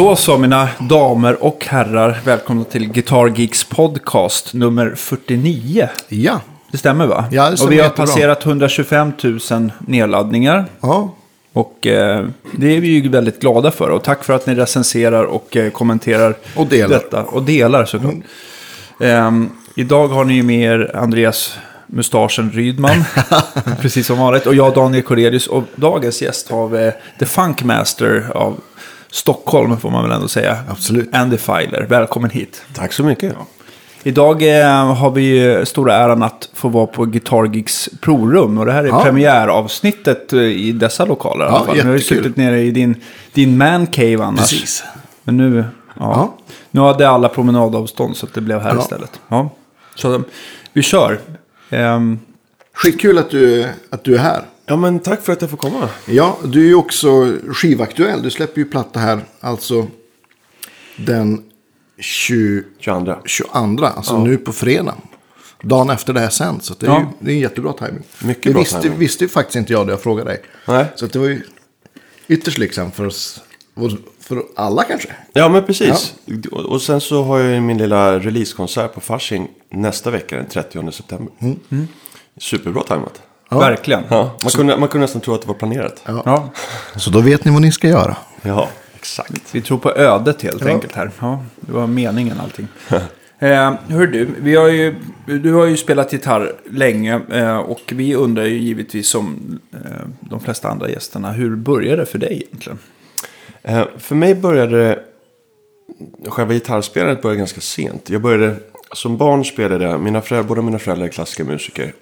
Då så, mina damer och herrar, välkomna till Guitar Geeks podcast nummer 49. Ja. Det stämmer, va? Ja, det stämmer. Och vi har passerat 125 000 nedladdningar. Ja. Och det är vi ju väldigt glada för. Och tack för att ni recenserar och kommenterar och delar. Detta. Och delar, såklart. Mm. Idag har ni ju med er Andreas Mustachen-Rydman, precis som vanligt. Och jag, Daniel Cordelius. Och dagens gäst har vi The Funkmaster av Stockholm, får man väl ändå säga. Absolut. Andy Feiler, välkommen hit. Tack så mycket. Ja. Idag har vi stora äran att få vara på Guitar Geeks provrum. Och det här är premiäravsnittet i dessa lokaler. Ja, jättekul. Vi har ju suttit nere i din mancave annars. Precis. Men nu, nu hade alla promenadavstånd så att det blev här istället. Ja. Så vi kör. Skitkul att du är här. Ja, men tack för att jag får komma. Ja, du är ju också skivaktuell. Du släpper ju platta här, alltså den 22. Alltså nu på fredag. Dagen efter det här sen. Så det är ju en jättebra timing. Mycket det bra timing. Visste ju faktiskt inte jag det jag frågade dig. Nej. Så det var ju ytterst liksom för oss, för alla kanske. Ja, men precis. Ja. Och sen så har jag min lilla releasekonsert på Fasching nästa vecka, den 30 september. Mm. Superbra tajmat. Ja. Verkligen. Ja. Man kunde nästan tro att det var planerat. Ja. Ja. Så då vet ni vad ni ska göra. Ja, exakt. Vi tror på ödet helt enkelt här. Ja, det var meningen allting. Hör du, du har ju spelat gitarr länge och vi undrar ju givetvis som de flesta andra gästerna, hur började det för dig egentligen? För mig började själva gitarrspelandet började ganska sent. Jag började som barn, spelade båda mina föräldrar är klassiska musiker,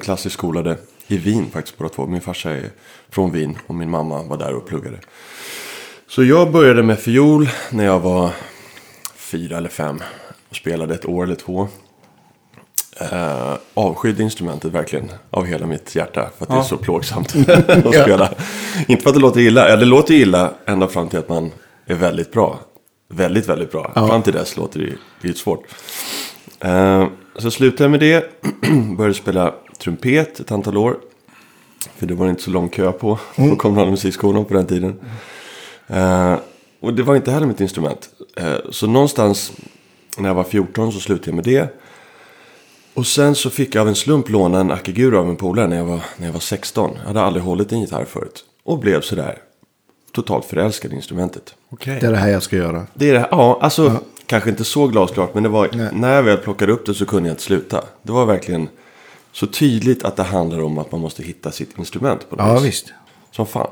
klassiskt skolade i Wien faktiskt båda två. Min farsa är från Wien och min mamma var där och pluggade. Så jag började med fiol när jag var 4 eller 5 och spelade ett år eller 2. Avskydde instrumentet verkligen av hela mitt hjärta för att det är så plågsamt att spela. Inte för att det låter illa, eller det låter illa ända fram till att man är väldigt bra. Väldigt, väldigt bra. Ja. Fram till dess låter det ju svårt. Så slutade jag med det. Började spela trumpet ett antal år. För det var inte så lång kö på kommunala musikskolan på den tiden. Och det var inte heller mitt instrument. Så någonstans när jag var 14 så slutade jag med det. Och sen så fick jag av en slump låna en akigura av en polare när jag var 16. Jag hade aldrig hållit en gitarr förut. Och blev sådär totalt förälskad i instrumentet. Okay. Det är det här jag ska göra. Det är det här, kanske inte så glasklart, men det var när jag väl plockade upp det så kunde jag inte sluta. Det var verkligen så tydligt att det handlar om att man måste hitta sitt instrument på något vis. Ja, visst. Som fan.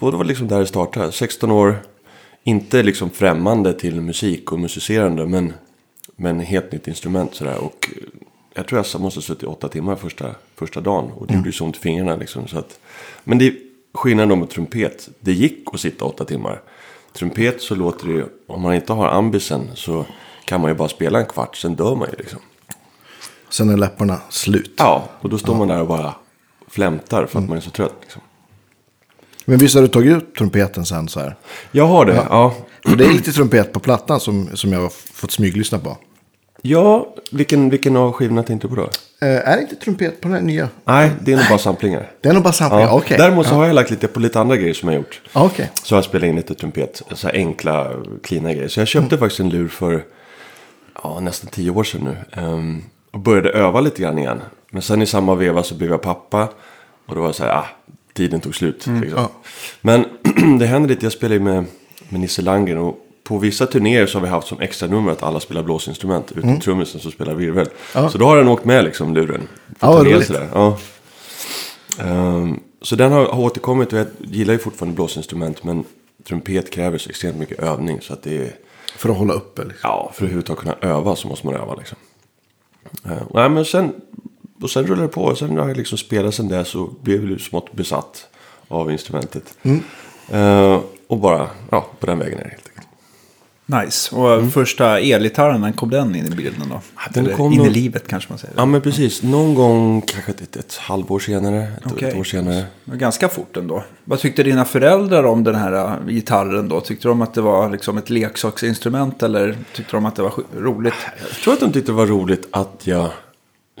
Och det var liksom där det startade. 16 år, inte liksom främmande till musik och musicerande, men helt nytt instrument sådär. Och jag tror jag måste ha suttit 8 timmar första dagen. Och det gjorde ju så ont i fingrarna liksom. Så att, men det är skillnaden då med trumpet. Det gick att sitta 8 timmar. Trumpet så låter det ju, om man inte har ambisen så kan man ju bara spela en kvart. Sen dör man ju liksom. Sen är läpparna slut. Ja, och då står man där och bara flämtar för att man är så trött liksom. Men visst har du tagit ut trumpeten sen så här? Jag har det, Och det är lite trumpet på plattan som jag har fått smyglyssna på. Ja, vilken av skivorna tänkte du på då? Är det inte trumpet på den här nya? Nej, det är nog bara samplingar. Det är nog bara samplingar, okej. Däremot så har jag lagt lite på lite andra grejer som jag gjort. Okej. Så jag spelar in lite trumpet, så här enkla, klina grejer. Så jag köpte faktiskt en lur för nästan 10 år sedan nu. Och började öva lite grann igen. Men sen i samma veva så blev jag pappa. Och då var det så här, tiden tog slut. Men det händer lite, jag spelar ju med Nisse Langen och på vissa turnéer så har vi haft som extra nummer att alla spelar blåsinstrument. Utan trummisen så spelar virvel. Ja. Så då har den åkt med liksom luren. Så den har återkommit och jag gillar ju fortfarande blåsinstrument. Men trumpet kräver så extremt mycket övning. Så att det är, för att hålla uppe liksom. Ja, för att överhuvudtaget kunna öva så måste man öva liksom. Och sen rullar det på. Och sen har jag liksom spelat sen där så blev jag smått besatt av instrumentet. Och bara på den vägen är det helt enkelt. Nice. Och första elgitarren, när kom den in i bilden då? I livet kanske man säger. Ja, men precis. Någon gång, kanske ett halvår senare, ett år senare. Ganska fort ändå. Vad tyckte dina föräldrar om den här gitarren då? Tyckte de att det var liksom ett leksaksinstrument eller tyckte de att det var roligt? Jag tror att de tyckte det var roligt att jag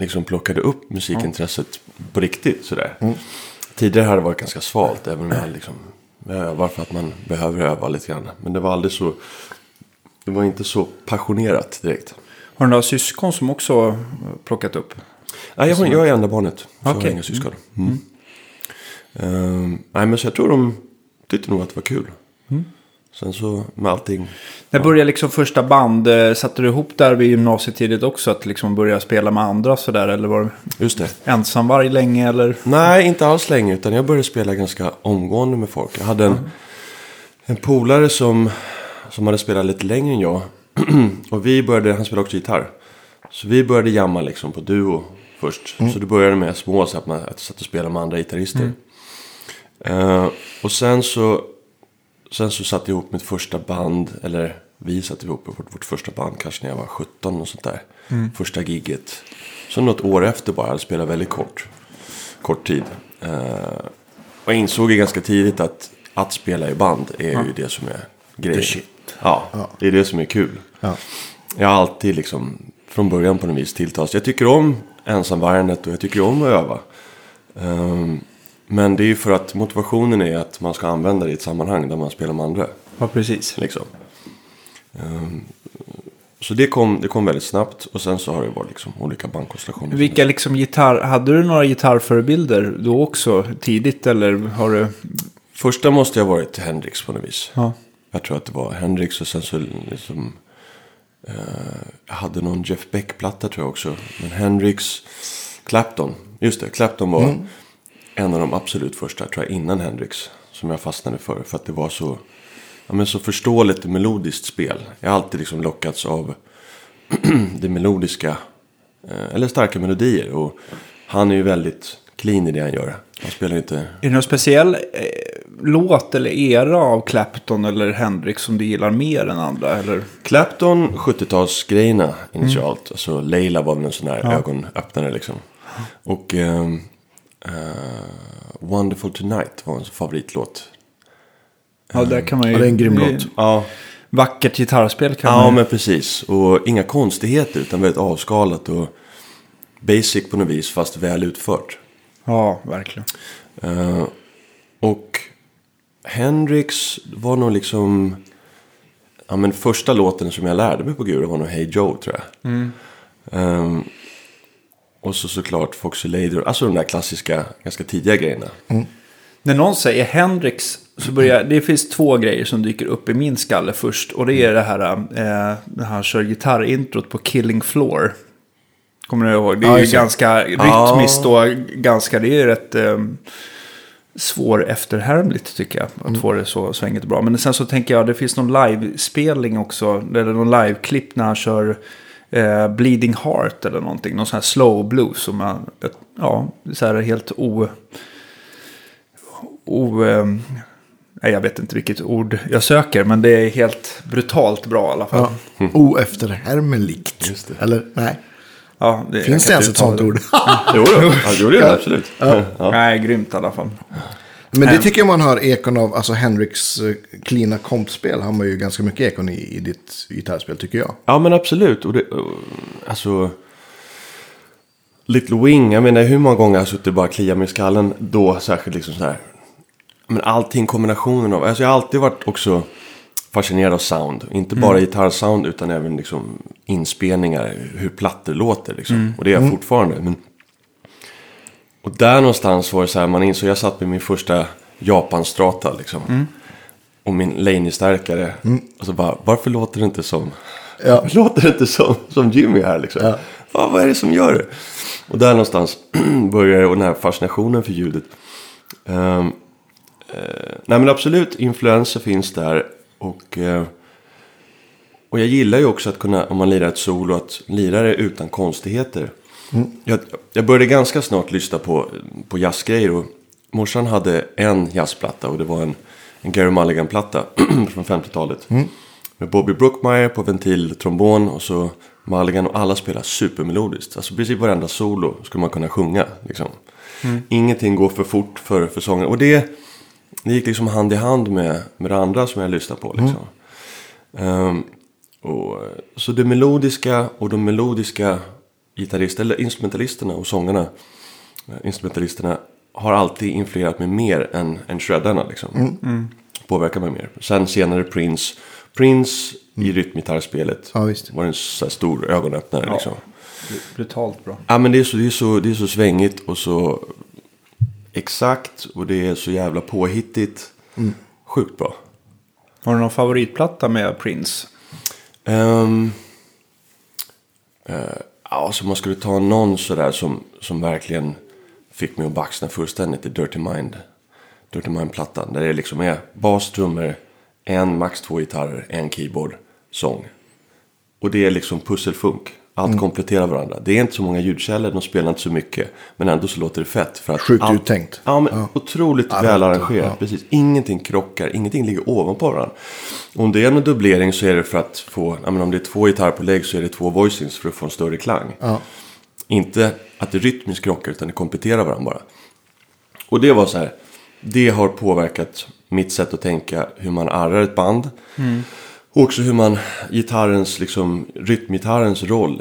liksom plockade upp musikintresset på riktigt sådär. Tidigare hade det varit ganska svalt, även om jag liksom varför att man behöver öva lite grann. Men det var aldrig så, det var inte så passionerat direkt. Har du några syskon som också plockat upp? Nej, jag är enda barnet. Så jag har inga syskon. Nej, men så jag tror de tyckte nog att det var kul. Mm. Sen så med allting. När började liksom första band, satte du ihop där vid gymnasietidigt också att liksom börja spela med andra sådär, eller var du ensam varje länge eller? Nej, inte alls länge, utan jag började spela ganska omgående med folk. Jag hade en polare som hade spelat lite längre än jag och han spelade också gitarr. Så vi började jamma liksom på duo först. Så det började med små så att satt och spelade med andra gitarrister. Och sen så satt jag ihop mitt första band, eller vi satt ihop vårt första band kanske när jag var 17 och sånt där. Första gigget. Så något år efter bara, jag spelade väldigt kort tid. Och insåg ju ganska tidigt att spela i band är ju det som är grejen. Ja, det är det som är kul. Ja. Jag har alltid liksom från början på något vis tilltas. Jag tycker om ensamvarandet och jag tycker om att öva. Men det är ju för att motivationen är att man ska använda det i ett sammanhang där man spelar med andra. Ja, precis. Liksom. Så det kom väldigt snabbt och sen så har det varit liksom olika bandkonstellationer. Vilka liksom hade du några gitarrförebilder då också tidigt eller har du? Första måste jag ha varit Hendrix på något vis. Ja. Jag tror att det var Hendrix och sen så liksom jag hade någon Jeff Beck-platta tror jag också. Men Hendrix, Clapton. Just det, Clapton var en av de absolut första tror jag innan Hendrix som jag fastnade för att det var så, ja, men så förståeligt melodiskt spel. Jag har alltid liksom lockats av det melodiska eller starka melodier och han är ju väldigt clean i det han gör. Han spelar inte. Är det någon speciell låt eller era av Clapton eller Hendrix som du gillar mer än andra eller? Clapton 70-talsgrejerna initialt, alltså Layla var väl en sån här ögonöppnare liksom. Och Wonderful Tonight var en favoritlåt. Ja, där kan man ju. Det är en grym låt. Ja. Vackert gitarrspel kan man. Ja, men precis. Och inga konstigheter utan väldigt avskalat och basic på något vis fast väl utfört. Ja, verkligen. Och Hendrix var nog liksom, ja, men första låten som jag lärde mig på Guru var nog Hey Joe tror jag. Och så såklart Foxy Lady. Alltså de där klassiska, ganska tidiga grejerna. När någon säger Hendrix så börjar, det finns två grejer som dyker upp i min skalle först. Och det är det här när han kör gitarrintrot på Killing Floor. Kommer du ihåg? Det är ju ganska rytmiskt och ganska, det är rätt svår efterhärmligt tycker jag. Att få det så svänget bra. Men sen så tänker jag, det finns någon livespelning också. Eller någon liveklipp när han kör Bleeding Heart eller någonting, någon sån här slow blues som man, så här helt jag vet inte vilket ord jag söker, men det är helt brutalt bra i alla fall. Ja. Oefterhärmligt. Just det. Eller nej. Ja, det finns det ens ett sånt ord. Jo, det är det absolut. Ja. Nej, grymt i alla fall. Men det tycker jag man hör ekon av, alltså Hendrix klina kompspel har man ju ganska mycket ekon i ditt gitarrspel tycker jag. Ja men absolut, och det, alltså Little Wing, jag menar hur många gånger jag suttit bara klia mig i skallen då särskilt liksom så här. Men allting kombinationen av, alltså jag har alltid varit också fascinerad av sound, inte bara gitarrsound utan även liksom inspelningar, hur plattor låter liksom, och det är jag fortfarande, men och där någonstans var det så här, man insåg, jag satt med min första Japanstrata liksom. Och min Laney-stärkare. Och så bara, varför låter det inte som som Jimmy här liksom? Ja. Vad är det som gör det? Och där någonstans började den här fascinationen för ljudet. Nej men absolut, influenser finns där. Och jag gillar ju också att kunna, om man lirar ett solo, att lira det utan konstigheter. Jag började ganska snart lyssna på jazzgrejer och morsan hade en jazzplatta och det var en Gary Mulligan-platta från 50-talet med Bobby Brookmeyer på ventiltrombon och så Mulligan, och alla spelar supermelodiskt, alltså precis varenda solo skulle man kunna sjunga liksom. Ingenting går för fort för sången och det gick liksom hand i hand med det andra som jag lyssnade på liksom. Så det melodiska och de melodiska gitarristerna, eller instrumentalisterna och sångarna, instrumentalisterna har alltid influerat mig mer än shreddarna liksom. Påverkar mig mer. Sen senare Prince i rytmgitarrspelet var en så stor ögonöppnare liksom. Brutalt bra. Ja, men det är så svängigt och så exakt och det är så jävla påhittigt. Sjukt bra. Har du någon favoritplatta med Prince? Alltså man skulle ta någon sådär som verkligen fick mig att baxna fullständigt i Dirty Mind-plattan. Där det liksom är bas, trummor, en, max 2 gitarrer, en keyboard, sång. Och det är liksom pusselfunk. Allt kompletterar varandra. Det är inte så många ljudkällor, de spelar inte så mycket. Men ändå så låter det fett. För att sjukt uttänkt. Ja, men otroligt välarrangerat. Ja. Precis. Ingenting krockar, ingenting ligger ovanpå varandra. Om det är en dubblering så är det för att få... Ja, men om det är 2 gitarrpålägg så är det 2 voicings för att få en större klang. Ja. Inte att det rytmiskt krockar utan det kompletterar varandra bara. Och det var så här... Det har påverkat mitt sätt att tänka hur man arrar ett band. Och också hur man gitarrens, liksom, rytmgitarrens roll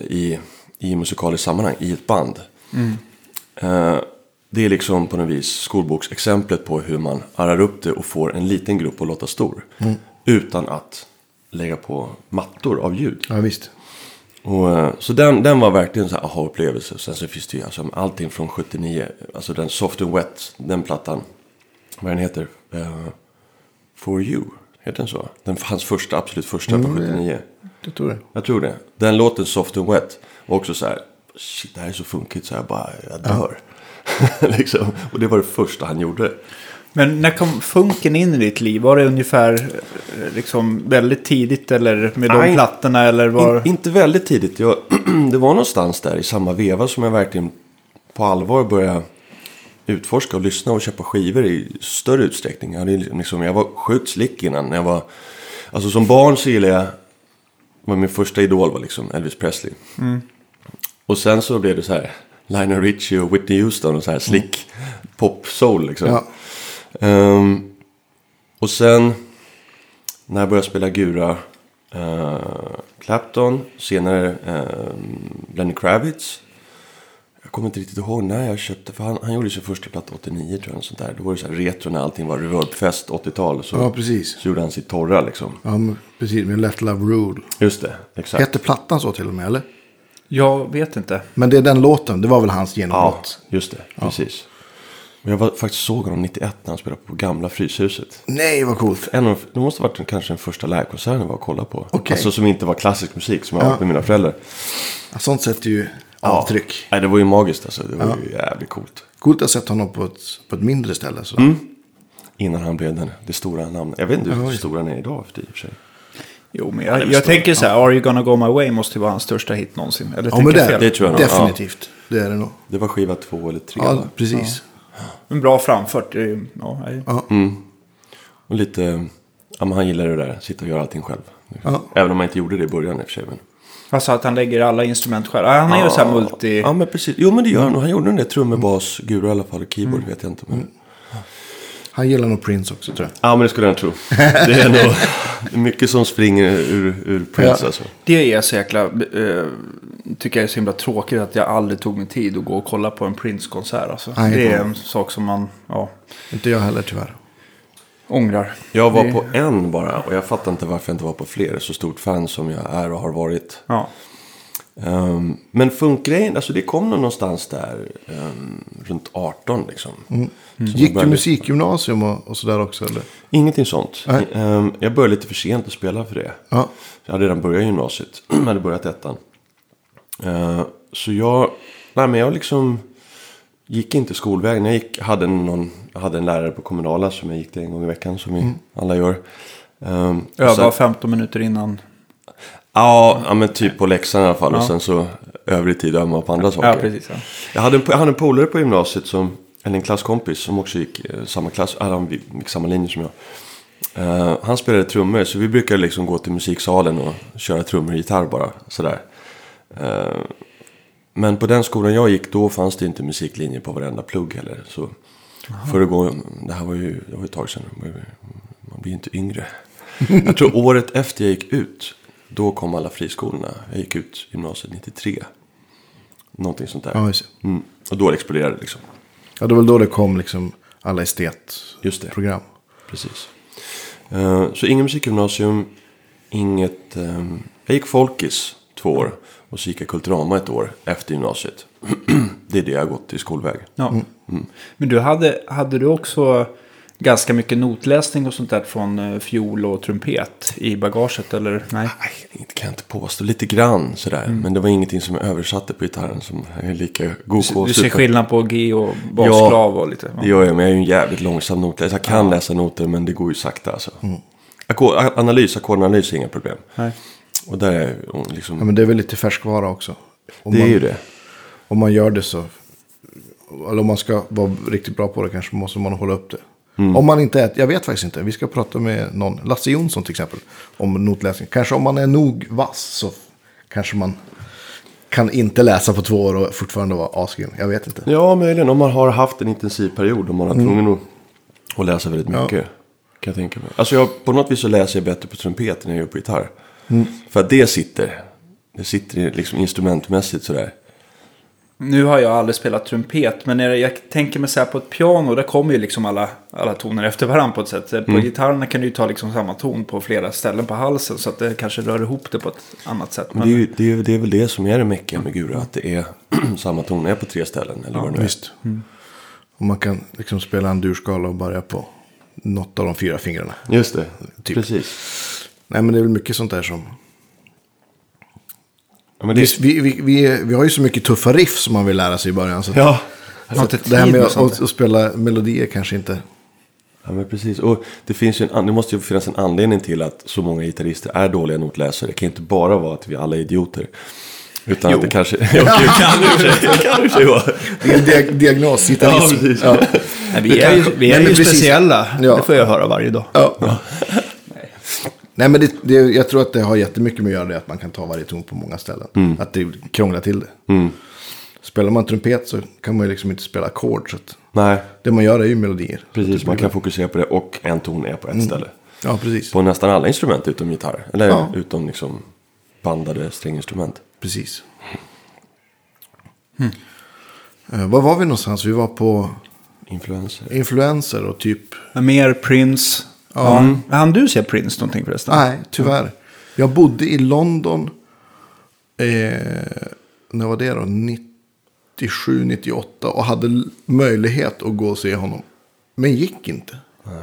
i musikaliskt sammanhang i ett band. Det är liksom på något vis skolboksexemplet på hur man arrar upp det och får en liten grupp att låta stor. Utan att lägga på mattor av ljud. Ja, visst. Och, så den var verkligen en aha-upplevelse. Sen så finns det ju alltså, allting från 79, alltså den Soft and Wet, den plattan. Vad den heter? For You. Heter den så? Den hans absolut första på 79. Jag tror det. Den låten Soft and Wet. Och också så här, shit, det här är så funkigt så här, bara, jag dör. Liksom. Och det var det första han gjorde. Men när kom funken in i ditt liv? Var det ungefär liksom, väldigt tidigt eller med de plattorna? Eller var... inte väldigt tidigt. Det var någonstans där i samma veva som jag verkligen på allvar började... utforska och lyssna och köpa skivor i större utsträckning. Jag var sjukt slick innan. Alltså som barn så gillade jag... var min första idol var liksom Elvis Presley. Och sen så blev det så här... Lionel Richie och Whitney Houston och så här slick pop-soul liksom. Ja. Och sen... när jag började spela gura... Clapton. Senare Lenny Kravitz. Jag kommer inte riktigt ihåg när jag köpte, för han gjorde sin första platta 89 tror jag, och sånt där. Då var det så här retro när allting var reverbfest 80-tal, så, så gjorde han sitt torra liksom. Ja, men precis, med Let Love Rule. Just det, exakt. Hette plattan så till och med, eller? Jag vet inte. Men det är den låten, det var väl hans genombrott. Ja, just det, precis. Men jag faktiskt såg honom 91 när han spelade på gamla Fryshuset. Nej, vad coolt. Det måste ha varit kanske den första livekonserten jag var och kollade på. Okay. Alltså som inte var klassisk musik som jag hade med mina föräldrar. Ja, sånt sätter ju... avtryck. Ja, det var ju magiskt alltså. Det var ju jävligt coolt. Coolt att sätta honom på ett mindre ställe. Så. Innan han blev det stora namnet. Jag vet inte hur stor han är idag för det i och för sig. Jo, men jag tänker så här, Are You Gonna Go My Way måste ju vara hans största hit någonsin. Eller men det tror jag nog. Definitivt. Ja. Det är det nog. Det var skiva 2 eller 3. Ja, då. Precis. Ja. En bra framfört. Och lite, ja, men han gillar det där. Sitta och göra allting själv. Ja. Även om han inte gjorde det i början i och för sig, men... Alltså att han lägger alla instrument själv. Han är ju så här multi... Ja, men precis. Jo, men det gör han. Han gjorde den där trummor, bas, guru i alla fall. Keyboard vet jag inte. Men... Han gillar nog Prince också, tror jag. Ja, men det skulle jag tro. Det är nog mycket som springer ur Prince. Ja. Alltså. Det är så jäkla... tycker jag är så himla tråkigt att jag aldrig tog min tid att gå och kolla på en Prince-konsert. Alltså. Det är en sak som man... Ja. Inte jag heller, tyvärr. Ångrar. Jag var på en bara och jag fattar inte varför jag inte var på fler. Så stort fan som jag är och har varit. Ja. Men funkgrejen, alltså det kom någonstans där runt 18 liksom. Gick du musikgymnasium och sådär också eller? Ingenting sånt. Jag började lite för sent att spela för det. Ja. Jag hade redan börjat gymnasiet. Jag hade börjat 1:an. Så jag liksom... gick inte skolvägen. Jag hade en lärare på kommunala som jag gick till en gång i veckan som vi alla gör. Öva 15 minuter innan. Ja, men typ på läxan i alla fall. Och sen så övrig tid öva på andra saker. Ja, precis. Ja. Jag hade en polare på gymnasiet eller en klasskompis som också gick samma klass. Han gick samma linje som jag. Han spelade trummor så vi brukade liksom gå till musiksalen och köra trummor och gitarr bara. Sådär. Men på den skolan jag gick då fanns det inte musiklinjer på varenda plugg heller. Så det var ju ett tag sedan. Man blir ju inte yngre. Jag tror året efter jag gick ut, då kom alla friskolorna. Jag gick ut gymnasiet 93. Någonting sånt där. Och då exploderade det liksom. Ja, det var väl då det kom liksom alla estetprogram. Precis. Så ingen musikgymnasium, inget... Jag gick folkis 2 år och så gick jag kulturama 1 år efter gymnasiet. Det är det jag har gått i skolväg. Ja. Mm. Men du hade du också ganska mycket notläsning och sånt där från fiol och trumpet i bagaget, eller? Nej, det kan jag inte påstå. Lite grann sådär. Mm. Men det var ingenting som jag översatte på gitarren som är lika god på. Du ser skillnad på G och basklav och lite. Ja, det gör jag, men jag är ju en jävligt långsam notläsare. Jag kan läsa noter, men det går ju sakta alltså. Mm. Ackordanalys är inga problem. Nej. Och där är liksom... Ja, men det är väl lite färskvara också. Det är ju det. Om man gör det så... Eller om man ska vara riktigt bra på det kanske måste man hålla upp det. Mm. Om man inte är... Jag vet faktiskt inte. Vi ska prata med någon. Lasse Jonsson till exempel. Om notläsning. Kanske om man är nog vass så kanske man kan inte läsa på 2 år och fortfarande vara asken. Jag vet inte. Ja, möjligen. Om man har haft en intensiv period och man har tvungen att läsa väldigt mycket. Ja. Kan jag tänka mig. Alltså på något vis så läser jag bättre på trumpet än jag gör på gitarr. Mm. För att det sitter liksom instrumentmässigt sådär. Nu har jag aldrig spelat trumpet, men jag tänker mig så här på ett piano, där kommer ju liksom alla toner efter varandra på ett sätt. På gitarrerna kan du ju ta liksom samma ton på flera ställen på halsen, så att det kanske rör ihop det på ett annat sätt. Men det är väl det som är det mäckiga med gura, att det är samma toner på 3 ställen eller vad det nu är. Mm. Och man kan liksom spela en durskala och börja på något av de 4 fingrarna. Just det, typ. Precis. Nej, men det är väl mycket sånt där som... Ja, men det... Vi har ju så mycket tuffa riff som man vill lära sig i början. Så ja, så det här med att spela melodier kanske inte... Ja, men precis. Och det måste ju finnas en anledning till att så många gitarrister är dåliga notläsare. Det kan inte bara vara att vi alla är idioter. Utan jo. Att det kanske... Det är en diagnos, gitarrism. Ja, precis. Ja. Nej, vi är ju speciella. Ja. Det får jag höra varje dag. Ja. Nej, men jag tror att det har jättemycket med att göra det att man kan ta varje ton på många ställen. Mm. Att det krånglar till det. Mm. Spelar man trumpet så kan man ju liksom inte spela ackord. Så att nej. Det man gör är ju melodier. Precis, man kan fokusera på det och en ton är på ett ställe. Ja, precis. På nästan alla instrument utom gitarr. Eller utom liksom bandade stränginstrument. Precis. Var var vi någonstans? Vi var på... Influencer och typ... Mer Prince... Ja. Han du ser Prince någonting förresten? Nej, tyvärr. Jag bodde i London när var det då? 97-98 och hade möjlighet att gå och se honom. Men gick inte. Nej.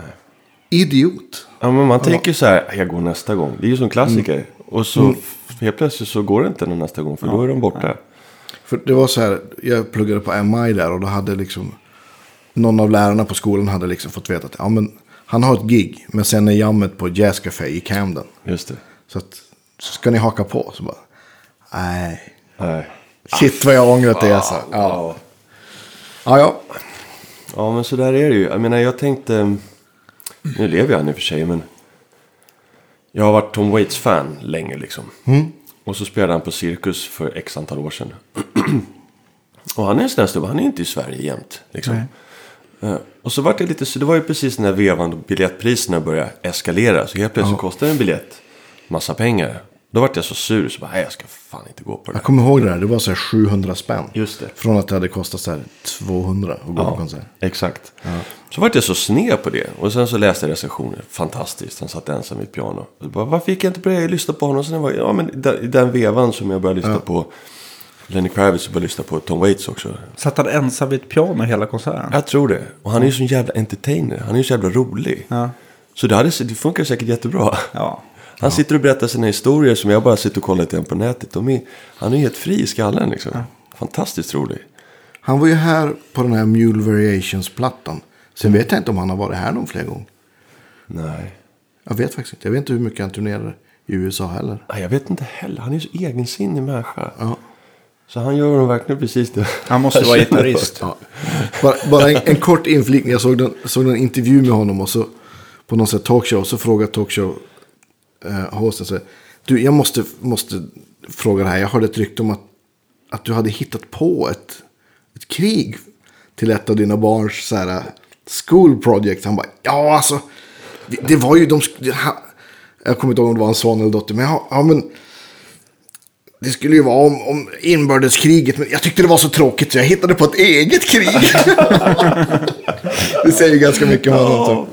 Idiot. Ja, men man tänker så här, jag går nästa gång. Det är ju som klassiker. Mm. Och så helt plötsligt så går det inte nästa gång för då är de borta. Nej. För det var så här, jag pluggade på MI där och då hade liksom någon av lärarna på skolan hade liksom fått veta att ja men han har ett gig, men sen är jammet på Jazz Café i Camden. Just det. Så ska ni haka på? Så bara, nej. Shit vad jag ångrat det. Alltså. Ja. Ja. Ja, men så där är det ju. Jag menar, jag tänkte... Nu lever jag nu för sig, men... Jag har varit Tom Waits-fan länge liksom. Mm. Och så spelade han på Cirkus för x antal år sedan. Och han är en sån här stubbe. Han är inte i Sverige jämt, liksom. Nej. Och så var det lite, så det var ju precis när vevan och biljettpriserna började eskalera. Så helt plötsligt så kostade en biljett massa pengar. Då var jag så sur så bara, jag ska fan inte gå på det. Jag kommer ihåg det här, det var så här 700 spänn. Just det. Från att det hade kostat så här 200 att gå på konsert. Exakt. Ja. Så var jag så sned på det. Och sen så läste jag recensioner, fantastiskt. Han satt ensam vid piano. Och bara, varför gick jag inte på det? Jag lyssnade på honom. Sen var jag, i den vevan som jag började lyssna på. Lenny Kravitz började lyssna på Tom Waits också. Satt han ensam vid ett piano hela konserten? Jag tror det. Och han är ju så jävla entertainer. Han är ju så jävla rolig. Ja. Så det funkar säkert jättebra. Ja. Han sitter och berättar sina historier som jag bara sitter och kollar lite på nätet. Han är ju helt fri i skallen liksom. Ja. Fantastiskt rolig. Han var ju här på den här Mule Variations-plattan. Sen vet jag inte om han har varit här någon fler gånger. Nej. Jag vet faktiskt inte. Jag vet inte hur mycket han turnerade i USA heller. Nej, jag vet inte heller. Han är ju så egensinnig människa. Ja. Så han gör verkligen precis det. Han måste vara gitarrist. Ja. Bara en kort inflikning. Jag såg en intervju med honom och så på någon sån talkshow. Så frågade talkshow-hosten så här, du, jag måste fråga det här. Jag hörde ett rykte om att du hade hittat på ett krig till ett av dina barns så här, school project. Han bara, ja alltså, det var ju de... Jag kommer inte ihåg om det var en son eller dotter, men ja men... Det skulle ju vara om inbördeskriget, men jag tyckte det var så tråkigt så jag hittade på ett eget krig. Det säger ju ganska mycket om honom.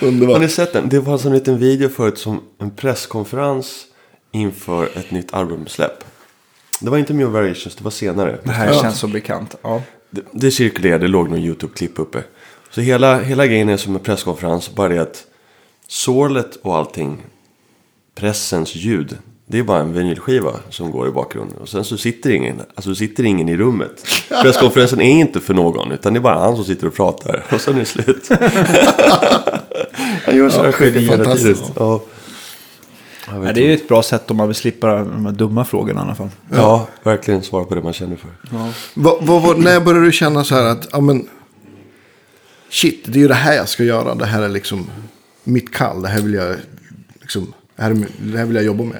Underbart. Har ni sett den? Det var alltså en liten video förut som en presskonferens inför ett nytt albumsläpp. Det var inte New Variations, det var senare. Det här känns så bekant. Ja. Det cirkulerade, det låg någon YouTube-klipp uppe. Så hela grejen är som en presskonferens, bara det att sålet och allting, pressens ljud, det är bara en vinylskiva som går i bakgrunden. Och sen så sitter ingen i rummet. Presskonferensen är inte för någon, utan det är bara han som sitter och pratar. Och sen är det slut. Han gör så här skit hela tiden. Det är ju ett bra sätt om man vill slippa de här dumma frågorna i alla fall. Ja, verkligen svara på det man känner för. Ja. När började du känna så här att shit, det är ju det här jag ska göra. Det här är liksom mitt kall. Det här vill jag liksom... Det här vill jag jobba med.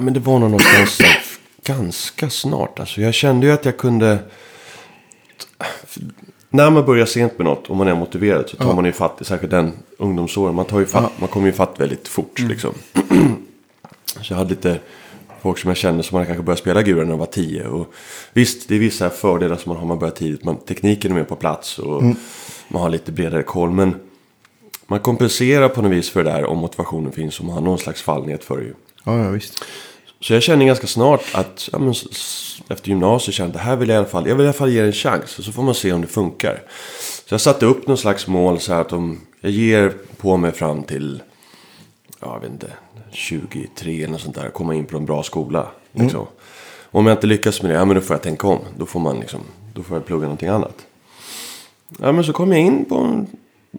Men det var nog ganska snart. Alltså, jag kände ju att jag kunde... När man börjar sent med något och man är motiverad så tar man ju fatt, särskilt den ungdomsåren. Man kommer ju fatt väldigt fort. Mm. Liksom. Så jag hade lite folk som jag kände som man kanske började spela guran när jag var 10. Och visst, det är vissa fördelar som man har när man börjar tidigt. Tekniken är mer på plats och man har lite bredare koll, men man kompenserar på något vis för det där om motivationen finns och man har någon slags fallnät för det ju. Ja, visst. Så jag kände ganska snart att efter gymnasiet kände att det här vill jag i alla fall ge en chans. Och så får man se om det funkar. Så jag satte upp någon slags mål så här att om jag ger på mig fram till 23 eller sånt där, komma in på en bra skola. Liksom. Om jag inte lyckas med det, då får jag tänka om. Då får jag plugga någonting annat. Ja, men så kom jag in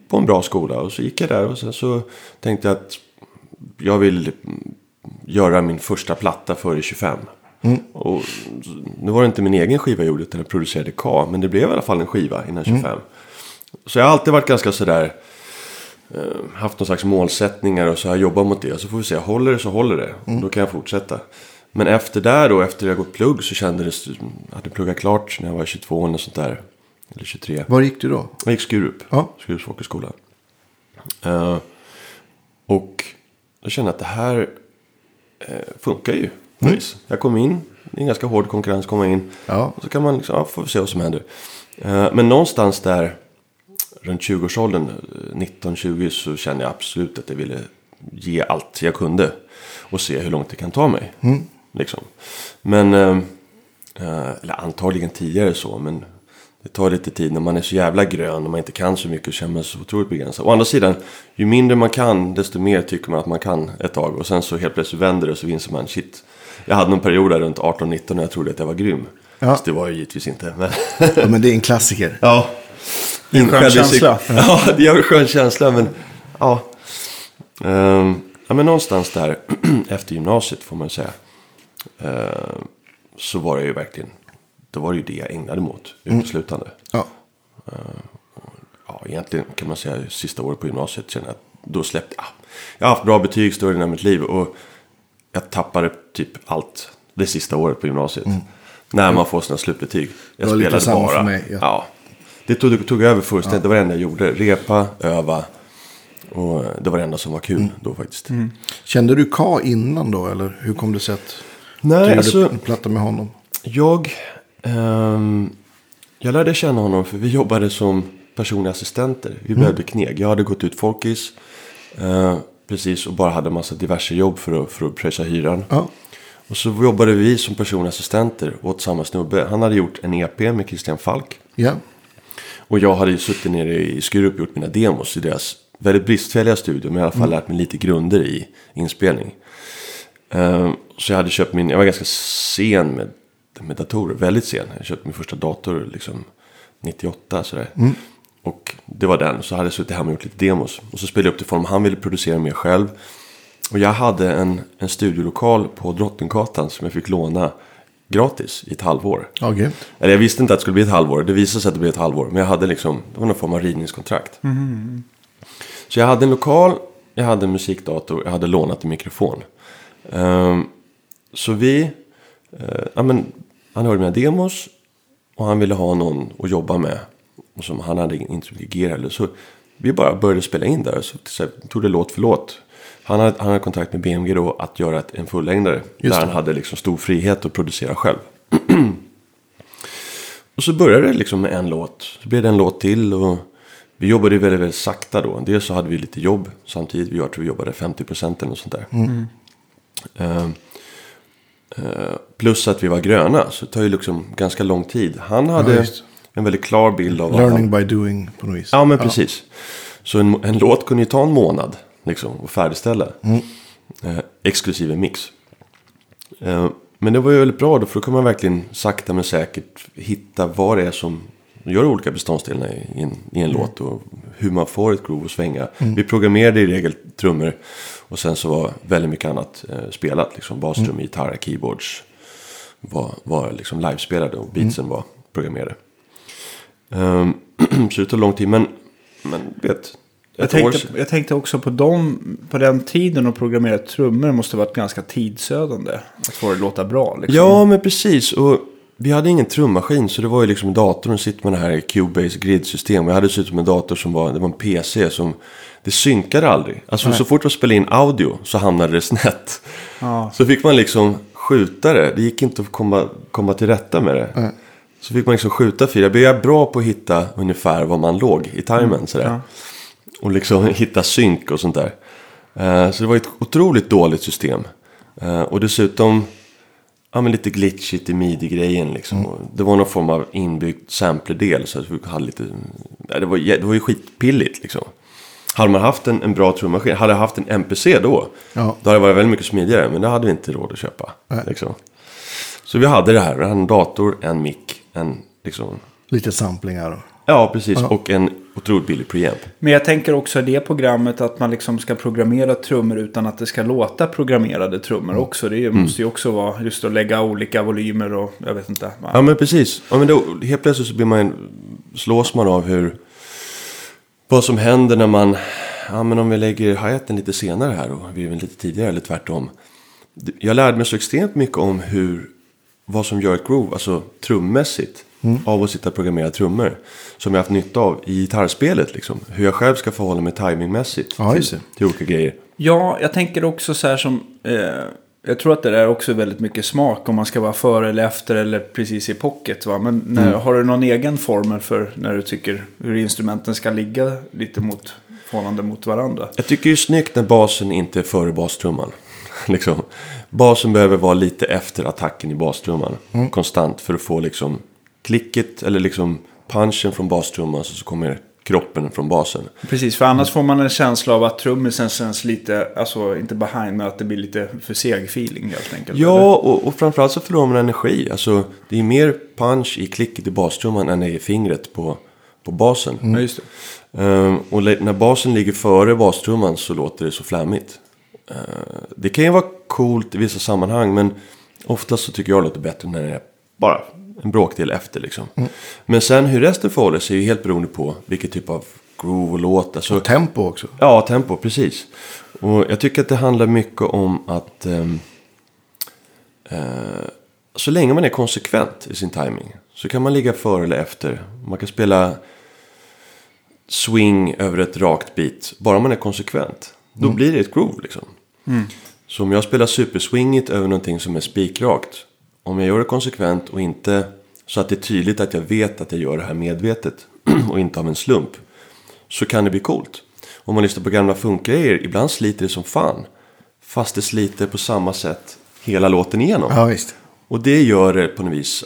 på en bra skola och så gick jag där och sen så tänkte jag att jag vill göra min första platta före 25. Och nu var det inte min egen skiva jag gjorde utan jag producerade men det blev i alla fall en skiva innan 25. Så jag har alltid varit ganska sådär haft någon slags målsättningar och så har jag jobbat mot det och så får vi se, håller det då kan jag fortsätta. Men efter jag gått plugg så kändes det att jag pluggade klart när jag var 22 eller sånt där. Eller 23. Var gick du då? Jag gick Skurup. Ja. Skurups folkhögskola. Och jag kände att det här funkar ju. Mm. Jag kom in. Det är en ganska hård konkurrens att komma in. Ja. Och så kan man får se vad som händer. Men någonstans där runt 20-årsåldern, 19-20, så kände jag absolut att jag ville ge allt jag kunde. Och se hur långt det kan ta mig. Mm. Liksom. Men, eller antagligen tidigare så, men det tar lite tid när man är så jävla grön och man inte kan så mycket och känner sig så otroligt begränsad. Å andra sidan, ju mindre man kan desto mer tycker man att man kan ett tag. Och sen så helt plötsligt vänder det och så inser man, shit. Jag hade någon period där runt 18-19 när jag trodde att jag var grym. Ja. Så det var ju givetvis inte. Men, men det är en klassiker. Ja. Det är en skön känsla. Ja, det är en skön känsla. Men, men någonstans där efter gymnasiet får man säga så var det ju verkligen... Då var det ju det jag ägnade mot uteslutande. Ja. Egentligen kan man säga sista året på gymnasiet kände jag att då släppte jag. Jag har haft bra betyg större än mitt liv och jag tappade typ allt det sista året på gymnasiet. När man får sina slutbetyg. Jag spelade bara. Mig, ja. Det tog över fullständigt. Det var det enda jag gjorde. Repa, öva och det var det enda som var kul då faktiskt. Mm. Kände du K innan då eller hur kom det sig att du gjorde platta med honom? Jag lärde känna honom för vi jobbade som personliga assistenter. Vi behövde kneg. Jag hade gått ut folkis precis och bara hade en massa diverse jobb för att pröjsa hyran. Och så jobbade vi som personliga assistenter åt samma snubbe. Han hade gjort en EP med Christian Falk. Och jag hade ju suttit nere i Skurup och gjort mina demos i deras väldigt bristfälliga studio, men i alla fall lärt mig lite grunder i inspelning. Så jag hade köpt jag var ganska sen med datorer, väldigt sen. Jag köpte min första dator liksom 98 sådär. Och det var den. Så hade jag suttit hemma och gjort lite demos. Och så spelade jag upp till form. Han ville producera mer själv. Och jag hade en studiolokal på Drottninggatan som jag fick låna gratis i ett halvår. Okay. Eller jag visste inte att det skulle bli ett halvår. Det visade sig att det blev ett halvår. Men jag hade det var någon form av rivningskontrakt. Så jag hade en lokal, jag hade en musikdator, jag hade lånat en mikrofon. Så vi... han hörde mina demos och han ville ha någon att jobba med och som han hade interagerat, så vi bara började spela in där, så tog det låt för låt Han hade kontakt med BMG då att göra en fullängdare. Just där det. Han hade liksom stor frihet att producera själv. Och så började det liksom med en låt. Så blev det en låt till och vi jobbade väldigt, väldigt sakta då. Dels så hade vi lite jobb samtidigt. Jag tror vi jobbade 50% eller något sånt där. Mm. Plus att vi var gröna, så det tar ju liksom ganska lång tid. Han hade en väldigt klar bild av... Learning by doing på något vis. Ja, men precis. Så en låt kunde ju ta en månad liksom, och färdigställa. Mm. Exklusive mix. Men det var ju väldigt bra då, för då kan man verkligen sakta men säkert hitta vad det är som gör olika beståndsdelarna i en låt och hur man får ett groove att svänga. Mm. Vi programmerade i regel trummor och sen så var väldigt mycket annat spelat. Liksom bastrummer, gitarr, keyboards var liksom livespelade och beatsen var programmerade. Så det tog lång tid, men vet... Jag tänkte också på på den tiden att programmera trummor måste ha varit ganska tidsödande. Att få det låta bra. Liksom. Ja, men precis. Och vi hade ingen trummaskin, så det var ju liksom datorn sitter med det här Cubase grid-system. Jag hade dessutom en dator det var en PC som det synkade aldrig. Alltså så fort man spelade in audio så hamnade det snett. Ja. Så fick man liksom skjuta det. Det gick inte att komma till rätta med det. Nej. Så fick man liksom skjuta fyra. Det är bra på att hitta ungefär var man låg i timern sådär. Ja. Och liksom hitta synk och sånt där. Så det var ett otroligt dåligt system. Och dessutom lite glitchigt i midi-grejen. Liksom. Mm. Det var någon form av inbyggd sample-del. Så att vi hade lite, det var ju skitpilligt. Liksom. Hade man haft en bra trummaskin, hade jag haft en MPC då hade det varit väldigt mycket smidigare. Men det hade vi inte råd att köpa. Mm. Liksom. Så vi hade det här. En dator, en mic, liksom... Lite samplingar då. Ja, precis. Ja. Och en otroligt billig preamp. Men jag tänker också i det programmet att man liksom ska programmera trummor utan att det ska låta programmerade trummor också. Det måste ju också vara just att lägga olika volymer och jag vet inte. Ja, men precis. Ja, men då, helt plötsligt så slås man av vad som händer när man... Ja, men om vi lägger hi-haten lite senare här och vi är lite tidigare eller tvärtom. Jag lärde mig så extremt mycket om vad som gör ett groove, alltså trummässigt. Av att sitta och programmera trummor som jag haft nytta av i gitarrspelet liksom. Hur jag själv ska förhålla mig timingmässigt till olika grejer. Ja, jag tänker också så här som jag tror att det där också är väldigt mycket smak om man ska vara före eller efter eller precis i pocket va? Men har du någon egen formel för när du tycker hur instrumenten ska ligga lite förhållande mot varandra? Jag tycker ju snyggt när basen inte är före bastrumman. Liksom. Basen behöver vara lite efter attacken i bastrumman konstant för att få liksom klicket eller liksom punchen från bastrumman så kommer kroppen från basen. Precis, för annars får man en känsla av att trummisen känns lite, alltså inte behind men att det blir lite för seg feeling helt enkelt. Ja, och framförallt så förlorar man energi. Alltså det är mer punch i klicket i bastrumman än i fingret på basen. Ja, just det. Och när basen ligger före bastrumman så låter det så flammigt. Det kan ju vara coolt i vissa sammanhang, men oftast så tycker jag det låter bättre när det är bara en bråkdel efter liksom. Men sen hur resten förhåller sig är ju helt beroende på vilket typ av groove och låt. Alltså, och tempo också. Ja, tempo, precis. Och jag tycker att det handlar mycket om att så länge man är konsekvent i sin timing så kan man ligga före eller efter. Man kan spela swing över ett rakt beat. Bara man är konsekvent. Då blir det ett groove liksom. Så om jag spelar superswingigt över någonting som är spikrakt, om jag gör det konsekvent och inte så att det är tydligt att jag vet att jag gör det här medvetet och inte av en slump, så kan det bli coolt. Om man lyssnar på gamla funkgrejer, ibland sliter det som fan, fast det sliter på samma sätt hela låten igenom. Ja, visst. Och det gör det på något vis,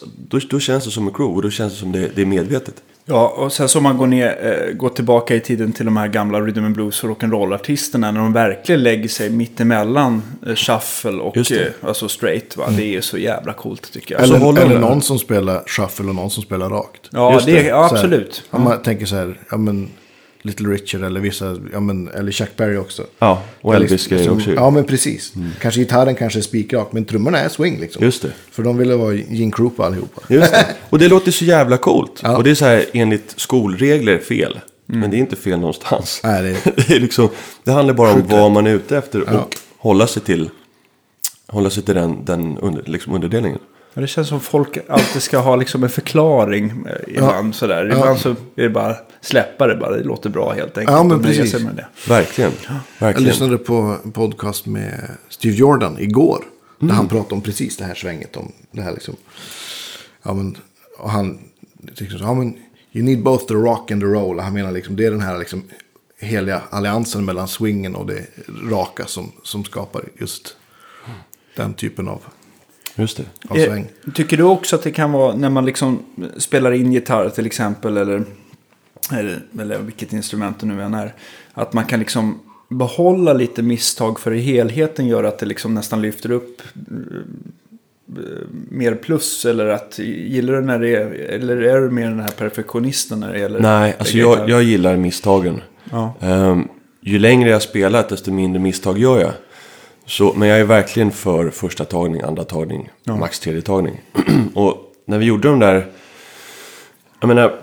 då känns det som en groove och då känns det som det är medvetet. Ja, och sen så man går tillbaka i tiden till de här gamla rhythm and blues och rock'n'roll-artisterna när de verkligen lägger sig mittemellan shuffle och alltså straight. Va? Det är så jävla coolt tycker jag. Eller någon som spelar shuffle och någon som spelar rakt. Ja, ja absolut. Om man tänker så här, ja men Little Richard eller vissa, ja men, eller Chuck Berry också. Ja, och Elvis grejer också. Ja, men precis. Kanske gitarren kanske är spikrakt, men trummorna är swing liksom. Just det. För de ville vara Gene Krupa allihopa. Just det. Och det låter så jävla coolt. Ja. Och det är så här, enligt skolregler fel. Men det är inte fel någonstans. Nej, det är liksom, det handlar bara om vad man är ute efter och hålla sig till den liksom underdelningen. Men det känns som folk alltid ska ha liksom en förklaring ibland sådär. Ibland så är det bara släppa det bara. Det låter bra helt enkelt. Ja, men precis. Verkligen. Jag lyssnade på en podcast med Steve Jordan igår. Där han pratade om precis det här svänget. Om det här liksom. Ja, men, och han tyckte så. Ja, men you need both the rock and the roll. Han menar liksom, det är den här liksom heliga alliansen mellan swingen och det raka som skapar just den typen av. Just det. Tycker du också att det kan vara när man liksom spelar in gitarr till exempel eller vilket instrument det nu än är, att man kan liksom behålla lite misstag för i helheten gör att det liksom nästan lyfter upp mer plus, eller att gillar du när det är, eller är du mer den här perfektionisten när det gäller? Nej, alltså jag gillar misstagen. Ja. Ju längre jag spelar desto mindre misstag gör jag. Så, men jag är verkligen för första tagning, andra tagning, max tredje tagning. Och när vi gjorde de där, jag menar,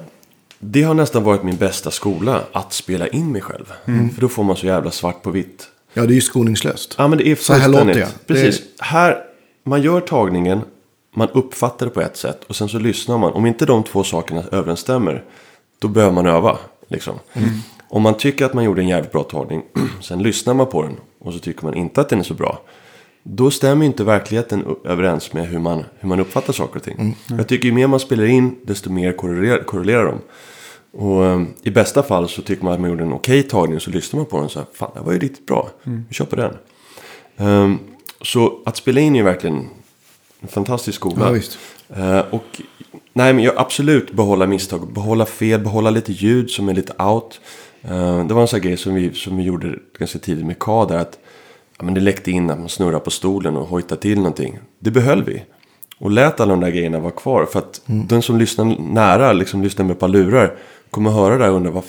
det har nästan varit min bästa skola att spela in mig själv. Mm. För då får man så jävla svart på vitt. Ja, det är ju skoningslöst. Ja, men det är så här låter jag. Precis. Det är... Här, man gör tagningen, man uppfattar det på ett sätt och sen så lyssnar man. Om inte de två sakerna överensstämmer, då behöver man öva, liksom. Mm. Om man tycker att man gjorde en jävligt bra tagning, sen lyssnar man på den och så tycker man inte att den är så bra, då stämmer inte verkligheten överens med hur man uppfattar saker och ting. Mm. Jag tycker ju mer man spelar in, desto mer korrelerar de. Och i bästa fall så tycker man att man gjorde en okej tagning, så lyssnar man på den och så här, fan, det var ju riktigt bra, vi köper den. Så att spela in är ju verkligen en fantastisk skola. Ja, visst. Och nej, men jag absolut behålla misstag, behålla fel, behålla lite ljud som är lite out. Det var en sån grej som vi gjorde ganska tidigt med K där, att ja, men det läckte in att man snurrar på stolen och hojtar till någonting. Det behöll vi. Och lät alla de där grejerna vara kvar. För att den som lyssnar nära, liksom lyssnar med ett par lurar, kommer höra där och undra, vad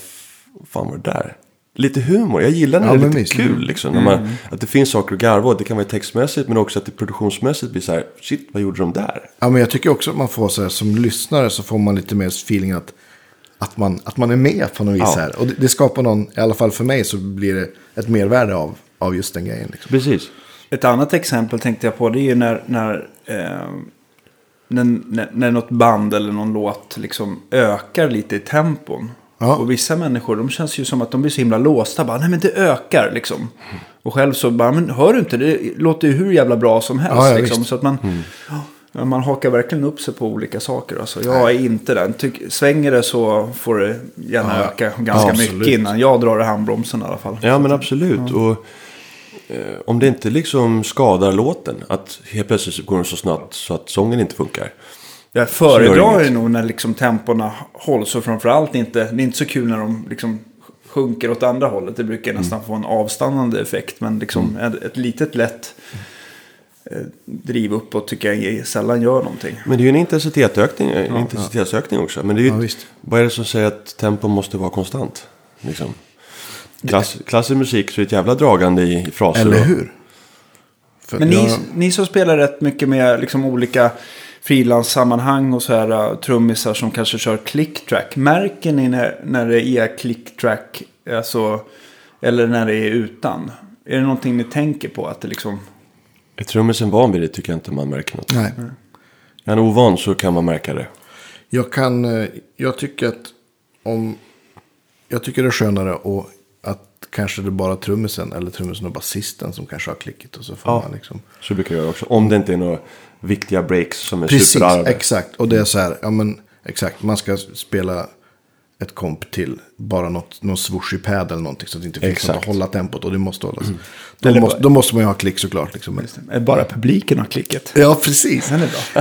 fan var det där? Lite humor. Jag gillar när det är lite kul. Liksom, när man, att det finns saker att garva. Det kan vara textmässigt, men också att det produktionsmässigt blir så här, shit, vad gjorde de där? Ja, men jag tycker också att man får så här, som lyssnare så får man lite mer feeling att man är med på något vis här. Och det skapar någon, i alla fall för mig så blir det ett mervärde av just den grejen. Liksom. Precis. Ett annat exempel tänkte jag på, det är ju när något band eller någon låt liksom ökar lite i tempon. Ja. Och vissa människor, de känns ju som att de blir så himla låsta. Bara, nej men det ökar liksom. Mm. Och själv så bara, men hör du inte, det låter ju hur jävla bra som helst. Ja, liksom. Så att man... Man hakar verkligen upp sig på olika saker. Alltså, jag är inte den. Svänger det så får det gärna öka ganska mycket innan jag drar i handbromsen i alla fall. Ja, men absolut. Ja. Och om det inte liksom skadar låten, att helt plötsligt går den så snabbt så att sången inte funkar. Jag föredrar ju nog när liksom temporna hålls, och framförallt det är inte så kul när de liksom sjunker åt andra hållet. Det brukar nästan få en avstannande effekt, men liksom ett litet lätt... driv upp och tycker jag sällan gör någonting. Men det är ju en intensitetsökning också. Men det är ju vad är det som säger att tempo måste vara konstant? Liksom. Klassisk musik så är ett jävla dragande i fraser. Eller hur? Men ni som spelar rätt mycket med liksom olika frilanssammanhang och så här trummisar som kanske kör click-track. Märker ni när det är click-track, alltså, eller när det är utan? Är det någonting ni tänker på att det liksom... Jag tror med sin van vid det tycker jag inte man märker något. Nej. När han är ovan så kan man märka det. Jag tycker det är skönare och att kanske det är bara trummisen och basisten som kanske har klicket och så får man liksom. Så brukar jag också. Om det inte är några viktiga breaks som är superarv. Precis, exakt. Och det är så här, ja men exakt, man ska spela ett komp till bara någon swooshig pad eller någonting så att det inte finns något att hålla tempot och det måste hållas. Då måste man ju ha klick såklart. Liksom. Bara publiken har klicket. Ja, precis.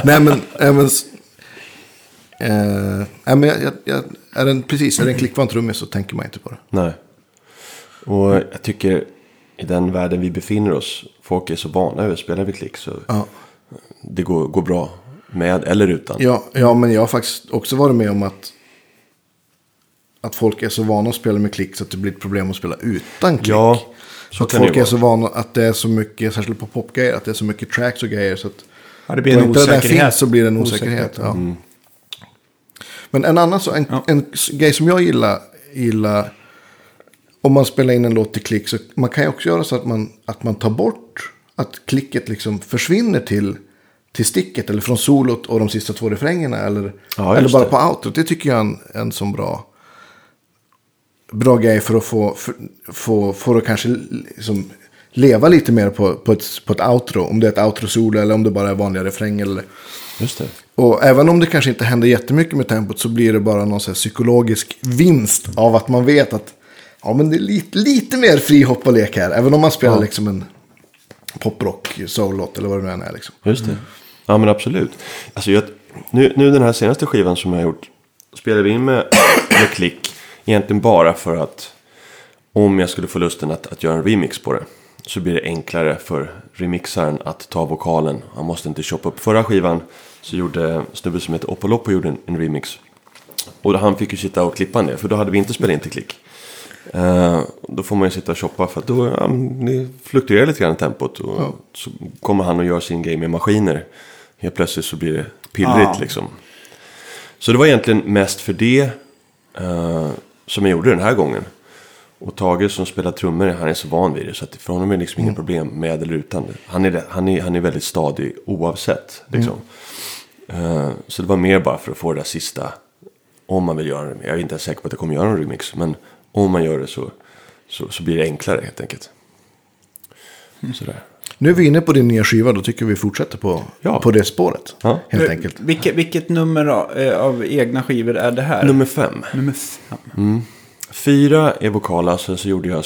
Den är bra. Är det en klick från trummet så tänker man inte på det. Nej. Och jag tycker i den världen vi befinner oss, folk är så vana över att spela vid klick så det går bra med eller utan. Ja, men jag har faktiskt också varit med om att folk är så vana att spela med klick så att det blir ett problem att spela utan klick. Ja, så att folk är så vana att det är så mycket, särskilt på popgrejer, att det är så mycket tracks och grejer så att det blir en osäkerhet. Det finns, så blir det en osäkerhet. Ja. Mm. Men en annan en grej som jag gillar om man spelar in en låt till klick, så man kan ju också göra så att man tar bort att klicket liksom försvinner till till sticket eller från solot och de sista två refrängerna eller bara på outrot. Det tycker jag är en sån bra grej för att få att kanske liksom leva lite mer på ett outro, om det är ett outro solo eller om det bara är vanliga refränger eller. Just det. Och även om det kanske inte händer jättemycket med tempot, så blir det bara någon så här psykologisk vinst av att man vet att ja, men det är lite mer frihopp och lek här, även om man spelar liksom en poprock, soul-låt eller vad det nu är liksom. Just det. Ja, men absolut. Alltså nu den här senaste skivan som jag har gjort spelade vi in med klick egentligen bara för att om jag skulle få lusten att göra en remix på det, så blir det enklare för remixaren att ta vokalen. Han måste inte shoppa upp förra skivan, så gjorde snubben som heter Opoloppo gjorde en remix. Och han fick ju sitta och klippa ner, för då hade vi inte spelat in till klick. Då får man ju sitta och shoppa, för att då fluktuerar lite grann tempot och så kommer han och gör sin grej med maskiner. Helt plötsligt så blir det pillrigt liksom. Så det var egentligen mest för det som jag gjorde den här gången. Och Tage som spelar trummor, han är så van vid det, så att för honom är det liksom inget problem med eller utan det. Han är väldigt stadig oavsett liksom. Så det var mer bara för att få det där sista, om man vill göra det. Jag är inte säker på att jag kommer göra en remix, men om man gör det så blir det enklare helt enkelt. Sådär. Nu är vi inne på din nya skiva, då tycker vi fortsätter på det spåret. Ja. Helt enkelt. Vilket nummer av egna skivor är det här? Nummer 5. Mm. 4 är vokala, så gjorde jag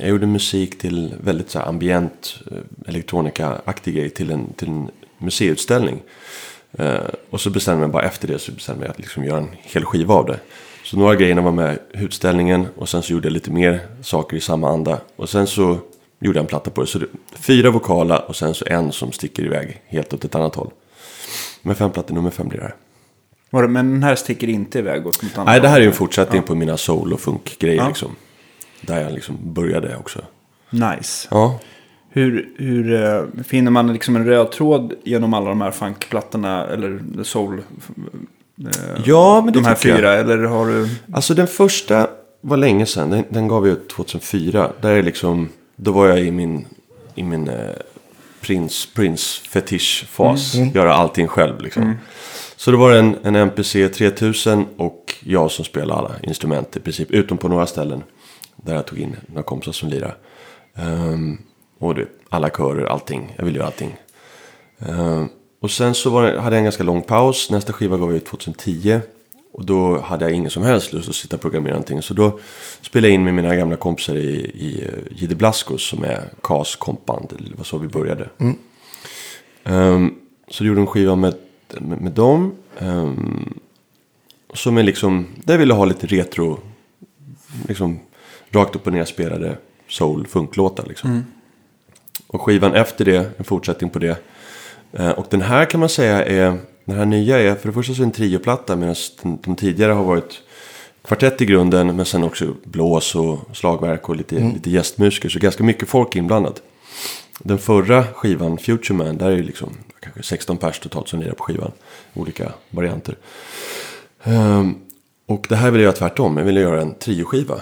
jag gjorde musik till väldigt så här ambient elektronika-aktig grej till en museiutställning. Och så bestämde jag bara efter det, så bestämde jag att liksom göra en hel skiva av det. Så några grejerna var med utställningen, och sen så gjorde jag lite mer saker i samma anda. Och sen så gjorde jag en platta på det. Så det 4 vokala och sen så en som sticker iväg helt åt ett annat håll. Men 5 plattor, nummer 5 blir det här. Men den här sticker inte iväg åt något annat. Nej, det här är ju en fortsättning på mina soul- och funkgrejer liksom. Där jag liksom började också. Nice. Ja. Hur finner man liksom en röd tråd genom alla de här funkplattorna eller soul? Ja, men de här 4 eller har du... Alltså den första var länge sedan. Den gav jag ut 2004. Där är liksom, då var jag i min Prince-fetisch-fas. Göra allting själv liksom. Så det var en MPC 3000 och jag som spelade alla instrument i princip, utom på några ställen där jag tog in några kompisar som lirar. Och det, alla körer, allting. Jag ville göra allting. Och sen så hade jag en ganska lång paus. Nästa skiva gav jag ut 2010. Och då hade jag ingen som helst lust att sitta och programmera någonting. Så då spelade jag in med mina gamla kompisar i Gide Blaskos, som är Kas kompband. Det var så vi började. Så gjorde en skiva med dem. Som är liksom... Där ville jag ha lite retro... Liksom rakt upp och ner spelade soul-funklåtar liksom. Och skivan efter det, en fortsättning på det. Och den här kan man säga är... Den här nya är för det första så en trioplatta, medan de tidigare har varit kvartett i grunden, men sen också blås och slagverk och lite gästmusiker. Så ganska mycket folk inblandat. Den förra skivan, Future Man, där är liksom kanske 16 pers totalt som lirar på skivan. Olika varianter. Och det här vill jag göra tvärtom. Jag vill göra en trioskiva.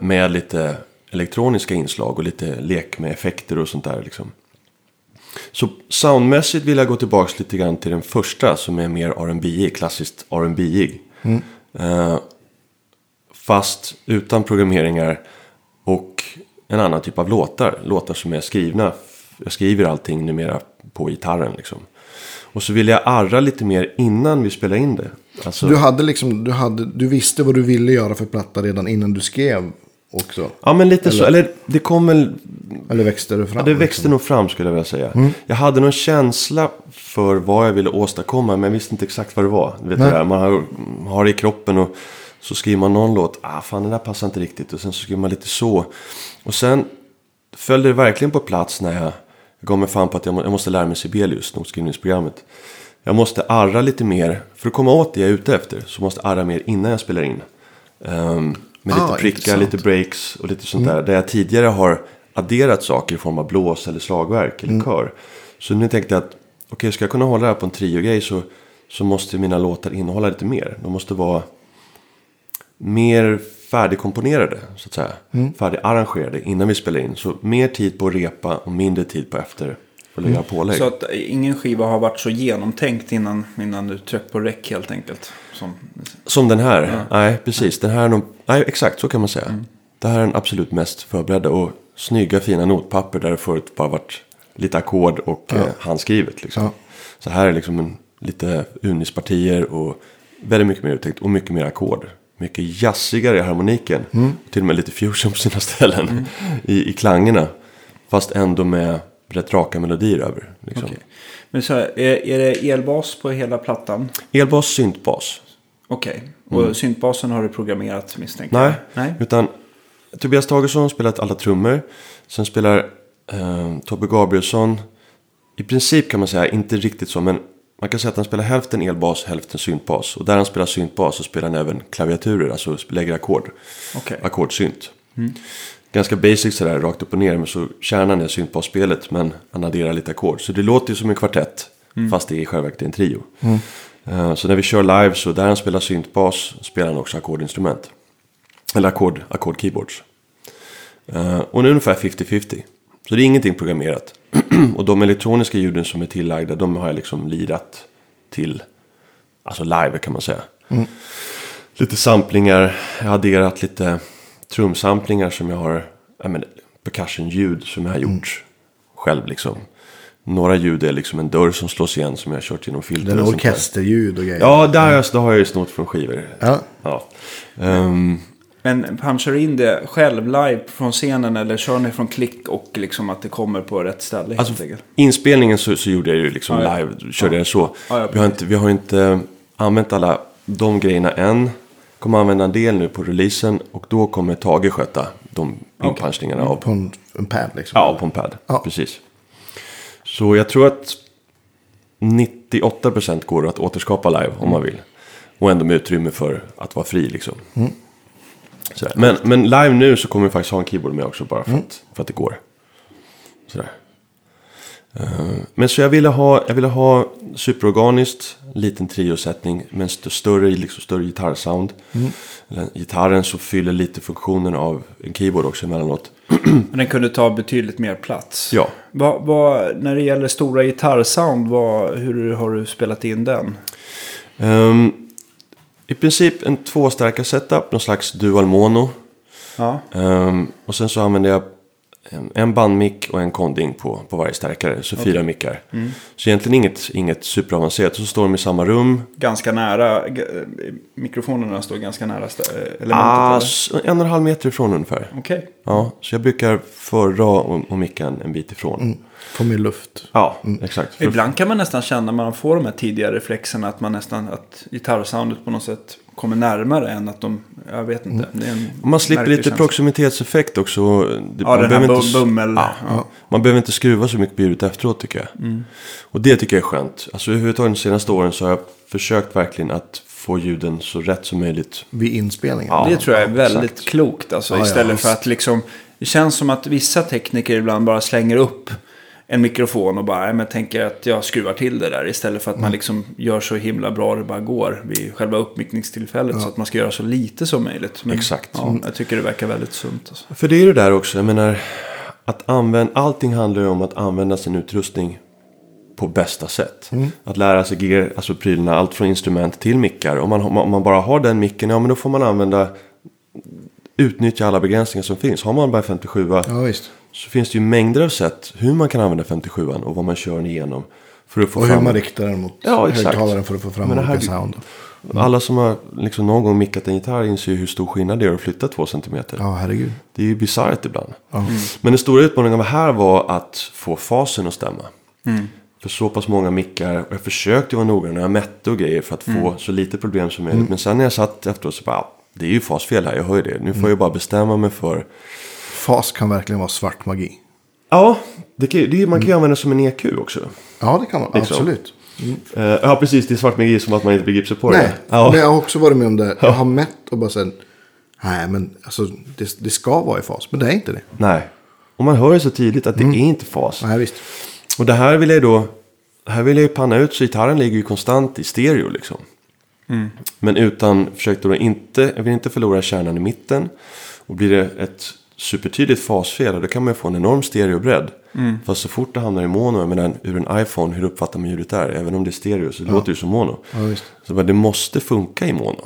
Med lite elektroniska inslag och lite lek med effekter och sånt där liksom. Så soundmässigt vill jag gå tillbaka lite grann till den första, som är mer R&B, klassiskt R&B. Fast utan programmeringar och en annan typ av låtar. Låtar som är skrivna. Jag skriver allting numera på gitarren liksom. Och så vill jag arra lite mer innan vi spelar in det. Alltså, du visste vad du ville göra för platta redan innan du skrev också. Ja, men lite eller, så. Eller det kom väl... Eller växte det fram? Ja, det växte liksom nog fram, skulle jag vilja säga. Jag hade någon känsla för vad jag ville åstadkomma, men jag visste inte exakt vad det var. Vet du, man har det i kroppen och så skriver man någon låt. Fan, den där passar inte riktigt. Och sen så skriver man lite så. Och sen följde det verkligen på plats när jag gav mig fan på att jag måste lära mig Sibelius, notskrivningsprogrammet. Jag måste arra lite mer. För att komma åt det jag är ute efter, så måste jag arra mer innan jag spelar in. Med lite prickar, intressant, lite breaks och lite sånt där. Där jag tidigare har adderat saker i form av blås eller slagverk eller kör. Så nu tänkte jag att okej, ska jag kunna hålla det här på en trio-grej, så måste mina låtar innehålla lite mer. De måste vara mer färdigkomponerade, så att säga. Färdigarrangerade innan vi spelar in. Så mer tid på att repa och mindre tid på efter eller göra pålägg. Så att ingen skiva har varit så genomtänkt innan du tryck på räck helt enkelt. Som den här? Ja. Nej, precis. Den här är nog... Nej, exakt, så kan man säga. Mm. Det här är den absolut mest förberedda och snygga, fina notpapper där det förut bara varit lite ackord och handskrivet. Liksom. Ja. Så här är liksom lite unispartier och väldigt mycket mer uttänkt och mycket mer ackord. Mycket jazzigare i harmoniken. Mm. Till och med lite fusion på sina ställen i klangerna. Fast ändå med rätt raka melodier över. Liksom. Okay. Men så här, är det elbas på hela plattan? Elbas, syntbas. Okej, okay. Och syntbasen har du programmerat misstänker jag? Nej, utan Tobias Tagesson spelat alla trummor. Sen spelar Tobbe Gabrielsson. I princip kan man säga, inte riktigt så, men man kan säga att han spelar hälften elbas, hälften syntbas. Och där han spelar syntbas så spelar han även klaviaturer, alltså lägger ackord. Okay. Ackordsynt. Mm. Ganska basic sådär, rakt upp och ner. Men så kärnan är syntbasspelet, men han adderar lite ackord. Så det låter ju som en kvartett, fast det är själva verket en trio. Mm. Så när vi kör live så där han spelar syntbas spelar han också ackordinstrument. Eller ackordkeyboards. Och nu är ungefär 50-50. Så det är ingenting programmerat. Och de elektroniska ljuden som är tillagda, de har jag liksom lirat till, alltså live kan man säga. Mm. Lite samplingar, jag har adderat lite trumsamplingar som jag har, percussion-ljud som jag har gjort själv liksom. Några ljud är liksom en dörr som slås igen som jag har kört genom filter. Den orkesterljud och grejer. Ja, det har jag ju snott från skivor. Ja. Men han kör in det själv live från scenen eller kör ni från klick och liksom att det kommer på rätt ställe? Alltså, inspelningen så gjorde jag ju liksom live, körde jag så. Vi har inte använt alla de grejerna än. Kommer använda en del nu på releasen och då kommer Tage sköta de inpunchningarna av. På en pad liksom? Ja, på en pad, precis. Så jag tror att 98% går att återskapa live om man vill. Och ändå med utrymme för att vara fri liksom. Mm. Men live nu så kommer vi faktiskt ha en keyboard med också bara för att det går. Sådär. Men så jag ville ha superorganiskt, liten triosättning men större gitarrsound. Gitarren så fyller lite funktionen av en keyboard också emellanåt. Men den kunde ta betydligt mer plats. Ja. När det gäller stora gitarrsound, hur har du spelat in den? I princip en tvåstärka setup, någon slags dual mono. Ja. Och sen så använder jag en bandmick och en konding på varje stärkare. Så 4 mickar. Mm. Så egentligen inget superavancerat. Så står de i samma rum. Ganska nära, mikrofonerna står ganska nära elementet. 1,5 meter ifrån ungefär. Okej. Okay. Ja, så jag brukar förra och mickan en bit ifrån. Mm. Får mer luft. Ja, exakt. Ibland kan man nästan känna när man får de här tidiga reflexerna att gitarrsoundet på något sätt kommer närmare än att de, jag vet inte. Man slipper lite proximitetseffekt också. Man behöver inte bummel. Man behöver inte skruva så mycket på ljudet efteråt tycker jag. Mm. Och det tycker jag är skönt. Alltså överhuvudtaget de senaste åren så har jag försökt verkligen att få ljuden så rätt som möjligt. Vid inspelningen. Ja, det tror jag är väldigt klokt. Alltså, istället för att liksom, det känns som att vissa tekniker ibland bara slänger upp en mikrofon och bara, men tänker att jag skruvar till det där istället för att man liksom gör så himla bra det bara går vid själva uppmickningstillfället så att man ska göra så lite som möjligt. Men, exakt. Ja, jag tycker det verkar väldigt sunt. Alltså. För det är ju där också, jag menar att allting handlar ju om att använda sin utrustning på bästa sätt. Mm. Att lära sig gear, alltså prylarna, allt från instrument till mickar. Om man bara har den micken, men då får man utnyttja alla begränsningar som finns. Har man bara 57, så finns det ju mängder av sätt hur man kan använda 57an och vad man kör den igenom för att få fram. Hur man riktar den mot högtalaren för att få fram olika sound. Alla som har liksom någon gång mickat en gitarr inser ju hur stor skillnad det är att flytta 2 centimeter. Ja, herregud. Det är ju bisarrt ibland. Mm. Men den stora utmaningen här var att få fasen att stämma. Mm. För så pass många mickar, och jag försökte vara noga när jag mätte och grejer för att få så lite problem som möjligt. Men sen när jag satt efteråt så bara, det är ju fasfel här, jag hör ju det. Nu får jag ju bara bestämma mig för... Fas kan verkligen vara svart magi. Ja, man kan ju använda som en EQ också. Ja, det kan man, liksom. Absolut. Mm. Ja, precis, det är svart magi som att man inte begriper sig på det. Nej, men jag har också varit med om det. Jag har mätt och bara sen, nej men alltså, det ska vara i fas, men det är inte det. Nej, och man hör ju så tidigt att det är inte fas. Nej, visst. Och det här vill jag ju panna ut så gitarren ligger ju konstant i stereo liksom. Mm. Men jag vill inte förlora kärnan i mitten och blir det ett supertydligt fasfel, och då kan man få en enorm stereobredd. Mm. Fast så fort det hamnar i mono, jag menar, ur en iPhone, hur uppfattar man ljudet där? Även om det är stereo så låter det som mono. Ja, just. Så det måste funka i mono.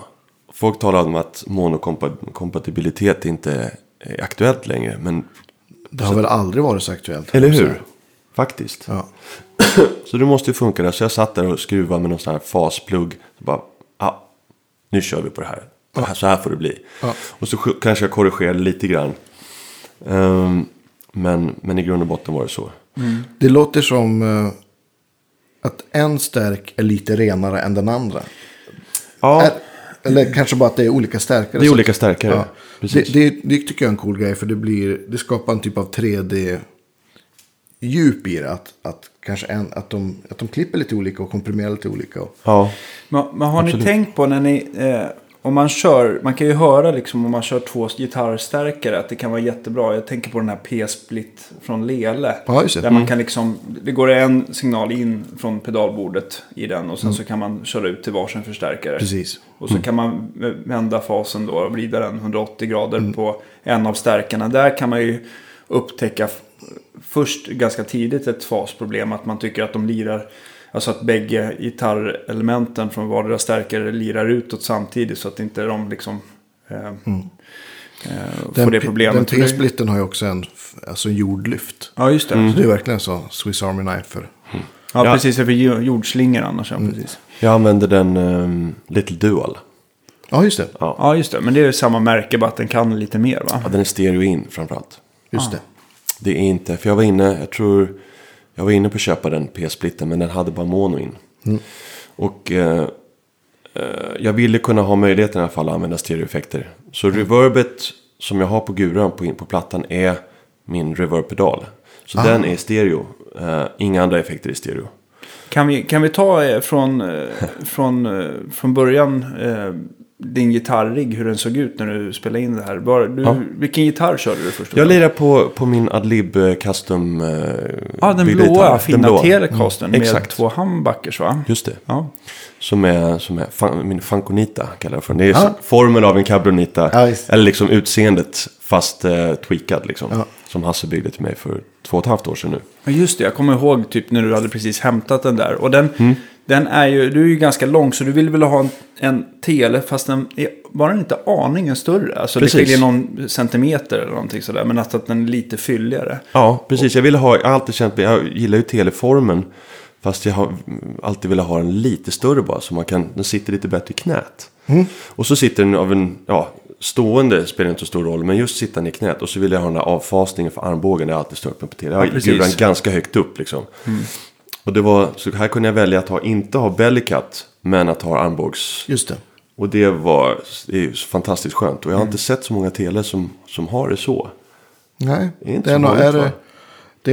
Folk talar om att monokompatibilitet inte är aktuellt längre, men det har väl aldrig varit så aktuellt. Eller hur? Faktiskt. Ja. Så det måste ju funka där. Så jag satt där och skruvade med någon sån här fasplugg. Så bara, nu kör vi på det här. Ja. Så här får det bli. Ja. Och så kanske jag korrigerade lite grann. Men i grund och botten var det så. Mm. Det låter som att en stärk är lite renare än den andra. Ja. Eller kanske bara att det är olika stärkare. Det är olika stärkare, ja. Precis. Det tycker jag är en cool grej, för det skapar en typ av 3D-djup i det. Att kanske att de klipper lite olika och komprimerar lite olika. Ja. Men har absolut. Ni tänkt på när ni... Om man kör, man kan ju höra liksom om man kör två gitarrstärkare att det kan vara jättebra. Jag tänker på den här P-split från Lela. Ja, där man kan liksom, det går en signal in från pedalbordet i den och sen så kan man köra ut till varsin förstärkare. Precis. Och så kan man vända fasen då och vrida den 180 grader på en av stärkarna. Där kan man ju upptäcka först ganska tidigt ett fasproblem, att man tycker att de lirar. Alltså att bägge gitarrelementen från vardera stärkare lirar utåt samtidigt, så att inte de liksom får det problemet. Den P-splitten har ju också en jordlyft. Ja, just det. Mm. Så det är verkligen så Swiss Army Knife för. Mm. Ja, precis. För jordslingor annars. Mm. Precis. Jag använder den Little Dual. Ja, just det. Ja. Ja, just det. Men det är ju samma märke, bara att den kan lite mer, va? Ja, den är stereo in framförallt. Just det. Det är inte, för jag var inne på att köpa den P-splitten, men den hade bara mono in. Mm. Och jag ville kunna ha möjligheten i alla fall att använda stereoeffekter. Så reverbet som jag har på guran på plattan är min reverb-pedal. Så den är stereo. Inga andra effekter i stereo. Kan vi ta från början din gitarrig, hur den såg ut när du spelade in det här? Vilken gitarr körde du först? Jag lirar på min Adlib Custom. Den blåa, fina Telecasten med exakt. Två humbuckers, va? Just det. Ja. Som är min Fanconita kallar jag för. Det är formen av en Cabronita. Ja, eller liksom utseendet fast tweakad liksom. Ja. Som Hasse byggde till mig för 2,5 år sedan nu. Ja, just det, jag kommer ihåg typ när du hade precis hämtat den där. Och den är ju, du är ju ganska lång, så du vill väl ha en tele, fast den är bara inte aningen större. Alltså precis. Det skiljer någon centimeter eller någonting sådär, men att den är lite fylligare. Ja, precis. Jag har alltid känt, jag gillar ju teleformen, fast jag har alltid velat ha den lite större bara, så den sitter lite bättre i knät. Mm. Och så sitter den av en, stående spelar inte så stor roll, men just sitta i knät. Och så vill jag ha den där avfasningen för armbågen, det är alltid stört mig på tele. Jag har guran ganska högt upp liksom. Mm. Och så här kunde jag välja att inte ha belly cut, men att ha armbågs. Just det. Och det är fantastiskt skönt. Och jag har inte sett så många tele som har det så. Nej, det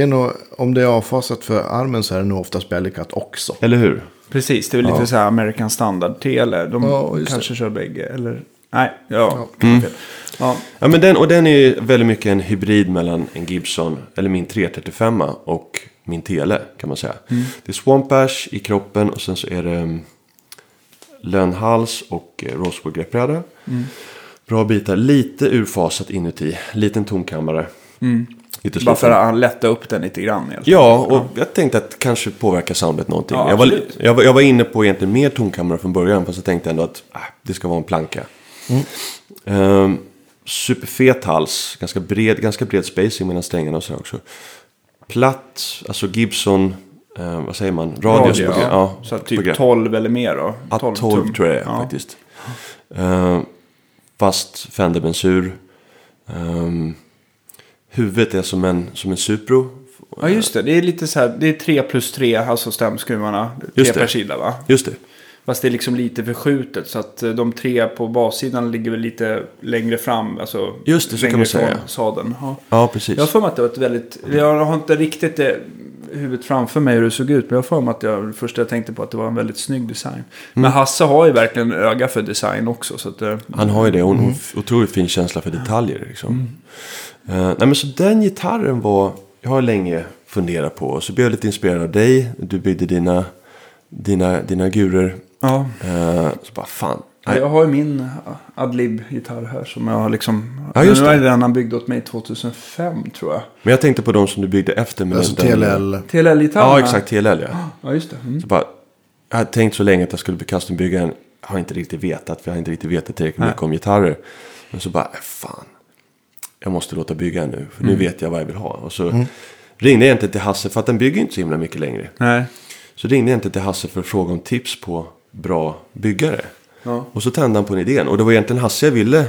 är nog om det är avfasat för armen så är det nog oftast belly cut också. Eller hur? Precis, det är lite så här American standard tele. De kanske kör bägge, eller... Nej, Ja, men den är ju väldigt mycket en hybrid mellan en Gibson, eller min 335 och min tele kan man säga. Mm. Det är swamp ash i kroppen och sen så är det lönnhals och rosewood greppbräda. Mm. Bra bitar, lite urfasat inuti, liten tomkammare. Mm. Bara för att lätta upp den lite grann. Jag tänkte att kanske påverka soundet någonting. Ja, jag var inne på egentligen mer tomkammare från början, fast jag tänkte ändå att det ska vara en planka. Mm. Superfet hals, ganska bred spacing mellan strängarna och så också. Platt, alltså Gibson, vad säger man? Radio så typ program. 12 eller mer då. 12 tum. Tror jag faktiskt. Fast Fender-bensur. Huvudet är som en Supro. Ja just det, det är lite så här, det är 3+3, alltså stämskruvarna, 3 per sida, va? Just det. Fast det är liksom lite förskjutet, så att de 3 på bassidan ligger väl lite längre fram, alltså just det, så kan man säga. Sadeln. Ja, precis. Jag får mig att det var ett väldigt, jag har inte riktigt det huvudet framför mig hur det såg ut, men jag får mig att jag tänkte på att det var en väldigt snygg design. Men Hasse har ju verkligen öga för design också, så att han har ju det, och en otroligt fin känsla för detaljer liksom. Nej, men så den gitarren jag har länge funderat på, och så blev jag lite inspirerad av dig. Du byggde dina gurer. Ja. Så bara, fan, Nej. Jag har ju min Adlib-gitarr här som jag har liksom... Ja, just det. Nu är den han byggde åt mig 2005, tror jag. Men jag tänkte på de som du byggde efter. Med alltså den, TLL. TLL-gitarrerna. Ja, exakt. TLL, ja. Ja, just det. Mm. Så bara, jag hade tänkt så länge att jag skulle bli custombygga en. Jag har inte riktigt vetat, för jag har inte riktigt vetat tillräckligt mycket om gitarrer. Men så bara, fan. Jag måste låta bygga nu, för nu vet jag vad jag vill ha. Och så ringde jag inte till Hasse, för att den bygger inte så himla mycket längre. Nej. Så ringde jag inte till Hasse för att fråga om tips på bra byggare. Ja. Och så tände han på en idén. Och det var egentligen Hasse jag ville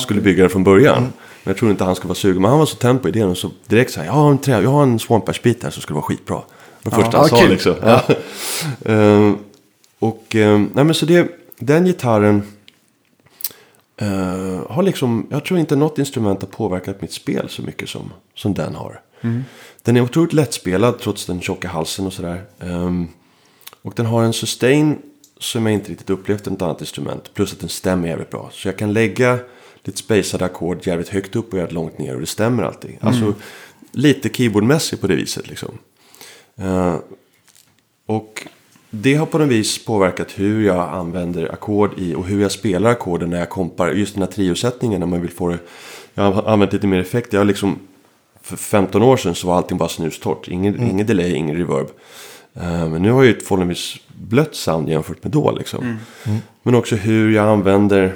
skulle bygga det från början. Mm. Men jag tror inte han skulle vara sugen. Men han var så tänd på idén. Och så direkt så här, jag har en swampashbit här så skulle det vara skitbra. Det första han sa liksom. Ja. Nej, men så den gitarren har liksom, jag tror inte något instrument har påverkat mitt spel så mycket som den har. Mm. Den är otroligt lättspelad trots den tjocka halsen och sådär. Och den har en sustain som jag inte riktigt upplevt något annat instrument. Plus att den stämmer jävligt bra. Så jag kan lägga lite spacade ackord jävligt högt upp och jävligt långt ner. Och det stämmer allting. Mm. Alltså lite keyboardmässigt på det viset liksom. Och det har på något vis påverkat hur jag använder ackord i. Och hur jag spelar ackorden när jag kompar. Just den här triosättningen när man vill få det. Jag har använt lite mer effekt. Jag har liksom... För 15 år sedan så var allting bara snustort. Ingen delay, ingen reverb. Men nu har jag ju ett förhållandevis blött sound jämfört med då liksom. Men också hur jag använder...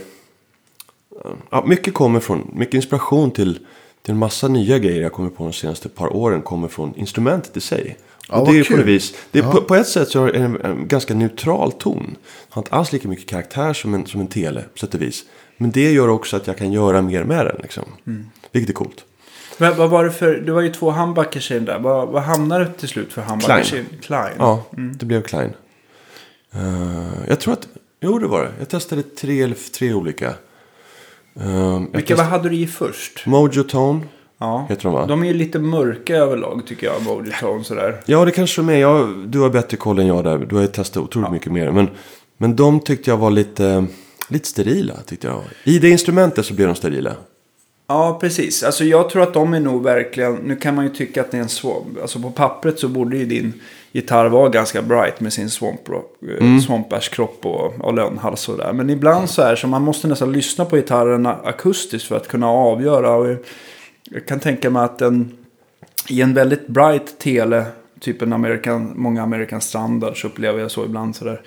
mycket kommer från... Mycket inspiration till en massa nya grejer jag kommer på de senaste par åren kommer från instrumentet i sig. Och det är på något vis... Det är på ett sätt så är det en ganska neutral ton. Jag har inte alls lika mycket karaktär som en tele på sätt och vis. Men det gör också att jag kan göra mer med den liksom. Vilket är coolt. Men vad var det för, det var ju 2 humbuckers in där. Vad hamnade det till slut för humbuckers in? Klein. Ja, det blev Klein. Jag tror att, det var det. Jag testade 3 olika. Vad hade du i först? Mojo Tone. Ja, heter de är ju lite mörka överlag tycker jag, Mojo Tone sådär. Ja, det kanske de är. Du har bättre koll än jag där. Du har ju testat otroligt mycket mer. Men de tyckte jag var lite sterila tyckte jag. I det instrumentet så blev de sterila. Ja, precis. Alltså jag tror att de är nog verkligen... Nu kan man ju tycka att det är en swamp... Alltså på pappret så borde ju din gitarr vara ganska bright med sin swampbärskropp och lönhals och där. Men ibland så är det som man måste nästan lyssna på gitarrerna akustiskt för att kunna avgöra. Och jag kan tänka mig att i en väldigt bright tele, typ många American Standards upplever jag så ibland sådär.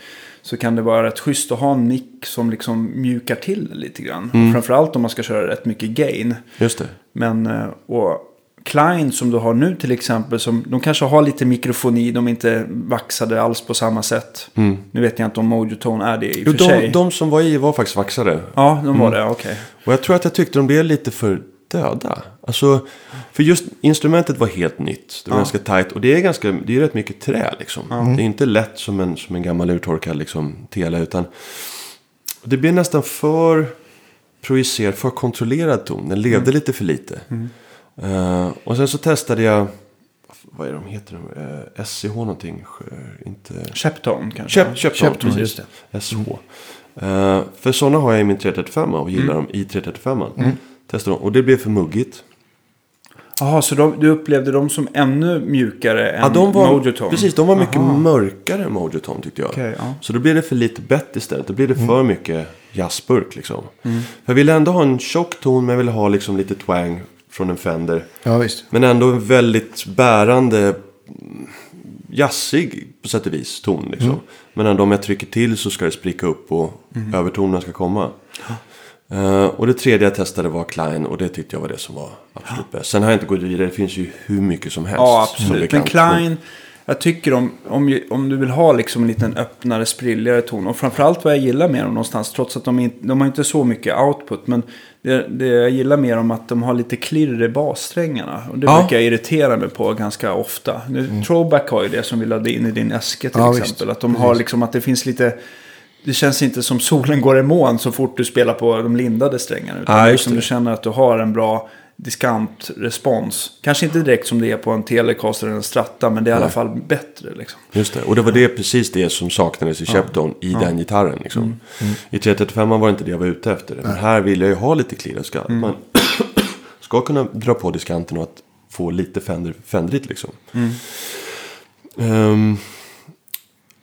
Så kan det vara rätt schysst att ha en mick som liksom mjukar till lite grann. Framförallt om man ska köra rätt mycket gain. Just det. Men, och Klein som du har nu till exempel, som, de kanske har lite mikrofoni, de är inte vaxade alls på samma sätt. Nu vet jag inte om Mojo Tone är det i för sig. De som var i var faktiskt vaxade. Ja, de var det, okej. Och jag tror att jag tyckte de blev lite för döda. Alltså, för just instrumentet var helt nytt. Det var ganska tajt. Och det är rätt mycket trä liksom. Det är inte lätt som en gammal urtorkad liksom, tela, utan det blir nästan för projicerad, för kontrollerad ton. Den levde lite för lite. Och sen så testade jag, vad är de heter? SCH någonting? Inte... Chepton kanske? Chepton, precis. SH. För sådana har jag i min 335 och gillar dem i 335. Och det blev för muggigt. Jaha, så du upplevde dem som ännu mjukare än Mojo Tone? Precis, de var mycket mörkare än Mojo Tone tyckte jag. Okay, Så då blev det för lite bett istället. Då blev det för mycket jazzburk liksom. För jag ville ändå ha en tjock ton, men jag ville ha liksom lite twang från en Fender. Ja, visst. Men ändå en väldigt bärande, jazzig på sätt och vis ton liksom. Men ändå om jag trycker till så ska det spricka upp och övertonerna ska komma. Och det tredje jag testade var Klein, och det tyckte jag var det som var absolut bäst. Sen har jag inte gått vidare, det finns ju hur mycket som helst. Ja, absolut. Men Klein, jag tycker om du vill ha liksom en liten öppnare, sprilligare ton, och framförallt vad jag gillar med dem någonstans, trots att de har inte så mycket output, men det jag gillar med dem att de har lite klirr i bassträngarna, och det brukar jag irritera mig på ganska ofta. Throwback har ju det som vi lade in i din äske till exempel, att de har liksom att det finns lite... Det känns inte som solen går i moln så fort du spelar på de lindade strängarna. Utan som du känner att du har en bra diskantrespons. Kanske inte direkt som det är på en Telecaster eller en Stratta, men det är i alla fall bättre. Liksom. Just det, och det var precis det som saknades i Chepton i den gitarren. Liksom. I 335 var det inte det jag var ute efter. Men här vill jag ju ha lite klirrskall. Man ska kunna dra på diskanten och att få lite fendrigt liksom.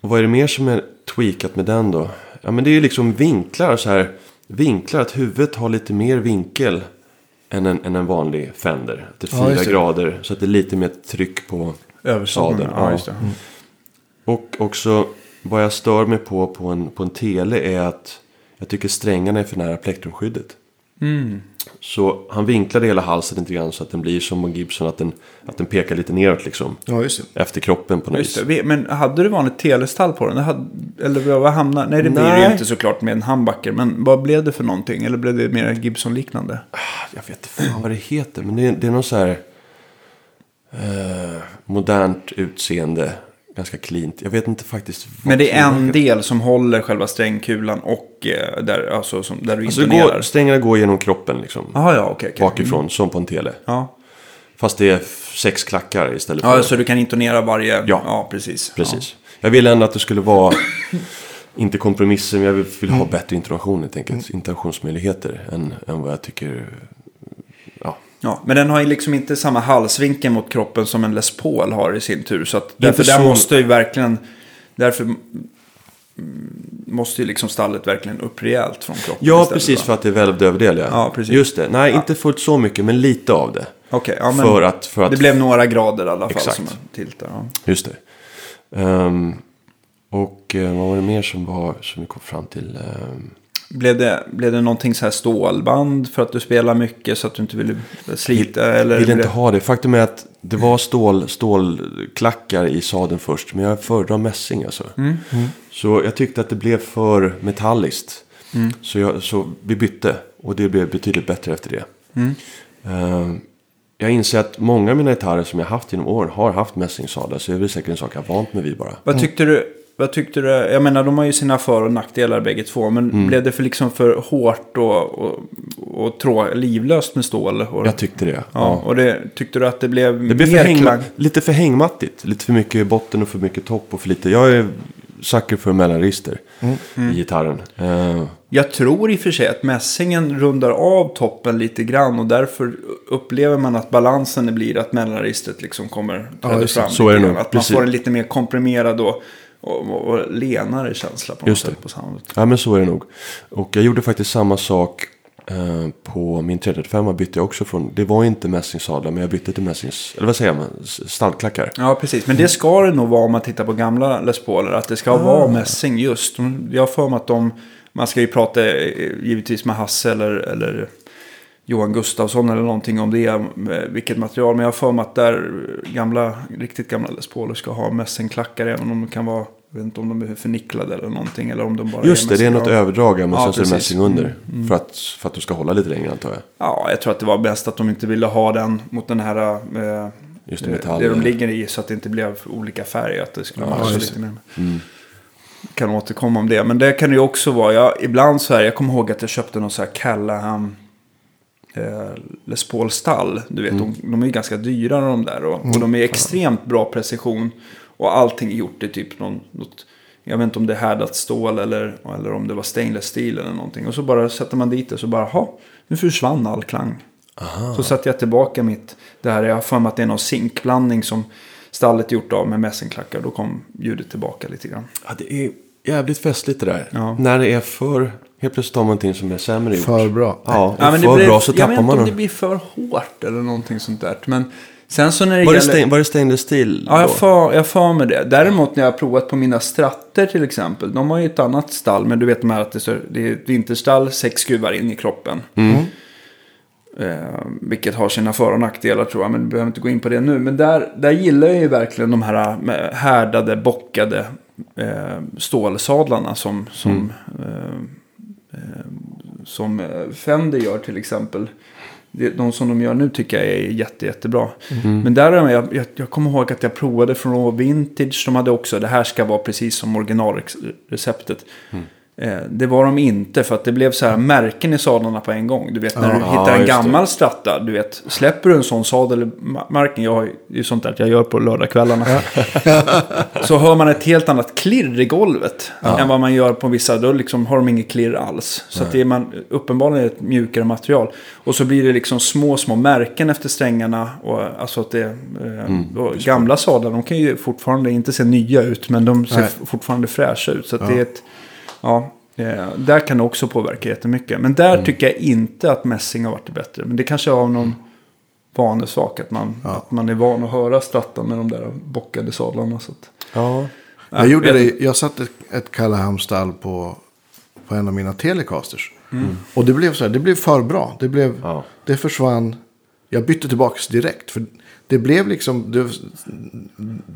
Och vad är det mer som är tweakat med den då? Ja, men det är ju liksom vinklar så här. Vinklar, att huvudet har lite mer vinkel än en vanlig Fender. Att det är 4 grader, så att det är lite mer tryck på sadeln. Ja, just det. Mm. Och också vad jag stör mig på en tele är att jag tycker strängarna är för nära plektrumskyddet. Mm. Så han vinklade hela halsen lite grann så att den blir som en Gibson, att den pekar lite neråt liksom. Ja, just det. Efter kroppen på något vis. Men hade du vanligt telestall på den? Eller vad hamnar? Nej, det blir ju inte såklart med en handbacker. Men vad blev det för någonting? Eller blev det mer Gibson-liknande? Jag vet inte fan vad det heter. Men det är något så här modernt utseende. Ganska klint. Jag vet inte faktiskt. Men det är en del som håller själva strängkulan och där, alltså, som, där du alltså intonerar. Strängarna går genom kroppen liksom. Aha, ja, okay. Bakifrån, som på en tele. Ja. Fast det är 6 klackar istället för... Ja, så du kan intonera varje... Ja precis. Ja. Jag ville ändå att det skulle vara... inte kompromisser, men jag vill ha bättre intonation, helt enkelt. Intonationsmöjligheter än vad jag tycker... Ja, men den har ju liksom inte samma halsvinkel mot kroppen som en Les Paul har i sin tur, så att därför måste ju liksom stallet verkligen upp rejält från kroppen. Ja, precis, för att det är välvd överdel. Ja, precis. Just det. Nej, inte fullt så mycket, men lite av det. Okej, ja, men för att det blev några grader i alla fall. Exakt. Som tiltar. Ja. Just det. Och vad var det mer som vi kom fram till? Blev det någonting så här stålband för att du spelar mycket så att du inte ville slita? Eller ville inte ha det. Faktum är att det var stålklackar i sadeln först, men jag föredrar mässing alltså. Så jag tyckte att det blev för metalliskt. Så vi bytte, och det blev betydligt bättre efter det. Jag inser att många av mina gitarrer som jag haft genom åren har haft mässingssadlar, så det är säkert en sak jag är vant med vid bara. Vad tyckte du? Jag menar, de har ju sina för- och nackdelar bägge två. Men blev det för hårt och livlöst med stål? Och, jag tyckte det. Ja. Och tyckte du att det blev... Det blev lite för hängmattigt. Lite för mycket botten och för mycket topp och för lite... Jag är sucker för mellanregister i gitarren. Jag tror i och för sig att mässingen rundar av toppen lite grann. Och därför upplever man att balansen blir att mellanregistret liksom kommer... fram. Så är det nog. Att man får en lite mer komprimerad då. Och lenare känsla på något sätt på soundet. Ja, men så är det nog. Och jag gjorde faktiskt samma sak på min 335. Bytte jag också från, det var inte mässingssadlar, men jag bytte till stallklackar. Ja, precis. Men det ska det nog vara om man tittar på gamla Les Pauler, att det ska vara mässing just. Jag för mig att man ska ju prata givetvis med Hasse eller Johan Gustafsson eller någonting om det, vilket material, men jag har för mig att där riktigt gamla Les Pauler ska ha mässingklackar, även om de kan vara, jag vet inte om de är förnicklade eller någonting, eller om de bara... Just det är något överdrag, men sen så är det mässing under för att du ska hålla lite längre, antar jag. Ja, jag tror att det var bäst att de inte ville ha den mot den här det de ligger i, så att det inte blev olika färger, att det skulle vara lite mer. Kan återkomma om det, men det kan ju också vara ibland så här, jag kommer ihåg att jag köpte någon så här Callaham Les Paul stall, du vet, de är ju ganska dyra de där, och de är extremt bra precision, och allting är gjort i typ något, jag vet inte om det är härdat stål eller om det var stainless steel eller någonting, och så bara sätter man dit det, så bara nu försvann all klang. Aha. Så satte jag tillbaka mitt, det här jag för mig att det är någon zinkblandning som stallet gjort av med mässingklackar, då kom ljudet tillbaka lite grann. Ja, det är jävligt festligt det där. Ja. När det är för... Helt plötsligt tar man någonting som är sämre gjort. För bra. Ja, ja, men bra, så tappar man. Jag vet inte om det blir för hårt eller någonting sånt där. Men sen så när det gäller... Var det stainless steel? Ja, jag får med det. Däremot när jag har provat på mina stratter till exempel. De har ju ett annat stall. Men du vet de här att det är ett vinterstall. 6 skruvar in i kroppen. Vilket har sina för- och nackdelar, tror jag. Men vi behöver inte gå in på det nu. Men där gillar jag ju verkligen de här härdade, bockade stålsadlarna som Fender gör till exempel. De som de gör nu tycker jag är jättebra. Men där har jag kommer ihåg att jag provade från Vintage. De hade också, det här ska vara precis som originalreceptet. Det var de inte, för att det blev så här märken i sadlarna på en gång. Du vet, när du hittar en gammal stratta, du vet, släpper du en sån sadelmärken, jag har ju sånt där att jag gör på lördagskvällarna. Så hör man ett helt annat klirr i golvet än vad man gör på vissa, då liksom har de inget klirr alls. Så att det är uppenbarligen ett mjukare material. Och så blir det liksom små märken efter strängarna, och alltså att det gamla sadlar, de kan ju fortfarande inte se nya ut, men de ser fortfarande fräscha ut. Så att det är ett... Ja, Där kan det också påverka jättemycket. Men där tycker jag inte att mässing har varit bättre. Men det kanske är av någon vanesak. Att man är van att höra stratta med de där bockade sadlarna. Så att, jag satte ett Callaham-stall på en av mina Telecasters. Mm. Och det blev så här, det blev för bra. Det blev, det försvann. Jag bytte tillbaks direkt. För det blev liksom,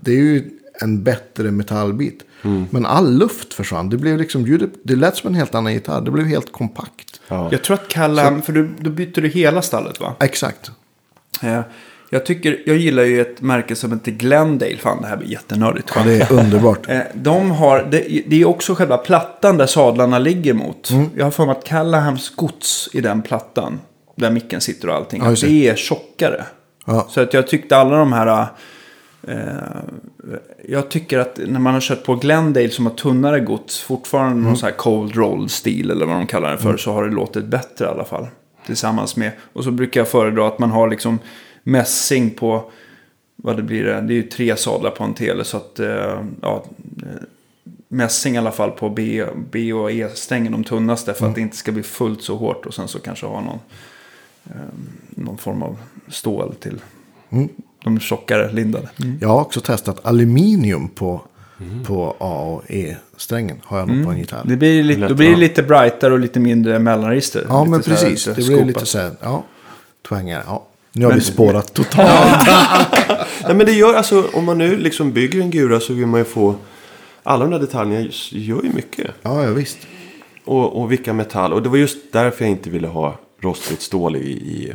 det är ju en bättre metallbit. Mm. Men all luft försvann. Det blev liksom ljudet, det lät som en helt annan gitarr. Det blev helt kompakt. Ja. Jag tror att Callaham, för då byter du hela stallet, va? Exakt. Jag gillar ju ett märke som heter Glendale. Fan, det här blir jättenördigt. Ja, det är underbart. Det är också själva plattan där sadlarna ligger mot. Mm. Jag har format Callahams gods i den plattan. Där micken sitter och allting. Ja, det är tjockare. Ja. Så att jag tyckte alla de här... jag tycker att när man har kört på Glendale som har tunnare gods, fortfarande någon så här cold roll stil eller vad de kallar det för, så har det låtit bättre i alla fall tillsammans med, och så brukar jag föredra att man har liksom mässing på vad det blir, det är ju 3 sadlar på en tele, så att mässing i alla fall på B och E strängen, de tunnaste, för att det inte ska bli fullt så hårt, och sen så kanske ha någon form av stål till de tjockare lindade. Mm. Jag har också testat aluminium på A och E-strängen. Har jag nog på en gitarr. Det blir lite, då blir det lite brightare och lite mindre mellanregister. Ja, lite, men precis. Det blir lite så här, twängare. Ja. Nu har vi spårat totalt. Nej, men det gör, alltså, om man nu liksom bygger en gura så vill man ju få... Alla de där detaljerna gör ju mycket. Ja, visst. Och vilka metall. Och det var just därför jag inte ville ha rostfritt stål i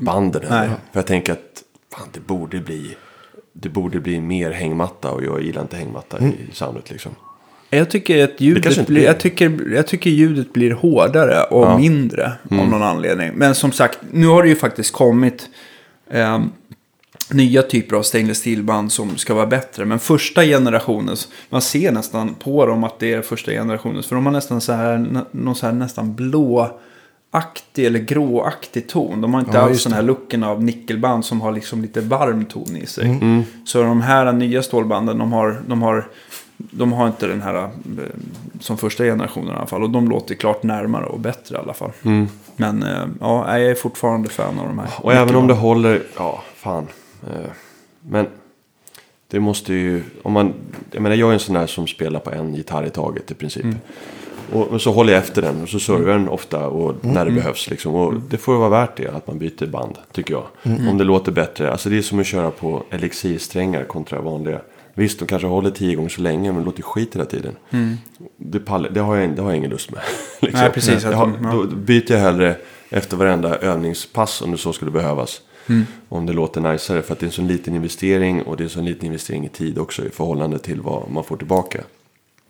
banden. För jag tänker att fan, det borde bli mer hängmatta, och jag gillar inte hängmatta i soundet liksom. Jag tycker att ljudet blir, jag tycker ljudet blir hårdare och mindre av någon anledning. Men som sagt, nu har det ju faktiskt kommit nya typer av stainless steelband som ska vara bättre, men första generationens, man ser nästan på dem att det är första generationens, för de har nästan så här, någon så här nästan blå aktig eller gråaktig ton. De har inte alls den här looken av nickelband som har liksom lite varm ton i sig. Mm. Så de här nya stålbanden, de har inte den här som första generationen i alla fall, och de låter klart närmare och bättre i alla fall. Mm. Men jag är fortfarande fan av de här. Och även om det håller, men det måste ju, om man, jag menar, jag är en sån där som spelar på en gitarr i taget i princip. Mm. Och så håller jag efter den och så servar den ofta och när det behövs liksom. Och det får vara värt det att man byter band, tycker jag. Mm. Om det låter bättre. Alltså det är som att köra på elixirsträngar kontra vanliga. Visst, de kanske håller 10 gånger så länge, men låter skit hela tiden. Mm. Det har jag ingen lust med. Liksom. Nej, precis. Då byter jag hellre efter varenda övningspass, om det så skulle behövas. Mm. Om det låter najsare, för att det är en sån liten investering, och det är en sån liten investering i tid också i förhållande till vad man får tillbaka.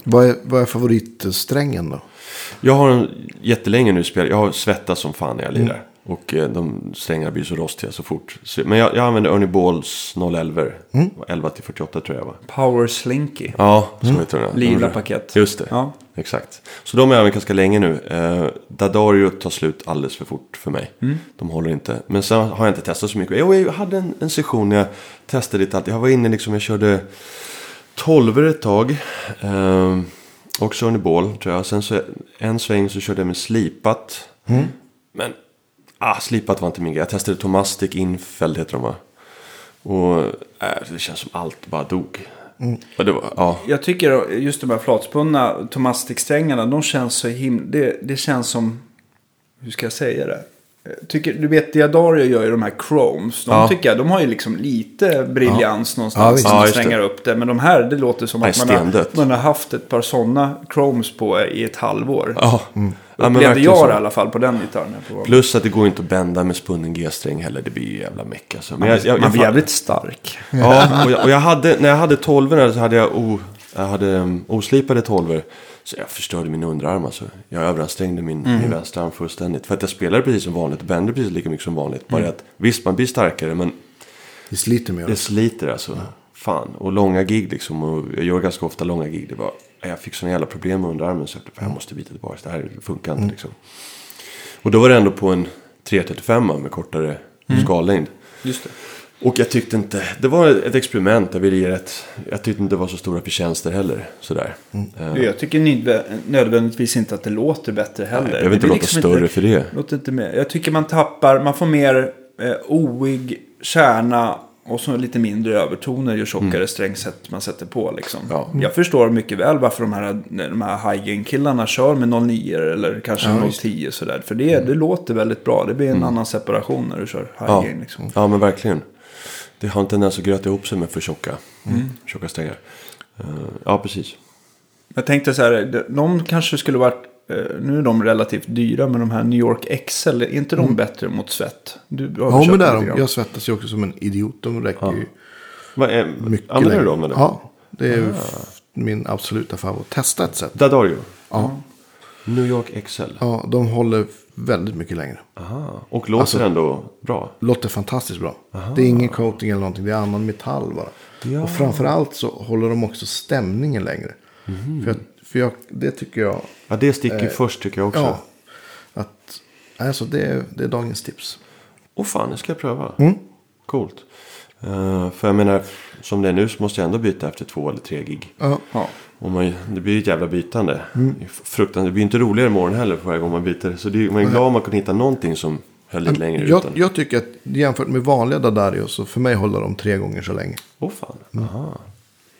Vad är favoritsträngen då? Jag har en jättelänge nu spel. Jag har svettat som fan när jag lirar. Och de strängarna blir så rostiga så fort. Men jag använder Ernie Balls 011. 11-48 tror jag, va? Power Slinky. Ja, så heter den. Lila paket. Just det, exakt. Så de har jag använt ganska länge nu. Dadario tar slut alldeles för fort för mig. De håller inte. Men sen har jag inte testat så mycket. Jag hade en session när jag testade lite allt. Jag var inne liksom, jag körde... 12 ett tag. Också en boll, tror jag. Sen så en sväng så körde jag med slipat. Men slipat var inte min grej. Jag testade Tomastic Infeld, heter de, va? Och det känns som allt bara dog. Och det var, jag tycker just de här flatspunna Tomastic-strängarna, de känns så himla... Det känns som... Hur ska jag säga det? Du vet, Diadario gör ju de här chromes. De tycker jag, de har ju liksom lite briljans någonstans som strängar upp det. Men de här, det låter som att man har haft ett par sådana chromes på i ett halvår. Upplevde jag i alla fall på den gitarren. Plus att det går inte att bända med spunnen G-sträng heller. Det blir ju jävla meck. Alltså. Men man blir jävligt stark. Och jag hade, när jag hade 12 så hade jag hade oslipade 12. Så jag förstörde min underarm, alltså. Jag överansträngde min vänstra arm fullständigt. För att jag spelade precis som vanligt. Bänder precis lika mycket som vanligt. Bara att, visst, man blir starkare, men... Det sliter mer. Det sliter, alltså. Mm. Fan. Och långa gig, liksom. Och jag gör ganska ofta långa gig. Det var, jag fick såna jävla problem med underarmen. Så jag måste byta tillbaka. Det här funkar inte, liksom. Och då var det ändå på en 335 med kortare skallängd. Just det. Och jag tyckte inte, det var ett experiment där vi ville jag tyckte inte det var så stora förtjänster heller sådär. Mm. Jag tycker nödvändigtvis inte att det låter bättre heller. Nej, jag vill inte låta liksom större inte, för det. Låter inte mer. Jag tycker man tappar, man får mer oig kärna och så lite mindre övertoner ju tjockare strängsätt man sätter på liksom. Ja. Mm. Jag förstår mycket väl varför de här high-gain killarna kör med 09 eller kanske 010 så där, för det låter väldigt bra. Det blir en annan separation när du kör high-gain liksom. Ja, men verkligen. Det har en tendens att gröta ihop sig med för tjocka strängar. Ja, precis. Jag tänkte så här, de kanske skulle varit, nu är de relativt dyra, men de här New York XL, är inte de bättre mot svett? Ja, men där, jag svettas ju också som en idiot. De räcker ju mycket längre. Använder du dem eller? Ja, det är min absoluta favorit. Testa ett sätt. Dadario? Ja. New York XL? Ja, de håller väldigt mycket längre. Aha. Och låter ändå bra? Låter fantastiskt bra. Aha. Det är ingen coating eller någonting, det är annan metall bara. Ja. Och framförallt så håller de också stämningen längre. Mm. För jag, det tycker jag... Ja, det sticker först tycker jag också. Ja, att, alltså det är dagens tips. Åh fan, det ska jag pröva. Mm. Coolt. För jag menar, som det är nu så måste jag ändå byta efter 2 eller 3 gig. Ja. Det blir ett jävla bytande. Mm. Fruktansvärt. Det blir inte roligare imorgon heller för varje gång man byter. Så det, man är glad om man kan hitta någonting som höll lite längre utan. Jag tycker att jämfört med vanliga Dadario så för mig håller de 3 gånger så länge. Åh fan, aha.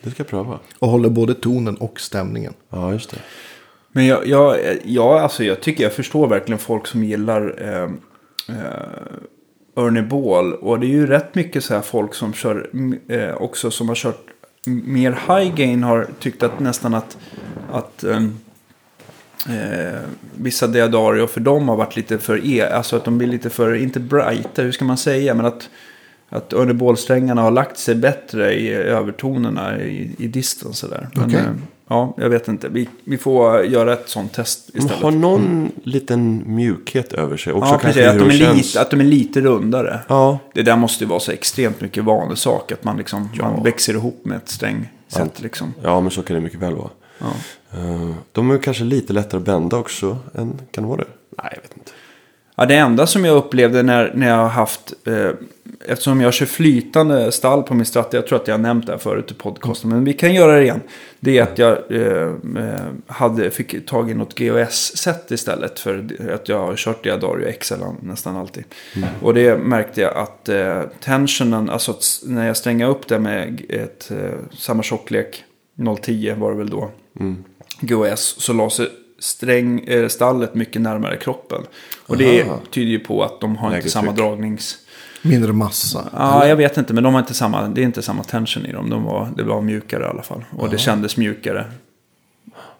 Det ska jag pröva. Och håller både tonen och stämningen. Ja, just det. Men jag tycker jag förstår verkligen folk som gillar... Ernie Ball, och det är ju rätt mycket så här folk som kör också som har kört mer high gain har tyckt att nästan att vissa Dadario för dem har varit lite för alltså att de blir lite för inte brighta, hur ska man säga, men att Ernie Ball-strängarna har lagt sig bättre i övertonerna i distance där. Men, okay. Ja, jag vet inte. Vi får göra ett sånt test istället. Har någon liten mjukhet över sig också, kanske att de är lite rundare. Ja. Det där måste ju vara så extremt mycket vanlig sak att man liksom man växer ihop med ett strängsätt liksom. Ja, men så kan det mycket väl vara. Ja. De är kanske lite lättare att bända också än kan det vara det. Nej, jag vet inte. Ja, det enda som jag upplevde när jag har haft eftersom jag kör flytande stall på min Strat, jag tror att jag nämnt det här förut i podcasten, men vi kan göra det igen. Det är att jag fick tag i något GOS-sätt istället för att jag har kört Diadario XL nästan alltid. Mm. Och det märkte jag att tensionen, alltså när jag strängade upp det med samma tjocklek, 010 var det väl då, GOS, så la sig stallet mycket närmare kroppen. Och det tyder ju på att de har inte samma dragnings... Mindre massa. Ja, jag vet inte, men de har inte samma, det är inte samma tension i dem. Det var mjukare i alla fall. Och det kändes mjukare.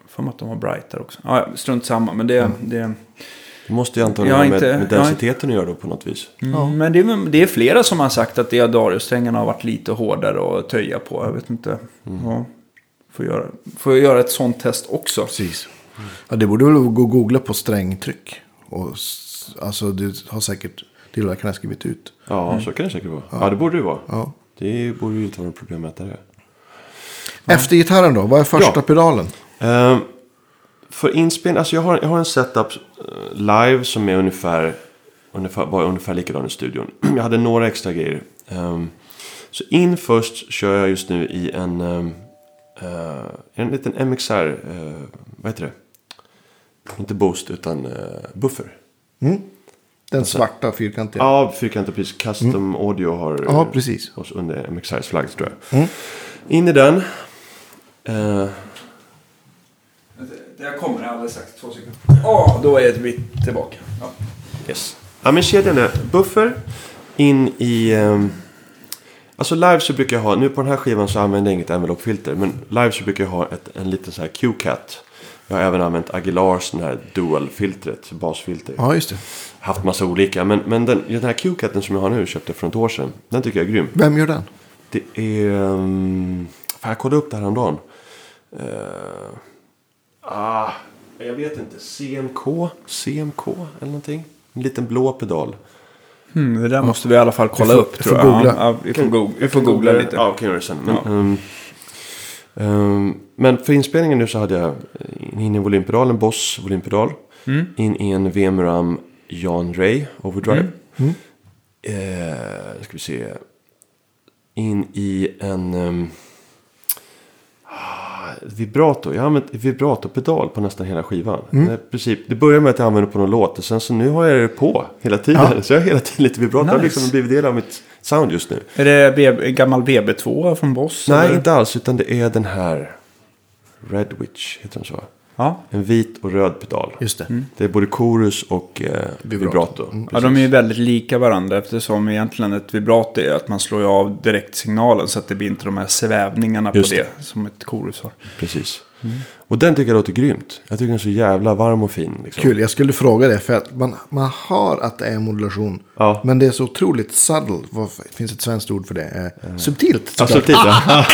För att de var brightare också. Ja, strunt samma, men det måste ju antagligen med densiteten att göra då på något vis. Mm. Ja. Men det är flera som har sagt att Diadario-strängarna har varit lite hårdare att töja på. Jag vet inte. Ja. Får jag göra ett sånt test också? Precis. Ja, det borde väl gå och googla på strängtryck. Och, alltså, det har säkert... Tillverkarna har skrivit ut. Ja, så kan det säkert vara. Ja, det borde det vara. Ja. Det borde ju inte vara något problem med det. Ja. Efter gitarren då, vad är första pedalen? För inspelning, alltså jag har en setup live som är ungefär likadan i studion. Jag hade några extra grejer. Så in först kör jag just nu i en liten MXR, vad heter det? Inte boost utan buffer. Mm. Den svarta fyrkanten. Ja, fyrkanten, precis. Custom Audio har precis. Under MXRs flagg, tror jag. Mm. In i den. Jag kommer alldeles strax, 2 sekunder. Då är vi tillbaka. Ja. Yes. Ja, men kedjan är buffer in i... Alltså live så brukar jag ha... Nu på den här skivan så använder jag inget envelope-filter. Men live så brukar jag ha en liten så här Q-cat. Jag har även använt Aguilars den här dual-filtret, basfilter. Ja, just det. Haft massa olika, men den här Q-caten som jag har nu köpte för ett år sedan. Den tycker jag är grym. Vem gör den? Det är... jag kollade upp det här om dagen. Jag vet inte. CMK eller någonting. En liten blå pedal. Det där måste vi i alla fall kolla upp, tror jag. Vi får googla lite. Ja, kan göra det sen. Men för inspelningen nu så hade jag in i volympedalen, Boss volympedal, in i en VMram Jan Ray Overdrive. Ska vi se, in i en vibrato. Jag har använt vibrato-pedal på nästan hela skivan. Mm. Det börjar med att jag använder på någon låt och sen så nu har jag det på hela tiden. Ja. Så jag har hela tiden lite vibrato. Nice. Det har liksom blivit del av mitt sound just nu. Är det gammal BB2 från Boss? Nej, eller? Inte alls, utan det är den här Red Witch, heter den så. Ja. En vit och röd pedal. Just det. Mm. Det är både chorus och vibrato. Mm. Ja, de är ju väldigt lika varandra eftersom egentligen ett vibrato är att man slår av direktsignalen så att det blir inte de här svävningarna just på det som ett chorus har. Precis. Mm. Och den tycker jag låter grymt. Jag tycker den är så jävla varm och fin. Liksom. Kul, jag skulle fråga det för att man hör att det är modulation. Ja. Men det är så otroligt subtle. Finns ett svenskt ord för det? Subtilt. Ja, subtilt, ja.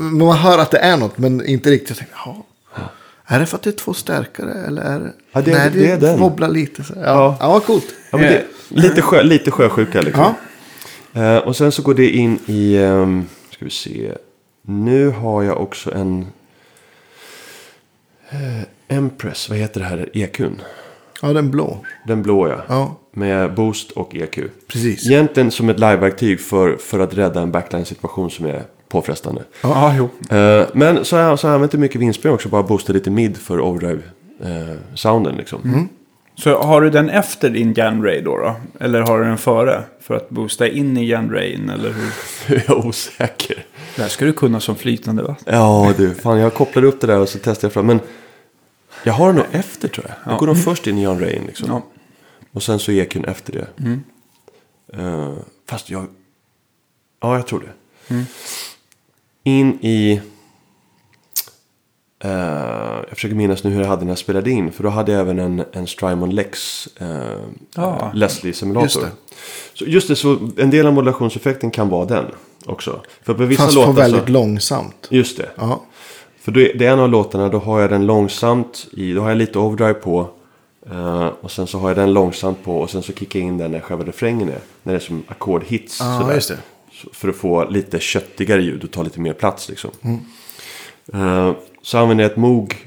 Man hör att det är något men inte riktigt. Jag tänker, ja. Är det för att det är två stärkare eller är det? Ja, det är, nej, det wobblar lite så. Ja, ja coolt. Ja, men det, lite sjösjuka liksom. Ja. Och sen så går det in i ska vi se. Nu har jag också en Empress, vad heter det här? EQ:n. Ja, den blå ja. Ja. Med boost och EQ. Precis. Egentligen som ett liveverktyg för att rädda en backline-situation som är påfrestande. Ah, jo. Men så har jag använt mycket vindspel också. Bara boostat lite mid för overdrive-sounden liksom. Mm. Så har du den efter din Janray då? Eller har du den före? För att boosta in i Janrayn eller hur? Jag är osäker. Det här ska du kunna som flytande va? Ja du, fan jag kopplade upp det där och så testade jag fram. Men jag har den nog efter tror jag. Jag går nog först in i Janrayn liksom. Ja. Och sen så EQ:n efter det. Mm. Fast jag... Ja, jag tror det. Mm. In i jag försöker minnas nu hur jag hade den här spelad in, för då hade jag även en Strymon Lex Leslie-simulator. Så en del av modulationseffekten kan vara den också. För på vissa låtar väldigt långsamt. Just det. Aha. För då det är en av låtarna, då har jag den långsamt i, då har jag lite overdrive på och sen så har jag den långsamt på och sen så kickar jag in den när själva refrängen är, när det är som ackordhits just det. För att få lite köttigare ljud och ta lite mer plats liksom. Så använder jag ett Moog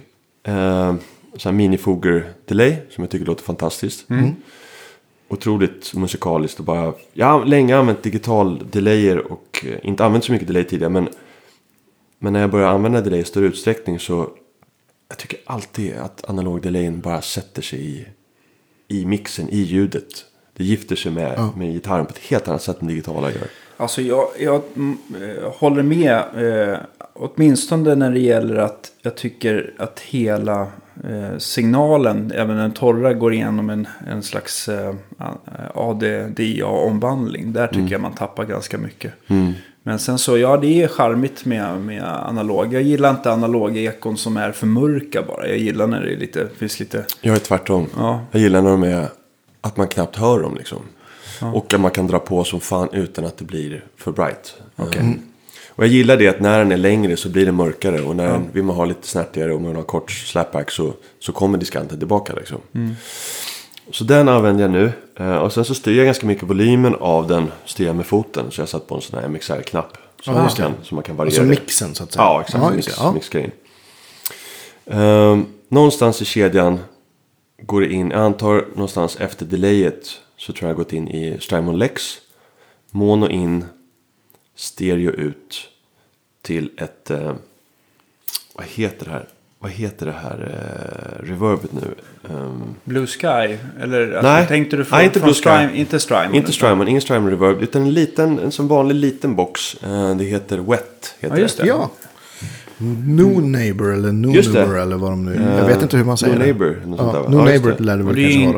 minifoger delay som jag tycker låter fantastiskt. Otroligt musikaliskt och bara, jag har länge använt digital delayer och inte använt så mycket delay tidigare, men när jag börjar använda delay i större utsträckning så jag tycker alltid att analog delayen bara sätter sig i mixen, i ljudet. Det gifter sig med gitarren på ett helt annat sätt än digitala gör. Alltså jag håller med åtminstone när det gäller att jag tycker att hela signalen, även den torra, går igenom en slags ADDA-omvandling. Där tycker jag man tappar ganska mycket. Mm. Men sen så, ja det är charmigt med analog. Jag gillar inte analoga ekon som är för mörka bara. Jag gillar när det är lite, finns lite... Jag är tvärtom. Ja. Jag gillar när de är att man knappt hör dem liksom. Ja. Och att man kan dra på som fan utan att det blir för bright. Okay. Mm. Och jag gillar det att när den är längre så blir det mörkare. Och när den, vill man ha lite snärtigare och man har kort slapback så kommer diskanten tillbaka liksom. Mm. Så den använder jag nu. Och sen så styr jag ganska mycket volymen av den. Styr jag med foten. Så jag satt på en sån här MXR-knapp. Som man kan variera. Och så mixen så att säga. Ja, exakt. Mixgrejen. Någonstans i kedjan går det in. Jag antar någonstans efter delayet. Så tror jag gått in i Strymon Lex. Mono in. Stereo ut. Till ett... Vad heter det här reverbet nu? Blue Sky? Eller, alltså, nej, tänkte du inte Blue Sky. Inte Strymon. Ingen Strymon reverb. Utan en som vanlig liten box. Det heter Wet. Heter just det. Ja. No Neighbor eller No Neighbor eller vad de nu... jag vet inte hur man säger No Neighbor.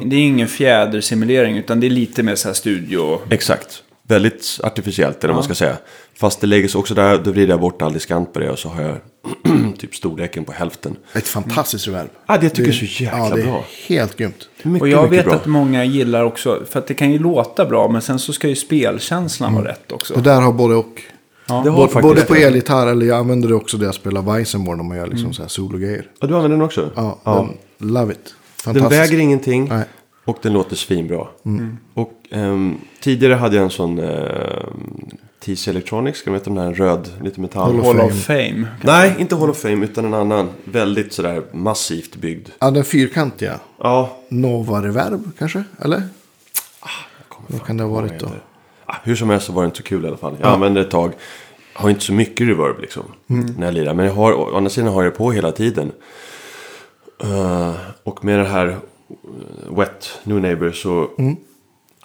Det är ingen fjädersimulering utan det är lite mer så här studio. Exakt. Väldigt artificiellt eller man ska säga. Fast det läggs också där, då vrider jag bort all diskant på det och så har jag typ storleken på hälften. Ett fantastiskt reverb. Ja, det tycker jag är så jäkla bra. Ja, det är helt grymt. Mycket, och jag vet bra. Att många gillar också, för att det kan ju låta bra men sen så ska ju spelkänslan vara rätt också. Det där har både och. Ja, både på elgitarr eller jag använder det också där jag spelar Weissenborn och man gör liksom så här sologrejer. Ja, du använder den också? Ja. Love it. Den väger ingenting. Nej. Och den låter svinbra. Mm. Och tidigare hade jag en sån TC Electronics, ska man veta om den här röd, lite metall. Hall of Fame. Nej, inte Hall of Fame utan en annan väldigt sådär massivt byggd. Ja, den fyrkantiga. Ja. Nova Reverb kanske, eller? Vad kan det ha varit då? Hur som helst så var det inte så kul i alla fall. Jag använde ett tag. Har inte så mycket reverb liksom när jag lirar. Men jag har, å andra sidan har jag det på hela tiden. Och med det här Wet New Neighbor så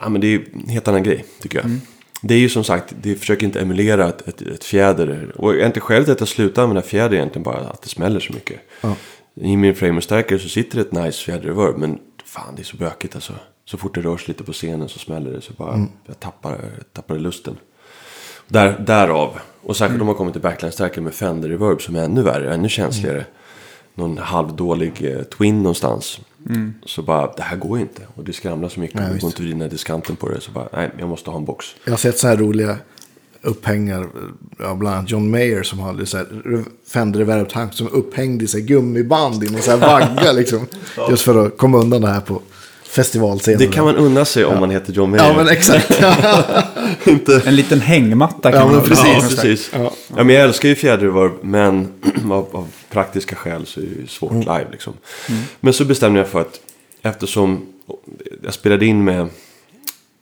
men det är ju en helt annan grej tycker jag. Det är ju som sagt, det försöker inte emulera ett fjäder. Och inte själv att jag slutar använda fjäder egentligen, bara att det smäller så mycket. I min framerstärkare så sitter det ett nice fjäderreverb, men fan det är så bökigt alltså. Så fort det rörs lite på scenen så smäller det, så bara jag tappar lusten. Därav. Och särskilt om man kommer till backline-stärkare med Fender reverb som är ännu värre, ännu känsligare. Någon halvdålig twin någonstans. Så bara, det här går ju inte. Och det skramlar så mycket. Det går inte vrida diskanten på det. Så bara, nej, jag måste ha en box. Jag har sett så här roliga upphängar av bland annat John Mayer som hade så här Fender reverb-tank som upphängde i sig gummiband i någon så här vagga liksom. Just för att komma undan det här på festivalscenen. Det kan man unna sig om man heter John Mayer. Ja, men exakt. Inte. En liten hängmatta kan man precis. Ja. Ja, men jag älskar ju fjäderreverb, men av praktiska skäl så är det ju svårt live liksom. Men så bestämde jag för att eftersom jag spelade in med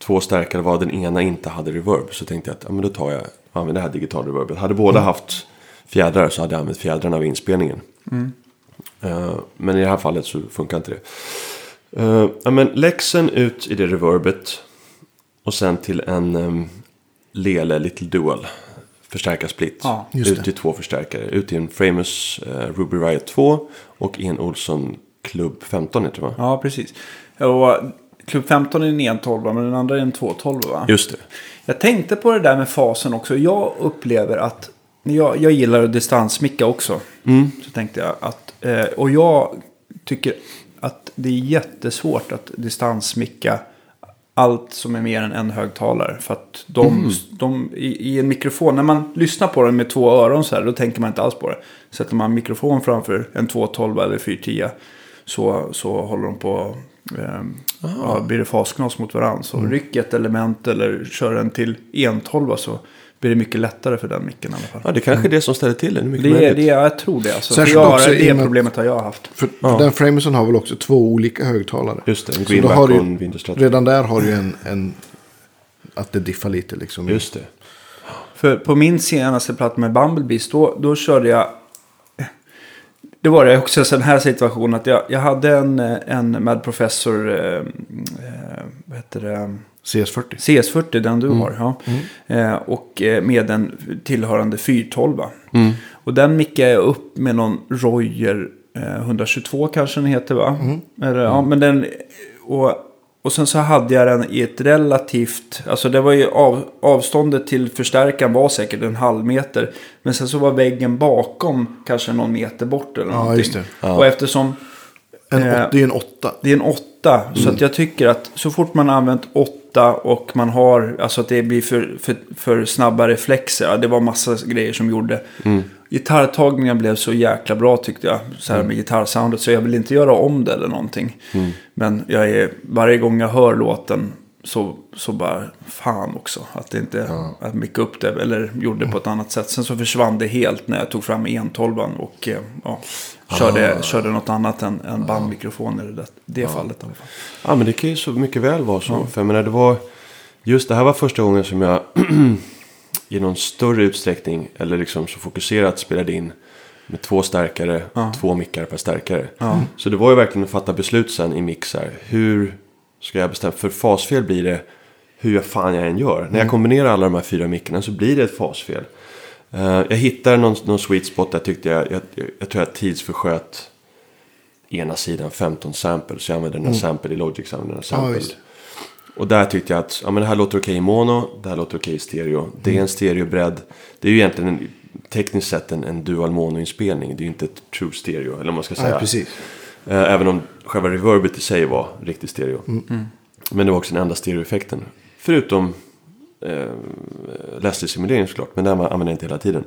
två stärkare var den ena inte hade reverb, så tänkte jag att men då tar jag använder det här digitala reverbet. Hade båda haft fjädrar så hade jag använt fjädrarna av inspelningen. Men i det här fallet så funkar inte det. Men läxen ut i det reverbet och sen till en Layla Little Dual förstärkarsplit ut till två förstärkare, ut i en Framus Ruby Riot 2 och i en Olsson Club 15 heter det, va? Ja, precis. Och Club 15 är en 112, men den andra är en 212, va? Just det. Jag tänkte på det där med fasen också. Jag upplever att jag gillar att distansmicka också. Så tänkte jag att och jag tycker att det är jättesvårt att distansmicka allt som är mer än en högtalare. För att de i en mikrofon, när man lyssnar på den med två öron så här, då tänker man inte alls på det. Sätter man mikrofon framför en 212 eller 410 så håller de på blir det fasknas mot varandra. Så rycker ett element eller kör en till 112 så blir det mycket lättare för den micken i alla fall. Ja, det kanske är det som ställer till det. Det är jag tror det. Alltså. Det problemet har jag haft. För den Framersen har väl också två olika högtalare. Just det, en Greenback och en Windows 30. Redan där har du en att det diffar lite liksom. Just det. För på min senaste platta med Bumblebees då körde jag. Det var det också den här situationen att jag hade en Mad Professor vad heter det? CS40. CS40, den du har. Ja. Och med en tillhörande 412. Och den mickade jag upp med någon Royer 122 kanske den heter, va? Eller, ja, men den, och sen så hade jag den i ett relativt, alltså det var ju avståndet till förstärkan var säkert en halv meter. Men sen så var väggen bakom kanske någon meter bort eller någonting. Just det. Ja. Och eftersom det är en 8. Det är en 8. Så att jag tycker att så fort man har använt 8 och man har, alltså att det blir för snabba reflexer. Det var massa grejer som gjorde. Gitarrtagningen blev så jäkla bra tyckte jag. Så här med gitarrsoundet. Så jag vill inte göra om det eller någonting. Men varje gång jag hör låten så bara fan också. Att det inte att micka upp det eller gjorde det på ett annat sätt. Sen så försvann det helt när jag tog fram 112 och körde något annat än en bandmikrofon eller det fallet i alla fall. Ja, men det kan ju så mycket väl vara så. För jag menar, det här var första gången som jag i någon större utsträckning eller liksom så fokuserat spelade in med två stärkare, två mickar per stärkare. Så det var ju verkligen att fatta beslut sen i mixar. Hur ska jag bestämma? För fasfel blir det hur jag än gör. När jag kombinerar alla de här fyra mickarna så blir det ett fasfel. Jag hittade någon sweet spot där tyckte jag tror jag tidsförsköt ena sidan 15 samples. Så jag använde den här sample i Logic, använde den här sample. Och där tyckte jag att men det här låter okej i mono, det här låter okej i stereo. Det är en stereobredd. Det är ju egentligen tekniskt sett en dual mono-inspelning. Det är ju inte ett true stereo, eller om man ska säga. Precis. Även om själva reverbet i sig var riktigt stereo. Men det var också den enda stereoeffekten. Förutom läste simulering såklart, men den använde jag inte hela tiden.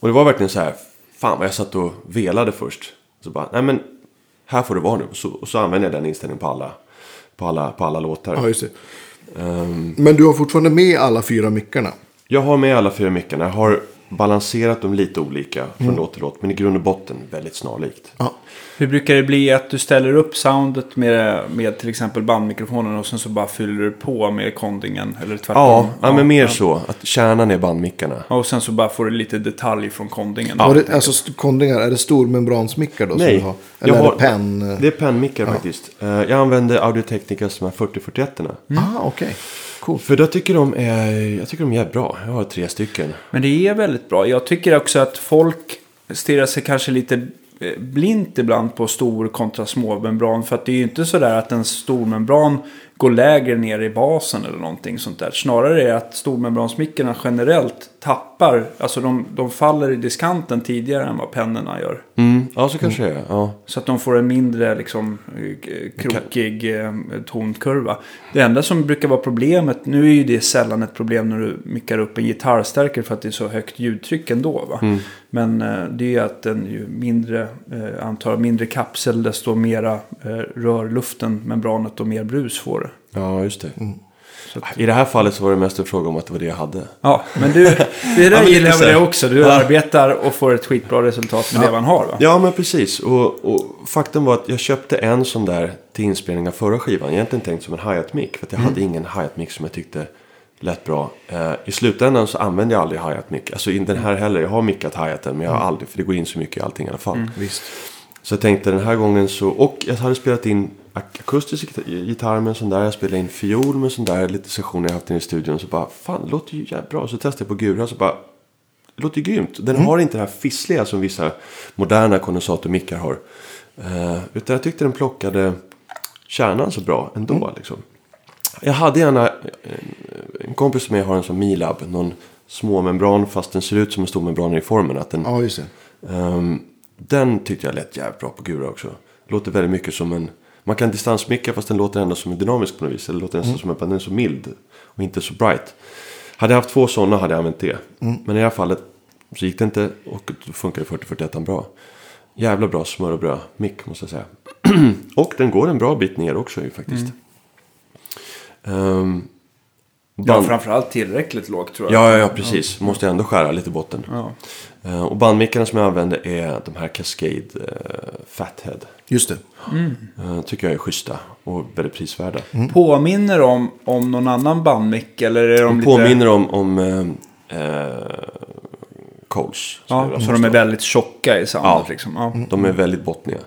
Och det var verkligen så här, fan vad jag satt och velade först. Så bara, nej men här får det vara nu. Och så använde jag den inställningen på alla låtar. Ja, just det. Men du har fortfarande med alla fyra mickarna? Jag har med alla fyra mickarna. Jag har balanserat dem lite olika från låt till låt, men i grund och botten väldigt snarlikt. Ja. Hur brukar det bli att du ställer upp soundet med till exempel bandmikrofonen och sen så bara fyller du på med kondingen eller tvärtom? Ja, men mer så att kärnan är bandmickarna. Ja, och sen så bara får du lite detalj från kondingen. Ja, det, alltså kondingar, är det stor membransmickar då? Nej, som du har? Eller är det penn? Det är pennmickar faktiskt. Jag använder Audio-Technica som är 4041-erna. Ah, okej. Cool. För jag tycker de är bra. Jag har 3 stycken. Men det är väldigt bra. Jag tycker också att folk stirrar sig kanske lite blint ibland på stor kontra småmembran. För att det är ju inte så där att en stormembran går lägre ner i basen eller någonting sånt där. Snarare är att stormembransmickarna generellt tappar. Alltså de faller i diskanten tidigare än vad pennorna gör. Mm. Ja, så kanske det är. Ja. Så att de får en mindre liksom, krokig tonkurva. Det enda som brukar vara problemet, nu är ju det sällan ett problem när du mickar upp en gitarrstärkare för att det är så högt ljudtryck ändå, va? Mm. Men det är ju att den ju mindre kapsel, desto mera rör luften, membranet och mer brus får det. Ja, just det. Mm. Att, i det här fallet så var det mest en fråga om att det var det jag hade. Ja, men du, det där gillar jag med det också. Du arbetar och får ett skitbra resultat med det man har, va? Ja, men precis. Och faktum var att jag köpte en sån där till inspelning av förra skivan. Jag egentligen tänkt som en hi-hat-mic, för att jag hade ingen hi-hat-mic som jag tyckte lät bra. I slutändan så använde jag aldrig hi-hat-mic. Alltså inte den här heller. Jag har mickat hi-haten, men jag har aldrig, för det går in så mycket i allting i alla fall. Mm. Visst. Så jag tänkte den här gången så... Och jag hade spelat in akustisk gitarr med en sån där. Jag spelade in fiol med en sån där. Lite sessioner jag haft in i studion. Så bara, fan, det låter ju jävla bra. Så testade jag på Gura så bara, det låter ju grymt. Den har inte det här fissliga som vissa moderna kondensatormickar har. Utan jag tyckte den plockade kärnan så bra ändå. Liksom. Jag hade gärna... En kompis med mig har en sån Milab. Någon småmembran fast den ser ut som en stor membran i formen. Att den, ja, just det. Den tyckte jag lät jävligt bra på Gura också. Låter väldigt mycket som en... Man kan distansmicka fast den låter ändå som en dynamisk på något vis. Eller låter nästan som en... Den är så mild och inte så bright. Hade jag haft 2 sådana hade jag använt det. Men i det här fallet så gick det inte. Och då funkade 4041 bra. Jävla bra smör och bröd mick måste jag säga. Och den går en bra bit ner också ju faktiskt. Ja, framförallt tillräckligt lågt tror jag. Ja, precis. Måste jag ändå skära lite botten. Ja. Och bandmickarna som jag använder är de här Cascade Fathead. Just det. Tycker jag är schyssta och väldigt prisvärda. Påminner de om någon annan bandmick? Eller är de lite... Påminner om Coles. Ja, så de är väldigt tjocka i soundet. Ja, liksom. De är väldigt bottniga.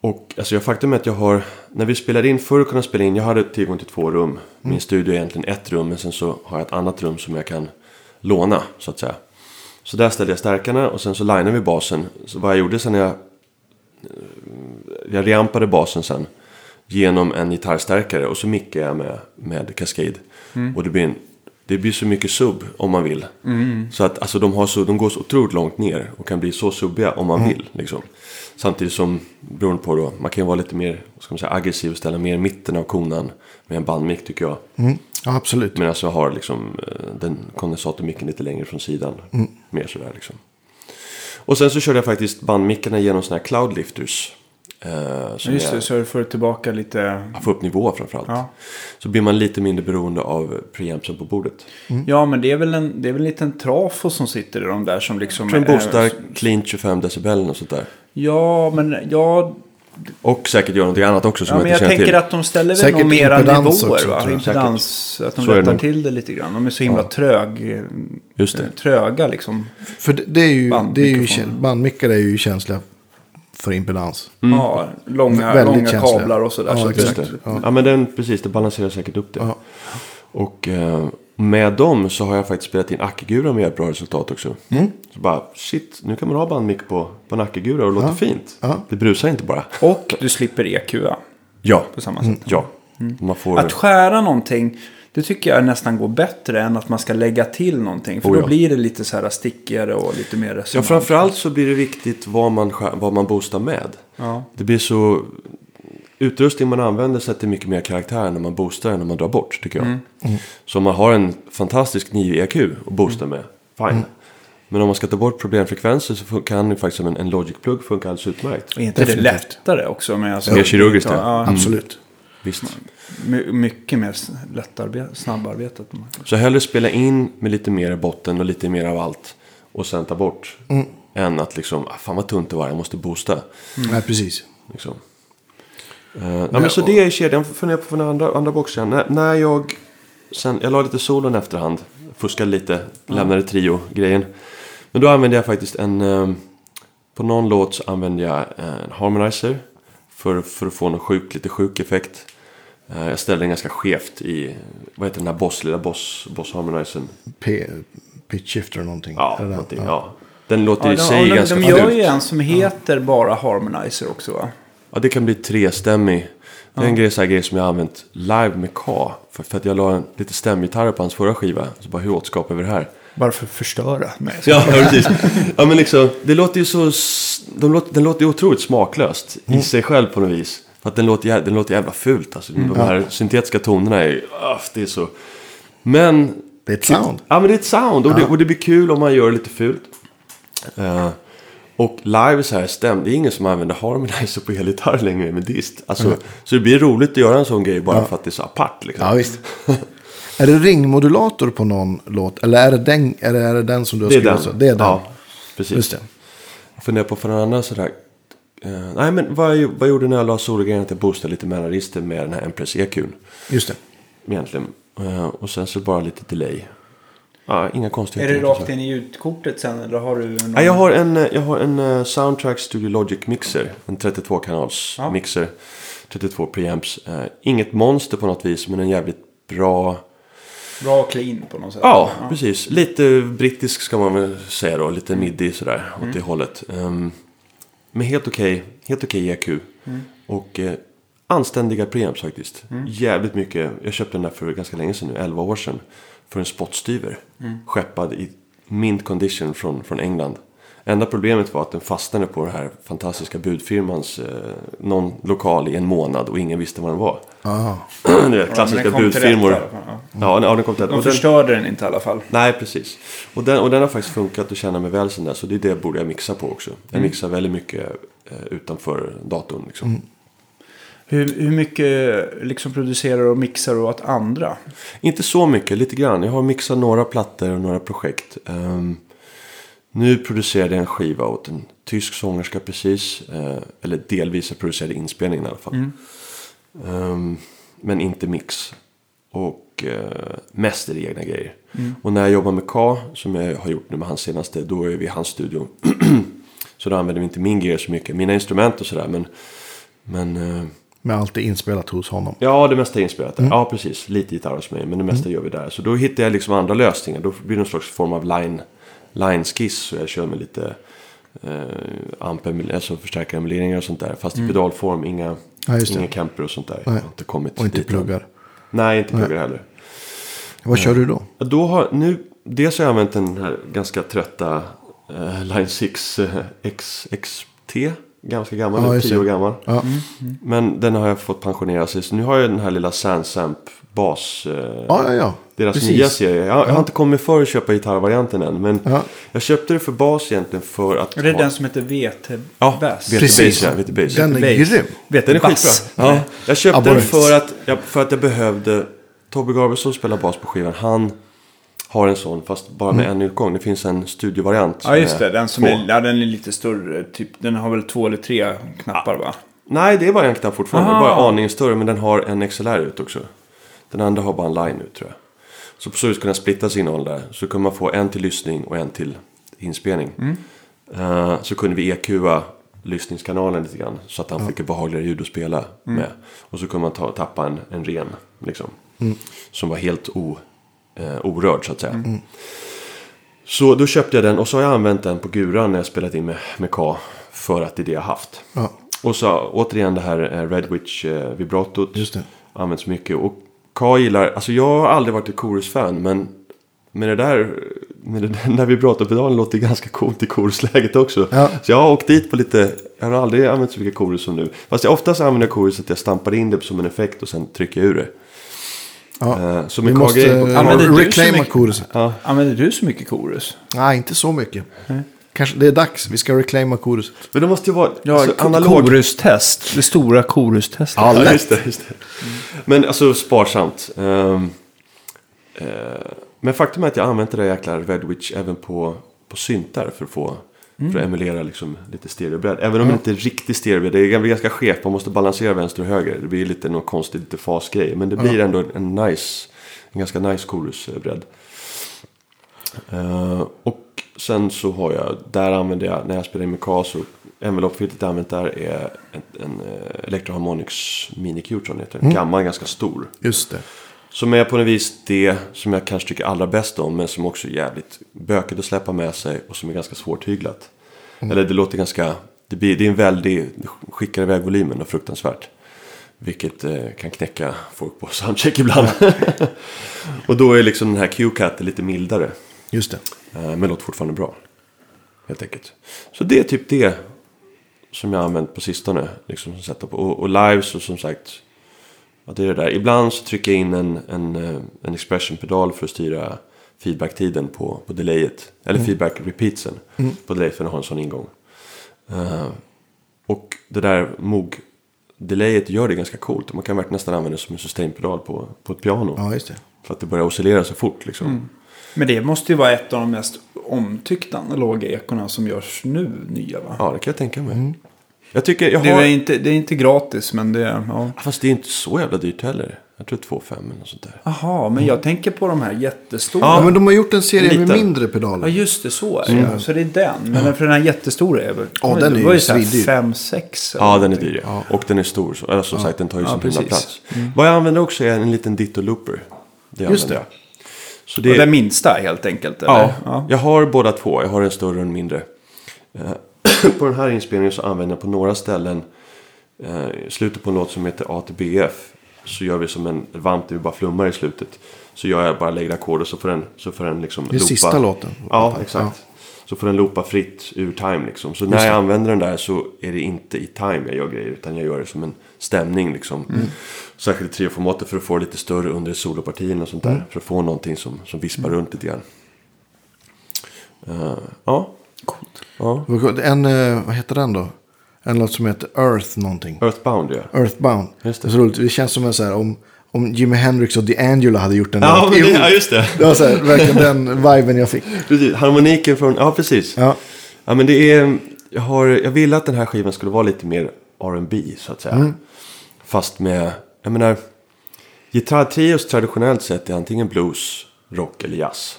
Och alltså jag faktum är att jag har, när vi spelade in förr kunde spela in, jag hade tillgång till 2 rum. Min studio är egentligen ett rum, men sen så har jag ett annat rum som jag kan låna så att säga. Så där ställde jag stärkarna och sen så lineade vi basen. Så vad jag gjorde sen, jag reampade basen sen genom en gitarrstärkare och så mickade jag med Cascade. Och det blir så mycket sub om man vill. Så att alltså de går så otroligt långt ner och kan bli så subbiga om man vill liksom. Samtidigt som, beroende på då, man kan ju vara lite mer, ska man säga, aggressiv och ställa mer i mitten av konan med en bandmick tycker jag. Ja, absolut. Medan jag har liksom den kondensatormicken lite längre från sidan. Mer sådär liksom. Och sen så körde jag faktiskt bandmickarna genom sådana här cloudlifters. Just det, så du får tillbaka lite... Få upp nivå framförallt. Ja. Så blir man lite mindre beroende av preampsen på bordet. Ja, men det är väl en liten trafo som sitter i de där som liksom... Tror en boostar, clean 25 decibel och sånt där. Ja, men jag... Och säkert gör någonting annat också som jag inte känner till. Jag tänker att de ställer väl några mera nivåer, va? Impedans, att de rättar till det lite grann. De är så himla tröga liksom. För det är ju... Bandmickar är ju känsliga för impedans. Ja, långa kablar och sådär. Ja, så det. Ja, men det balanserar säkert upp det. Ja. Och med dem så har jag faktiskt spelat in Ackegura med ett bra resultat också. Så bara, shit, nu kan man ha bandmick på en Ackegura och det låter fint. Det brusar inte bara. Och du slipper EQA. Ja. På samma sätt. Ja. Man får... Att skära någonting, det tycker jag nästan går bättre än att man ska lägga till någonting. För då blir det lite så här stickigare och lite mer resonans. Ja, framförallt så blir det viktigt vad man boostar med. Ja. Det blir så... Utrustning man använder sätter mycket mer karaktär när man boostar än när man drar bort, tycker jag. Så om man har en fantastisk 9EQ och boostar med, fine. Men om man ska ta bort problemfrekvenser så kan faktiskt en Logic Plug funka alldeles utmärkt. Och inte det lättare också? Med alltså, mer kirurgiskt, ja. Absolut. Visst. Mycket mer snabbarbetat. Så hellre spela in med lite mer botten och lite mer av allt och sen ta bort än att liksom, fan vad tunt det var, jag måste boosta. Nej, precis. Liksom. Men så det är kedjan. Funderar på den andra boxen. När jag la lite solon efterhand, fuskade lite, lämnade trio-grejen. Men då använde jag faktiskt på någon låt så använde jag en harmonizer för att få någon lite sjuk effekt. Jag ställde den ganska skevt i, vad heter den här boss harmonizern? Pitch shifter någonting. Ja, eller någonting, ja. Den låter i sig ganska sjuk. De gör ju en som heter bara harmonizer också, va? Ja, det kan bli trestämmig. Det är en grej som jag har använt live med K. För att jag la en lite stämgitarr på hans förra skiva. Så bara, hur återskapar vi det här? Bara för att förstöra. Ja, precis. Ja, men liksom, det låter ju så... Den låter ju otroligt smaklöst i sig själv på något vis. För att den låter jävla fult. Alltså. De här syntetiska tonerna är... det är så... Men... Det är ett sound. Ja, men det är ett sound. Och det blir kul om man gör lite fult. Och live så här stämd. Det är ingen som använder harmonizer på elgitarr längre med dist. Alltså, så det blir roligt att göra en sån grej bara för att det är så apart. Liksom. Ja, visst. Är det ringmodulator på någon låt? Eller är det den som du har skrivit? Det är den. Ja, precis. Just det. Jag funderar på för den andra sådär. Nej, men vad gjorde när jag la sologrejen att jag boostade lite mellanregister med den här Empress EQn? Just det. Egentligen. Och sen så bara lite delay. Ja, inga konstigheter. Är det rakt in i ljudkortet sen eller har du någon... Nej, jag har en Soundtrack Studio Logic mixer, en 32 kanals mixer, 32 preamps. Inget monster på något vis, men en jävligt bra clean på något sätt. Ja, precis. Lite brittisk ska man väl säga då, lite midi så där åt det hållet. Men helt okej EQ. Och anständiga preamps faktiskt. Jävligt mycket. Jag köpte den där för ganska länge sedan nu, 11 år sedan. För en spottstyver. Skeppad i mint condition från England. Enda problemet var att den fastnade på den här fantastiska budfirmans någon lokal i en månad och ingen visste vad den var. Det klassiska budfirmor. Ja, den kom till rätt. De förstörde den inte i alla fall. Nej, precis. Och den har faktiskt funkat och känner mig väl sen där. Så det är det jag borde mixa på också. Jag mixar väldigt mycket utanför datorn liksom. Hur mycket liksom producerar och mixar du åt andra? Inte så mycket, lite grann. Jag har mixat några plattor och några projekt. Nu producerade jag en skiva åt en tysk sångerska precis. Eller delvis jag producerade inspelningen i alla fall. Men inte mix. Och mest är det egna grejer. Och när jag jobbar med K, som jag har gjort nu med hans senaste, då är vi i hans studio. Så då använder vi inte min gear så mycket. Mina instrument och sådär, men allt är inspelat hos honom. Ja, det mesta är inspelat där. Ja, precis. Lite gitarr hos mig, men det mesta gör vi där. Så då hittar jag liksom andra lösningar. Då blir det en slags form av line-skiss. Så jag kör med lite alltså förstärkaremuleringar och sånt där. Fast i pedalform, inga camper och sånt där. Jag har inte kommit och inte dit pluggar. Nej, inte pluggar heller. Vad kör du då? Dels har jag använt den här ganska trötta Line 6 XT. Ganska gammal, 10 år gammal. Ja. Men den har jag fått pensionera sig. Så nu har jag den här lilla Sandsamp-bas. Deras nya serie. Jag har inte kommit för att köpa gitarrvarianten än. Men jag köpte det för bas egentligen för att... Det är den som heter VT-Bass. Ja, VT-Bass. Den är grym. Den är skitbra. Ja. Jag köpte den för att jag behövde... Tobbe Garberson spelar bas på skivan. Han... har en sån, fast bara med en utgång. Det finns en studiovariant. Ja, just det. Den som den är lite större. Typ, den har väl 2 eller 3 knappar, va? Nej, det är bara en knapp fortfarande. Bara aningen större, men den har en XLR ut också. Den andra har bara en line ut, tror jag. Så på så vis kan den splitta signal där. Så kan man få en till lyssning och en till inspelning. Så kunde vi EQa lyssningskanalen lite grann. Så att han fick ett behagligare ljud att spela med. Och så kunde man tappa en ren, liksom. Som var helt orörd så att säga. Så då köpte jag den och så har jag använt den på guran när jag spelat in med K för att det är det jag haft. Och så återigen det här Red Witch vibratot. Just det. Används mycket och K gillar, alltså jag har aldrig varit ett chorus-fan, men med det där när vibratopedalen låter ganska coolt i chorusläget också. Så jag har åkt dit på lite, jag har aldrig använt så mycket chorus som nu. Fast jag oftast använder chorus att jag stampar in det som en effekt och sen trycker jag ur det. Så vi måste reclaima chorus. Använder du så mycket chorus? Nej, inte så mycket. Kanske det är dags, vi ska reclaima koruset. Men det måste ju vara analog korustest, det stora korustestet. Ja, just det. Men alltså sparsamt. Men faktum är att jag använder det jäkla Red Witch även på syntar för att få för att emulera liksom lite stereobredd. Även om det inte är riktigt stereobredd, det är ganska skevt, man måste balansera vänster och höger. Det blir lite någon konstig lite fasgrej, men det blir ändå en ganska nice korusbredd. Och sen så har jag, där använder jag när jag spelar in med KAS och envelopefiltet jag använder där är en Electroharmonix mini-Q-tron heter den, gammal, ganska stor. Just det. Som är på en vis det som jag kanske tycker allra bäst om, men som också är jävligt bökigt att släppa med sig och som är ganska svårtyglat. Eller det låter ganska, det är en väldigt, skickar iväg volymen och fruktansvärt. Vilket kan knäcka folk på soundcheck ibland. Och då är liksom den här Q-cut lite mildare. Just det. Men låter fortfarande bra, helt enkelt. Så det är typ det som jag har använt på sistone liksom, som setup. Och live så som sagt, ja, det är det där. Ibland så trycker jag in en expression-pedal för att styra feedback-tiden på delayet. Eller feedback-repeatsen på delayet för att ha en sån ingång. Och det där Moog-delayet gör det ganska coolt. Man kan verkligen nästan använda det som en sustain-pedal på ett piano. Ja, just det. För att det börjar oscillera så fort liksom. Men det måste ju vara ett av de mest omtyckta analoga ekorna som görs nu, nya va? Ja, det kan jag tänka mig. Jag tycker jag har... det är inte gratis, men det är... Ja. Fast det är inte så jävla dyrt heller. Jag tror 2,5 eller något sånt där. Jaha, men jag tänker på de här jättestora. Ja, men de har gjort en serie med mindre pedaler. Ja, just det, så är det. Så det är den. Men för den här jättestora är väl... Ja, den är ju svindyr. 5-6. Ja, den är dyr. Ja. Och den är stor. Så, som sagt, den tar ju som himla plats. Vad jag använder också är en liten ditto looper. Just det. Så det är den minsta helt enkelt, eller? Ja, jag har båda två. Jag har en större och en mindre. På den här inspelningen så använder jag på några ställen slutet på en låt som heter ATBF. Så gör vi som en vamp där vi bara flummar i slutet. Så gör jag bara lägger ackord och så får den liksom loopa. Det är sista låten. Ja, exakt. Ja. Så får den loopa fritt ur time liksom. Så när jag använder den där så är det inte i time jag gör grejer, utan jag gör det som en stämning liksom. Särskilt i trioformatet för att få lite större under solopartierna och sånt där. För att få någonting som vispar runt lite grann. Ja. Coolt. Ja. En, vad heter den då? En låt som heter Earth någonting. Earthbound, ja. Earthbound. Just det. Det känns som en så här, om Jimi Hendrix och D'Angelo hade gjort den. Ja, där. Ja, just det. Det var så här, verkligen den viben jag fick. Precis, harmoniken från, ja precis. Ja. Ja, men det är, jag ville att den här skivan skulle vara lite mer R&B så att säga. Fast med, jag menar, gitarrtrios traditionellt sett är antingen blues, rock eller jazz.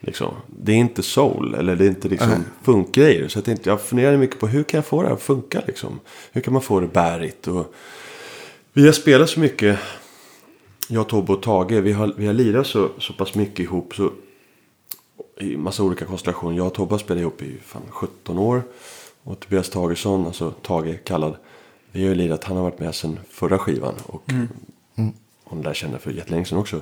Liksom. Det är inte soul eller det är inte liksom funkgrejer, så jag funderar mycket på hur kan jag få det att funka liksom? Hur kan man få det bärigt? Och vi har spelat så mycket, jag, Tobbe och Tage, vi har lirat så pass mycket ihop, så i massa olika konstellationer. Jag och Tobbe har spelat ihop i 17 år, och Tobias Tagesson, alltså Tage kallad, vi har ju lirat, han har varit med sedan förra skivan och hon där känner för jättelänge sedan också.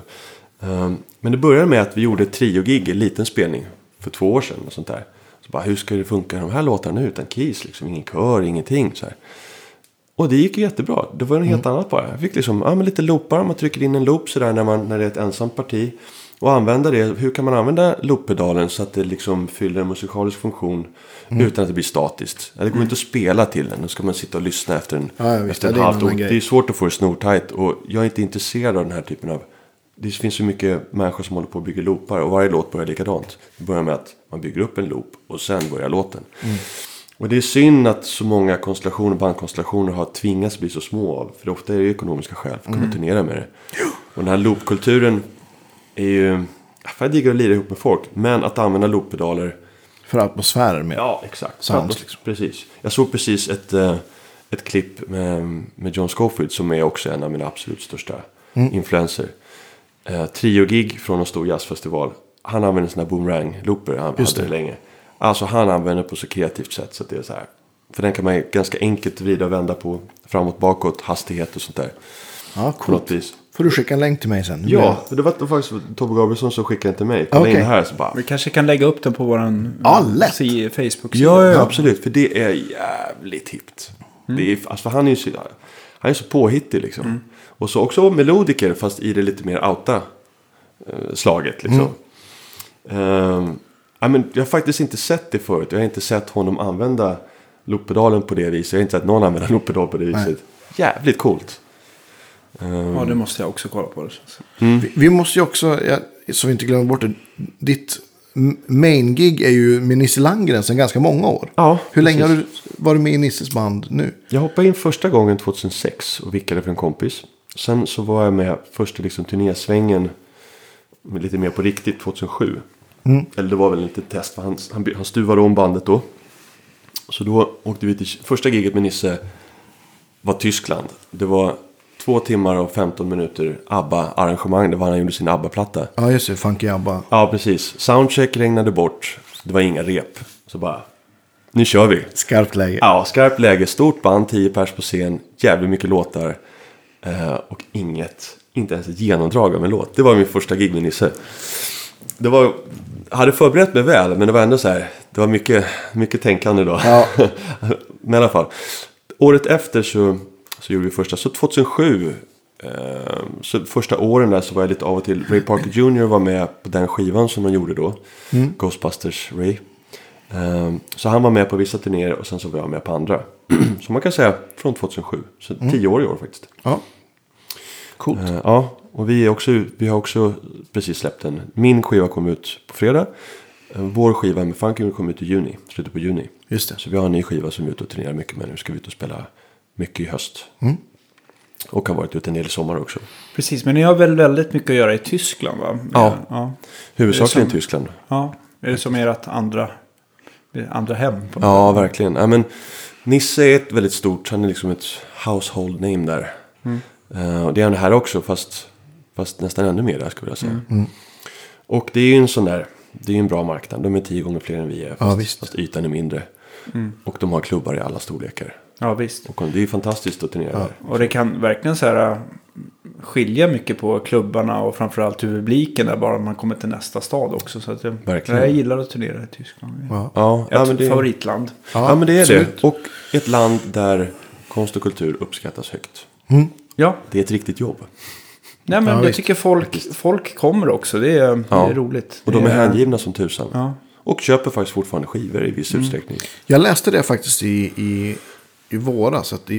Men det började med att vi gjorde trio-gig, en liten spelning för 2 år sedan och sånt där. Så bara, hur ska det funka de här låtarna utan keys liksom, ingen kör, ingenting så här. Och det gick ju jättebra. Det var något helt annat bara. Jag fick liksom, ja, men lite loopar, man trycker in en loop så där när det är ett ensamt parti och använder det. Hur kan man använda looppedalen så att det liksom fyller en musikalisk funktion utan att det blir statiskt? Det går inte att spela till den. Då ska man sitta och lyssna efter en, efter en halvt. Det är svårt att få det snortajt, och jag är inte intresserad av den här typen av. Det finns så mycket människor som håller på att bygga loopar, och varje låt börjar likadant. Det börjar med att man bygger upp en loop och sen börjar låten. Och det är synd att så många konstellationer, bandkonstellationer, har tvingats bli så små av. För det ofta är det ekonomiska skäl för att kunna turnera med det. Och den här loopkulturen är ju... Jag diggar att lira ihop med folk, men att använda looppedaler... För atmosfären med. Ja, exakt. Sounds, liksom. Precis. Jag såg precis ett klipp med John Scofield, som är också en av mina absolut största influenser. Trio-gig från en stor jazzfestival. Han använder såna boomerang-looper. Han hade det länge. Alltså han använder på så kreativt sätt så att det är så här. För den kan man ganska enkelt vrida och vända på. Framåt, bakåt, hastighet och sånt där. Ja, coolt. Får du skicka en länk till mig sen? Ja, det var faktiskt Tobbe Gabrielsson som skickade den till mig. Okay. In här, så bara... Vi kanske kan lägga upp den på vår Facebook-sida. Ja, absolut. För det är jävligt hippt. Alltså han är så påhittig liksom. Och så också melodiker, fast i det lite mer outa slaget liksom. I mean, jag har faktiskt inte sett det förut. Jag har inte sett honom använda looppedalen på det viset. Jag har inte sett någon använda looppedal på det viset. Nej. Jävligt coolt. Ja, det måste jag också kolla på. Det. Mm. Vi måste ju också, så vi inte glömmer bort det, ditt main-gig är ju med Nisse Langen sedan ganska många år. Ja, hur länge har du varit med i Nisses band nu? Jag hoppade in första gången 2006 och vickade för en kompis. Sen så var jag med första liksom turnésvängen lite mer på riktigt 2007. Mm. Eller det var väl lite test för han stuvade om bandet då. Så då åkte vi till första giget med Nisse var Tyskland. Det var 2 timmar och 15 minuter ABBA-arrangemang. Det var han gjorde sin ABBA-platta. Ja, just det. Funky ABBA. Ja, precis. Soundcheck regnade bort. Det var inga rep. Så bara, nu kör vi. Skarpt läge. Ja, skarpt läge. Stort band, 10 pers på scen. Jävligt mycket låtar. Och inget, inte ens ett genomdrag av en låt. Det var min första gig med Nisse. Det var, hade förberett mig väl, men det var ändå så här. Det var mycket, mycket tänkande då. Ja. Men i alla fall. Året efter så gjorde vi första. Så 2007, så första åren där så var jag lite av och till. Ray Parker Jr. var med på den skivan som han gjorde då. Mm. Ghostbusters Ray. Så han var med på vissa turnéer och sen så var jag med på andra. Så man kan säga från 2007. Så 10 år i år faktiskt. Ja, coolt. Ja, och vi har också precis släppt en. Min skiva kom ut på fredag. Vår skiva med Funky kom ut i juni. Slutet på juni. Just det. Så vi har en ny skiva som är ute och turnerar mycket med nu. Ska vi ut och spela mycket i höst. Mm. Och har varit ute en del i sommar också. Precis, men ni har väl väldigt mycket att göra i Tyskland, va? Med, ja. Huvudsakligen i Tyskland. Ja, är det som ert andra hem? På ja, verkligen. Ja, men Nisse är ett väldigt stort, han är liksom ett household name där. Mm. Och det är han här också, fast nästan ännu mer där skulle jag säga. Mm. Och det är ju en sån där, det är ju en bra marknad. De är 10 gånger fler än vi är, fast ytan är mindre. Mm. Och de har klubbar i alla storlekar. Ja, visst. Och det är ju fantastiskt att turnera där. Och det kan verkligen så här skilja mycket på klubbarna och framförallt publiken där bara man kommer till nästa stad också. Så att jag gillar att turnera i Tyskland. Ja. Ett favoritland. Ja, men det är absolut. Det. Och ett land där konst och kultur uppskattas högt. Mm. Ja. Det är ett riktigt jobb. Nej, men jag tycker folk kommer också. Det är roligt. Och de är hängivna som tusan. Ja. Och köper faktiskt fortfarande skivor i viss utsträckning. Jag läste det faktiskt i våras, att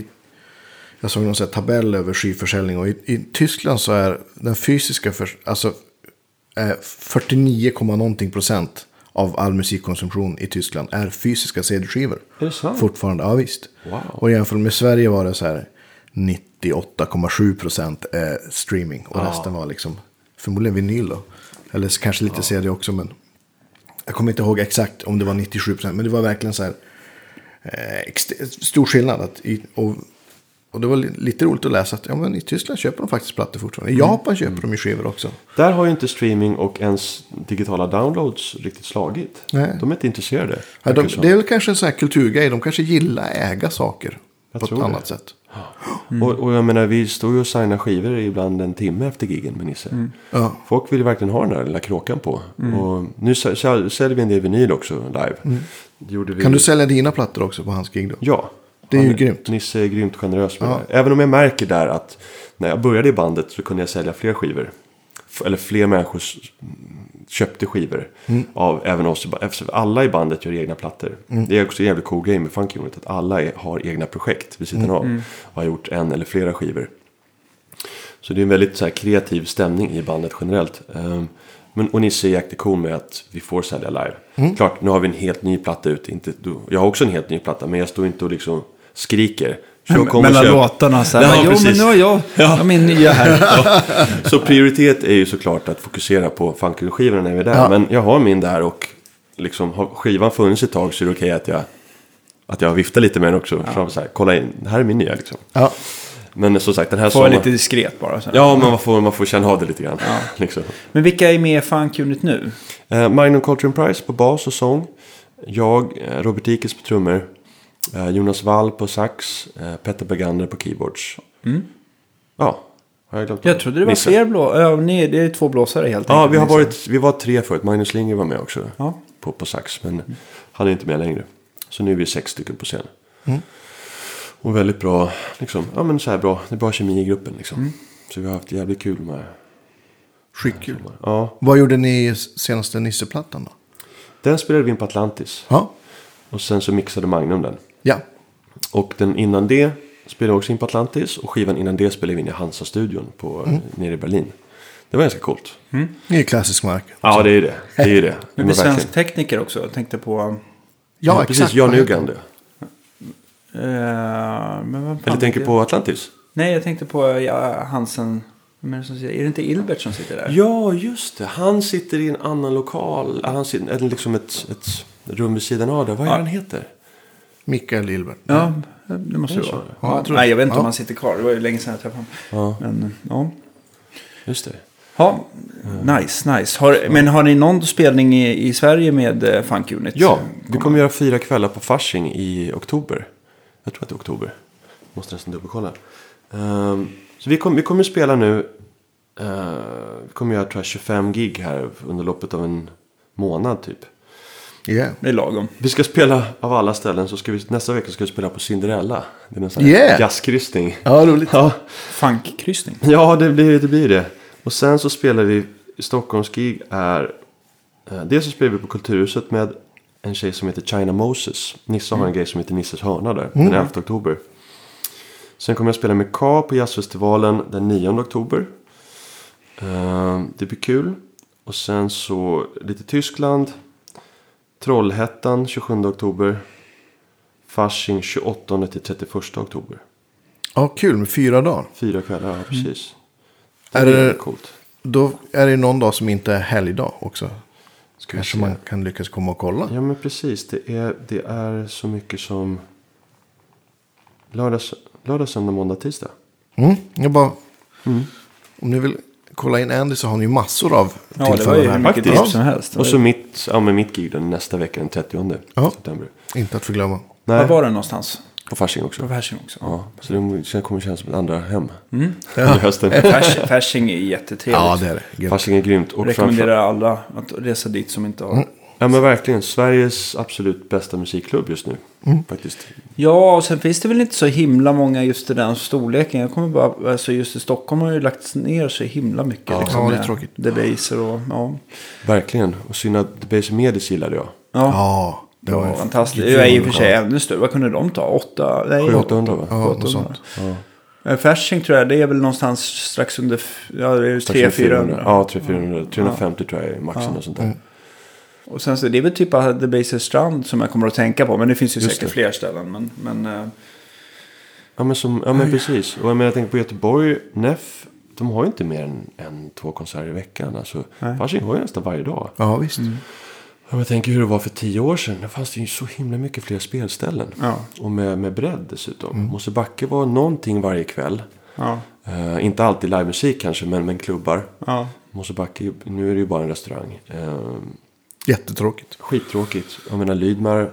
jag såg någon sån här tabell över skivförsäljning, och i Tyskland så är den fysiska 49,% av all musikkonsumtion i Tyskland är fysiska CD-skivor. Är det sant? Fortfarande, ja visst. Wow. Och jämfört med Sverige var det så här 98,7% är streaming och resten var liksom förmodligen vinyl då. Eller kanske lite CD också, men jag kommer inte ihåg exakt om det var 97%, men det var verkligen så här stor skillnad och det var lite roligt att läsa att men i Tyskland köper de faktiskt plattor fortfarande. I Japan köper de ju skivor också. Där har ju inte streaming och ens digitala downloads riktigt slagit. Nej. De är inte intresserade. Ja, det är väl kanske en sån här kulturgrej. De kanske gillar äga saker jag på ett annat sätt. Mm. Och jag menar, vi står ju och signar skivor ibland en timme efter giggen med Nisse. Mm. Ja. Folk vill ju verkligen ha den där lilla kråkan på. Mm. Och nu säljer vi en del vinyl också live. Mm. Kan du sälja dina plattor också på hans gig då? Ja. Det är ju grymt. Nisse är grymt generös med det. Även om jag märker där att när jag började i bandet så kunde jag sälja fler skivor. Eller fler människor köpte skivor av även oss. Eftersom alla i bandet gör egna plattor. Mm. Det är också en jävligt cool grej med Funky Unit, att alla har egna projekt vid sidan av. Och har gjort en eller flera skivor. Så det är en väldigt så här kreativ stämning i bandet generellt. Och Nisse är jättecool med att vi får sälja live. Mm. Klart, nu har vi en helt ny platta ut. Jag har också en helt ny platta, men jag står inte och liksom skriker. Mellan låtarna så här. Ja, men nu har jag min nya här. Ja. Så prioritet är ju såklart att fokusera på funky-skivorna när vi är där. Ja. Men jag har min där och liksom, har skivan funnits ett tag, så är det okej att jag viftar lite med den också. Ja. Så här, kolla in, det här är min nya liksom. Ja. Men som sagt, den här sommaren... lite diskret bara. Så. Ja, men man får känna av det lite grann. Ja. Liksom. Men vilka är med i Funky Unit nu? Magnum Coltrane Price på bas och sång. Jag, Robert Ikes på trummor. Jonas Wall på sax. Petter Bergander på keyboards. Mm. Ja, har jag glömt. Jag trodde det var fler blå. Det är 2 blåsare helt enkelt. Ja, vi var 3 förut. Magnus Linger var med också på sax. Men han är inte med längre. Så nu är vi 6 stycken på scen. Mm. Och väldigt bra, liksom, men så här bra. Det är bra kemi i gruppen, liksom. Mm. Så vi har haft jävligt kul med... Skitkul. Ja. Vad gjorde ni senaste Nisseplattan då? Den spelade vi in på Atlantis. Ja. Och sen så mixade Magnum den. Ja. Och den innan det spelade också in på Atlantis. Och skivan innan det spelade vi in i Hansa-studion på, nere i Berlin. Det var ganska coolt. Mm. Det är klassisk mark. Ja, det är det. Det är det. Men det är svensk tekniker också. Jag tänkte på... Ja, precis. Jan Ugande. Eller tänker på Atlantis? Nej, jag tänkte på Hansen... Men som sitter, är det inte Ilbert som sitter där? Ja, just det. Han sitter i en annan lokal. Han sitter eller liksom ett rum vid sidan av där. Vad är han heter? Mikael Ilbert. Ja, det måste det vara. Ja, jag vet inte om han sitter kvar. Det var ju länge sedan jag träffade honom. Ja. Men, ja. Just det. Ja, nice. Men har ni någon spelning i Sverige med Funk Unit? Ja, vi kommer göra 4 kvällar på Fasching i oktober. Jag tror att det är oktober. Måste nästan dubbelkolla. Så vi kommer spela nu, vi kommer göra tror jag 25 gig här under loppet av en månad typ. Ja, yeah. Det är lagom. Vi ska spela av alla ställen, så ska vi nästa vecka ska vi spela på Cinderella. Det är en sån här jazzkryssning. Ja, roligt. Ja. Funkkryssning. Ja, det blir det. Och sen så spelar vi Stockholms gig är, dels så spelar vi på Kulturhuset med en tjej som heter China Moses. Nisse har en grej som heter Nisses hörna där, den 11 oktober. Sen kommer jag spela med K på jazzfestivalen den 9 oktober. Det blir kul. Och sen så lite Tyskland. Trollhättan 27 oktober. Fasching 28 till 31 oktober. Ja, kul med 4 dagar. 4 kvällar, ja, precis. Det är coolt. Då är det någon dag som inte är helgdag också. Kanske man kan lyckas komma och kolla. Ja, men precis. Det är så mycket som lördag, söndag, måndag, tisdag. Om ni vill kolla in Andy så har ni ju massor av tillfällen. Ja, det var ju mycket tips som helst. Och så mitt gig då, nästa vecka den 30 september. Inte att förglömma. Var var det någonstans? På Fasching också. Ja, så det kommer kännas som ett andra hem. I hösten. Fasching är jättetrevligt. Ja, det är det. Fasching är grymt. Och rekommenderar alla att resa dit som inte har... Ja, men verkligen. Sveriges absolut bästa musikklubb just nu. Faktiskt. Ja, och sen finns det väl inte så himla många just i den storleken. Jag kommer bara, alltså just i Stockholm har ju lagts ner så himla mycket. Ja, liksom, ja, det är tråkigt. Debaser och, Verkligen. Och syna Debaser Medis gillade jag. Ja, det var fantastiskt. Det var i och för sig ännu större. Vad kunde de ta? 800 va? Ja, något sånt. Ja. Fasching tror jag, det är väl någonstans strax under, ja, det är ju 300-400. Ja, 350 tror jag är maxen och sånt där. Och sen så det är väl typ av Debaser Strand som jag kommer att tänka på. Men det finns ju just säkert fler ställen. Men precis. Och jag tänker på Göteborg, Neff. De har ju inte mer än 2 konserter i veckan. Alltså, Fasching har ju nästan varje dag. Ja, visst. Jag tänker hur det var för 10 år sedan. Det fanns ju så himla mycket fler spelställen. Ja. Och med bredd dessutom. Mosebacke var någonting varje kväll. Ja. Inte alltid livemusik kanske, men klubbar. Ja. Mosebacke, nu är det ju bara en restaurang. Jättetråkigt. Skittråkigt. Jag menar Lydmar,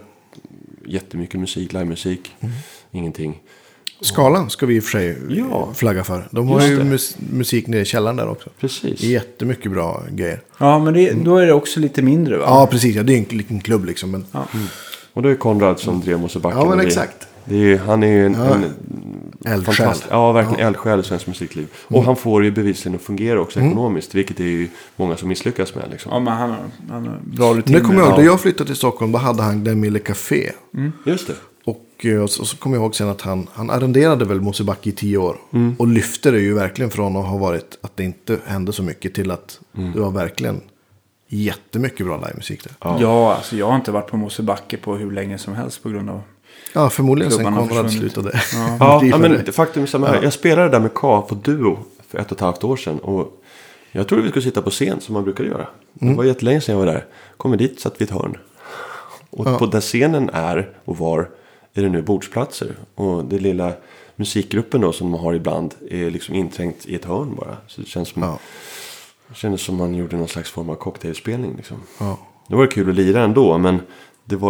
jättemycket musik, livemusik, ingenting. Skalan ska vi i och för sig flagga för. De har ju musik nere i källaren där också. Precis. Jättemycket bra grejer. Ja, men då är det också lite mindre, va? Ja, precis. Ja, det är en liten klubb liksom. Men... Ja. Mm. Och då är Konrad som drev Mosebacke. Ja, men exakt. Han är ju en eldsjäl. Ja, verkligen eldsjäl i svensk musikliv. Och han får ju bevisligen att fungera också ekonomiskt, vilket är ju många som misslyckas med. Liksom. Ja, men han har bra rutiner. Nu kommer jag ihåg, då jag flyttade till Stockholm, då hade han den Mille Café. Just det. Och så kommer jag ihåg sen att han arrenderade väl Mosebacke i 10 år. Och lyfte det ju verkligen från att ha varit att det inte hände så mycket till att det var verkligen... jättemycket bra livemusik där. Ja, alltså jag har inte varit på Mosebacke på hur länge som helst på grund av... Ja, förmodligen sen Konrad slutade. Ja, men faktum är samma här. Jag spelade där med K på Duo för 1,5 år sedan och jag trodde vi skulle sitta på scen som man brukade göra. Det var jättelänge sedan jag var där. Kommer dit, satt vid ett hörn. Och på där scenen är och var är det nu bordsplatser. Och det lilla musikgruppen då som man har ibland är liksom inträngt i ett hörn bara. Så det känns som... Ja. Det kändes som man gjorde någon slags form av cocktailspelning. Liksom. Ja. Det var kul att lira ändå, men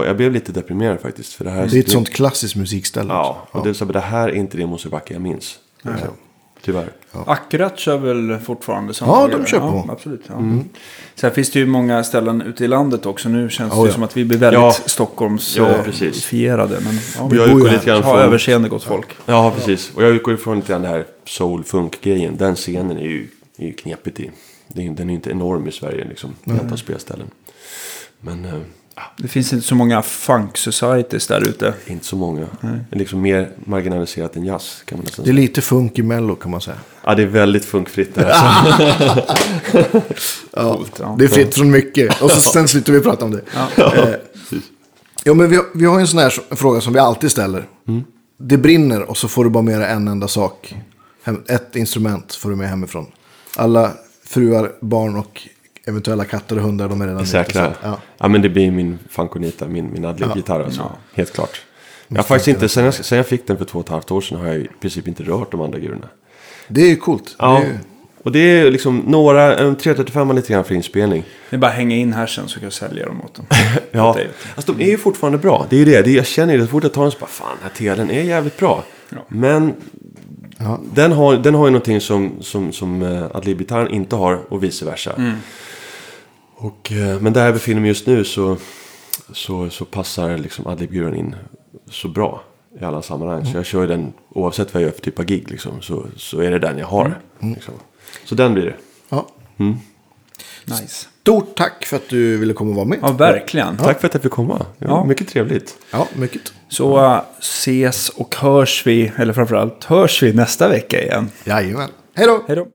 jag blev lite deprimerad faktiskt. För det här det är ett sånt klassiskt musikställe. Ja, och det här är inte det Mosebacke jag minns. Alltså, tyvärr. Ja. Akkurat kör väl fortfarande samma grejer. Ja, de kör på. Ja, absolut, ja. Sen finns det ju många ställen ute i landet också. Nu känns det som att vi blir väldigt Stockholmsfierade. Ja, vi bor ju här. Har överseende gott folk. Ja, precis. Och jag utgår ifrån lite grann den här soul-funk-grejen. Den scenen är ju knepigt i. Den är inte enorm i Sverige liksom, i antal spelställen. Men Det finns inte så många funk societies där ute. Inte så många. Nej. Det är liksom mer marginaliserat än jazz, kan man säga. Det är lite funk i mello, kan man säga. Ja, det är väldigt funkfritt där. Ja, det är fritt från mycket. Och så sen slutar vi prata om det. Ja, ja, men vi har ju en sån här fråga som vi alltid ställer. Mm. Det brinner och så får du bara med en enda sak. Ett instrument får du med hemifrån. Alla fruar, barn och eventuella katter och hundar, de är redan säkra. Ja. Ja, men det blir min Fanconita, min Adlib-gitarr. Ja. Alltså. Ja. Helt klart. Jag har faktiskt inte, sen jag fick den för 2,5 år sedan har jag i princip inte rört de andra grejerna. Det är ju coolt. Ja. Det är ju... Och det är liksom några, en 335 lite grann för inspelning. Det är bara hänga in här sen så kan jag sälja dem åt dem. Ja, alltså de är ju fortfarande bra. Det är ju det, jag känner ju det. Så fort jag tar den så bara, fan, här telen är jävligt bra. Ja. Men... Ja. Den har ju någonting som Adlib-gitarren inte har och vice versa. Mm. Och, men där jag befinner mig just nu så passar liksom Adlib-guren in så bra i alla sammanhang. Mm. Så jag kör ju den oavsett vad jag gör för typ av gig liksom, så är det den jag har. Mm. Liksom. Så den blir det. Ja. Mm. Nice. Stort tack för att du ville komma och vara med. Ja, verkligen. Ja. Tack för att jag fick komma. Ja. Mycket trevligt. Ja, mycket. Så ses och hörs vi, eller framförallt hörs vi nästa vecka igen. Jajamän. Hej då! Hej då!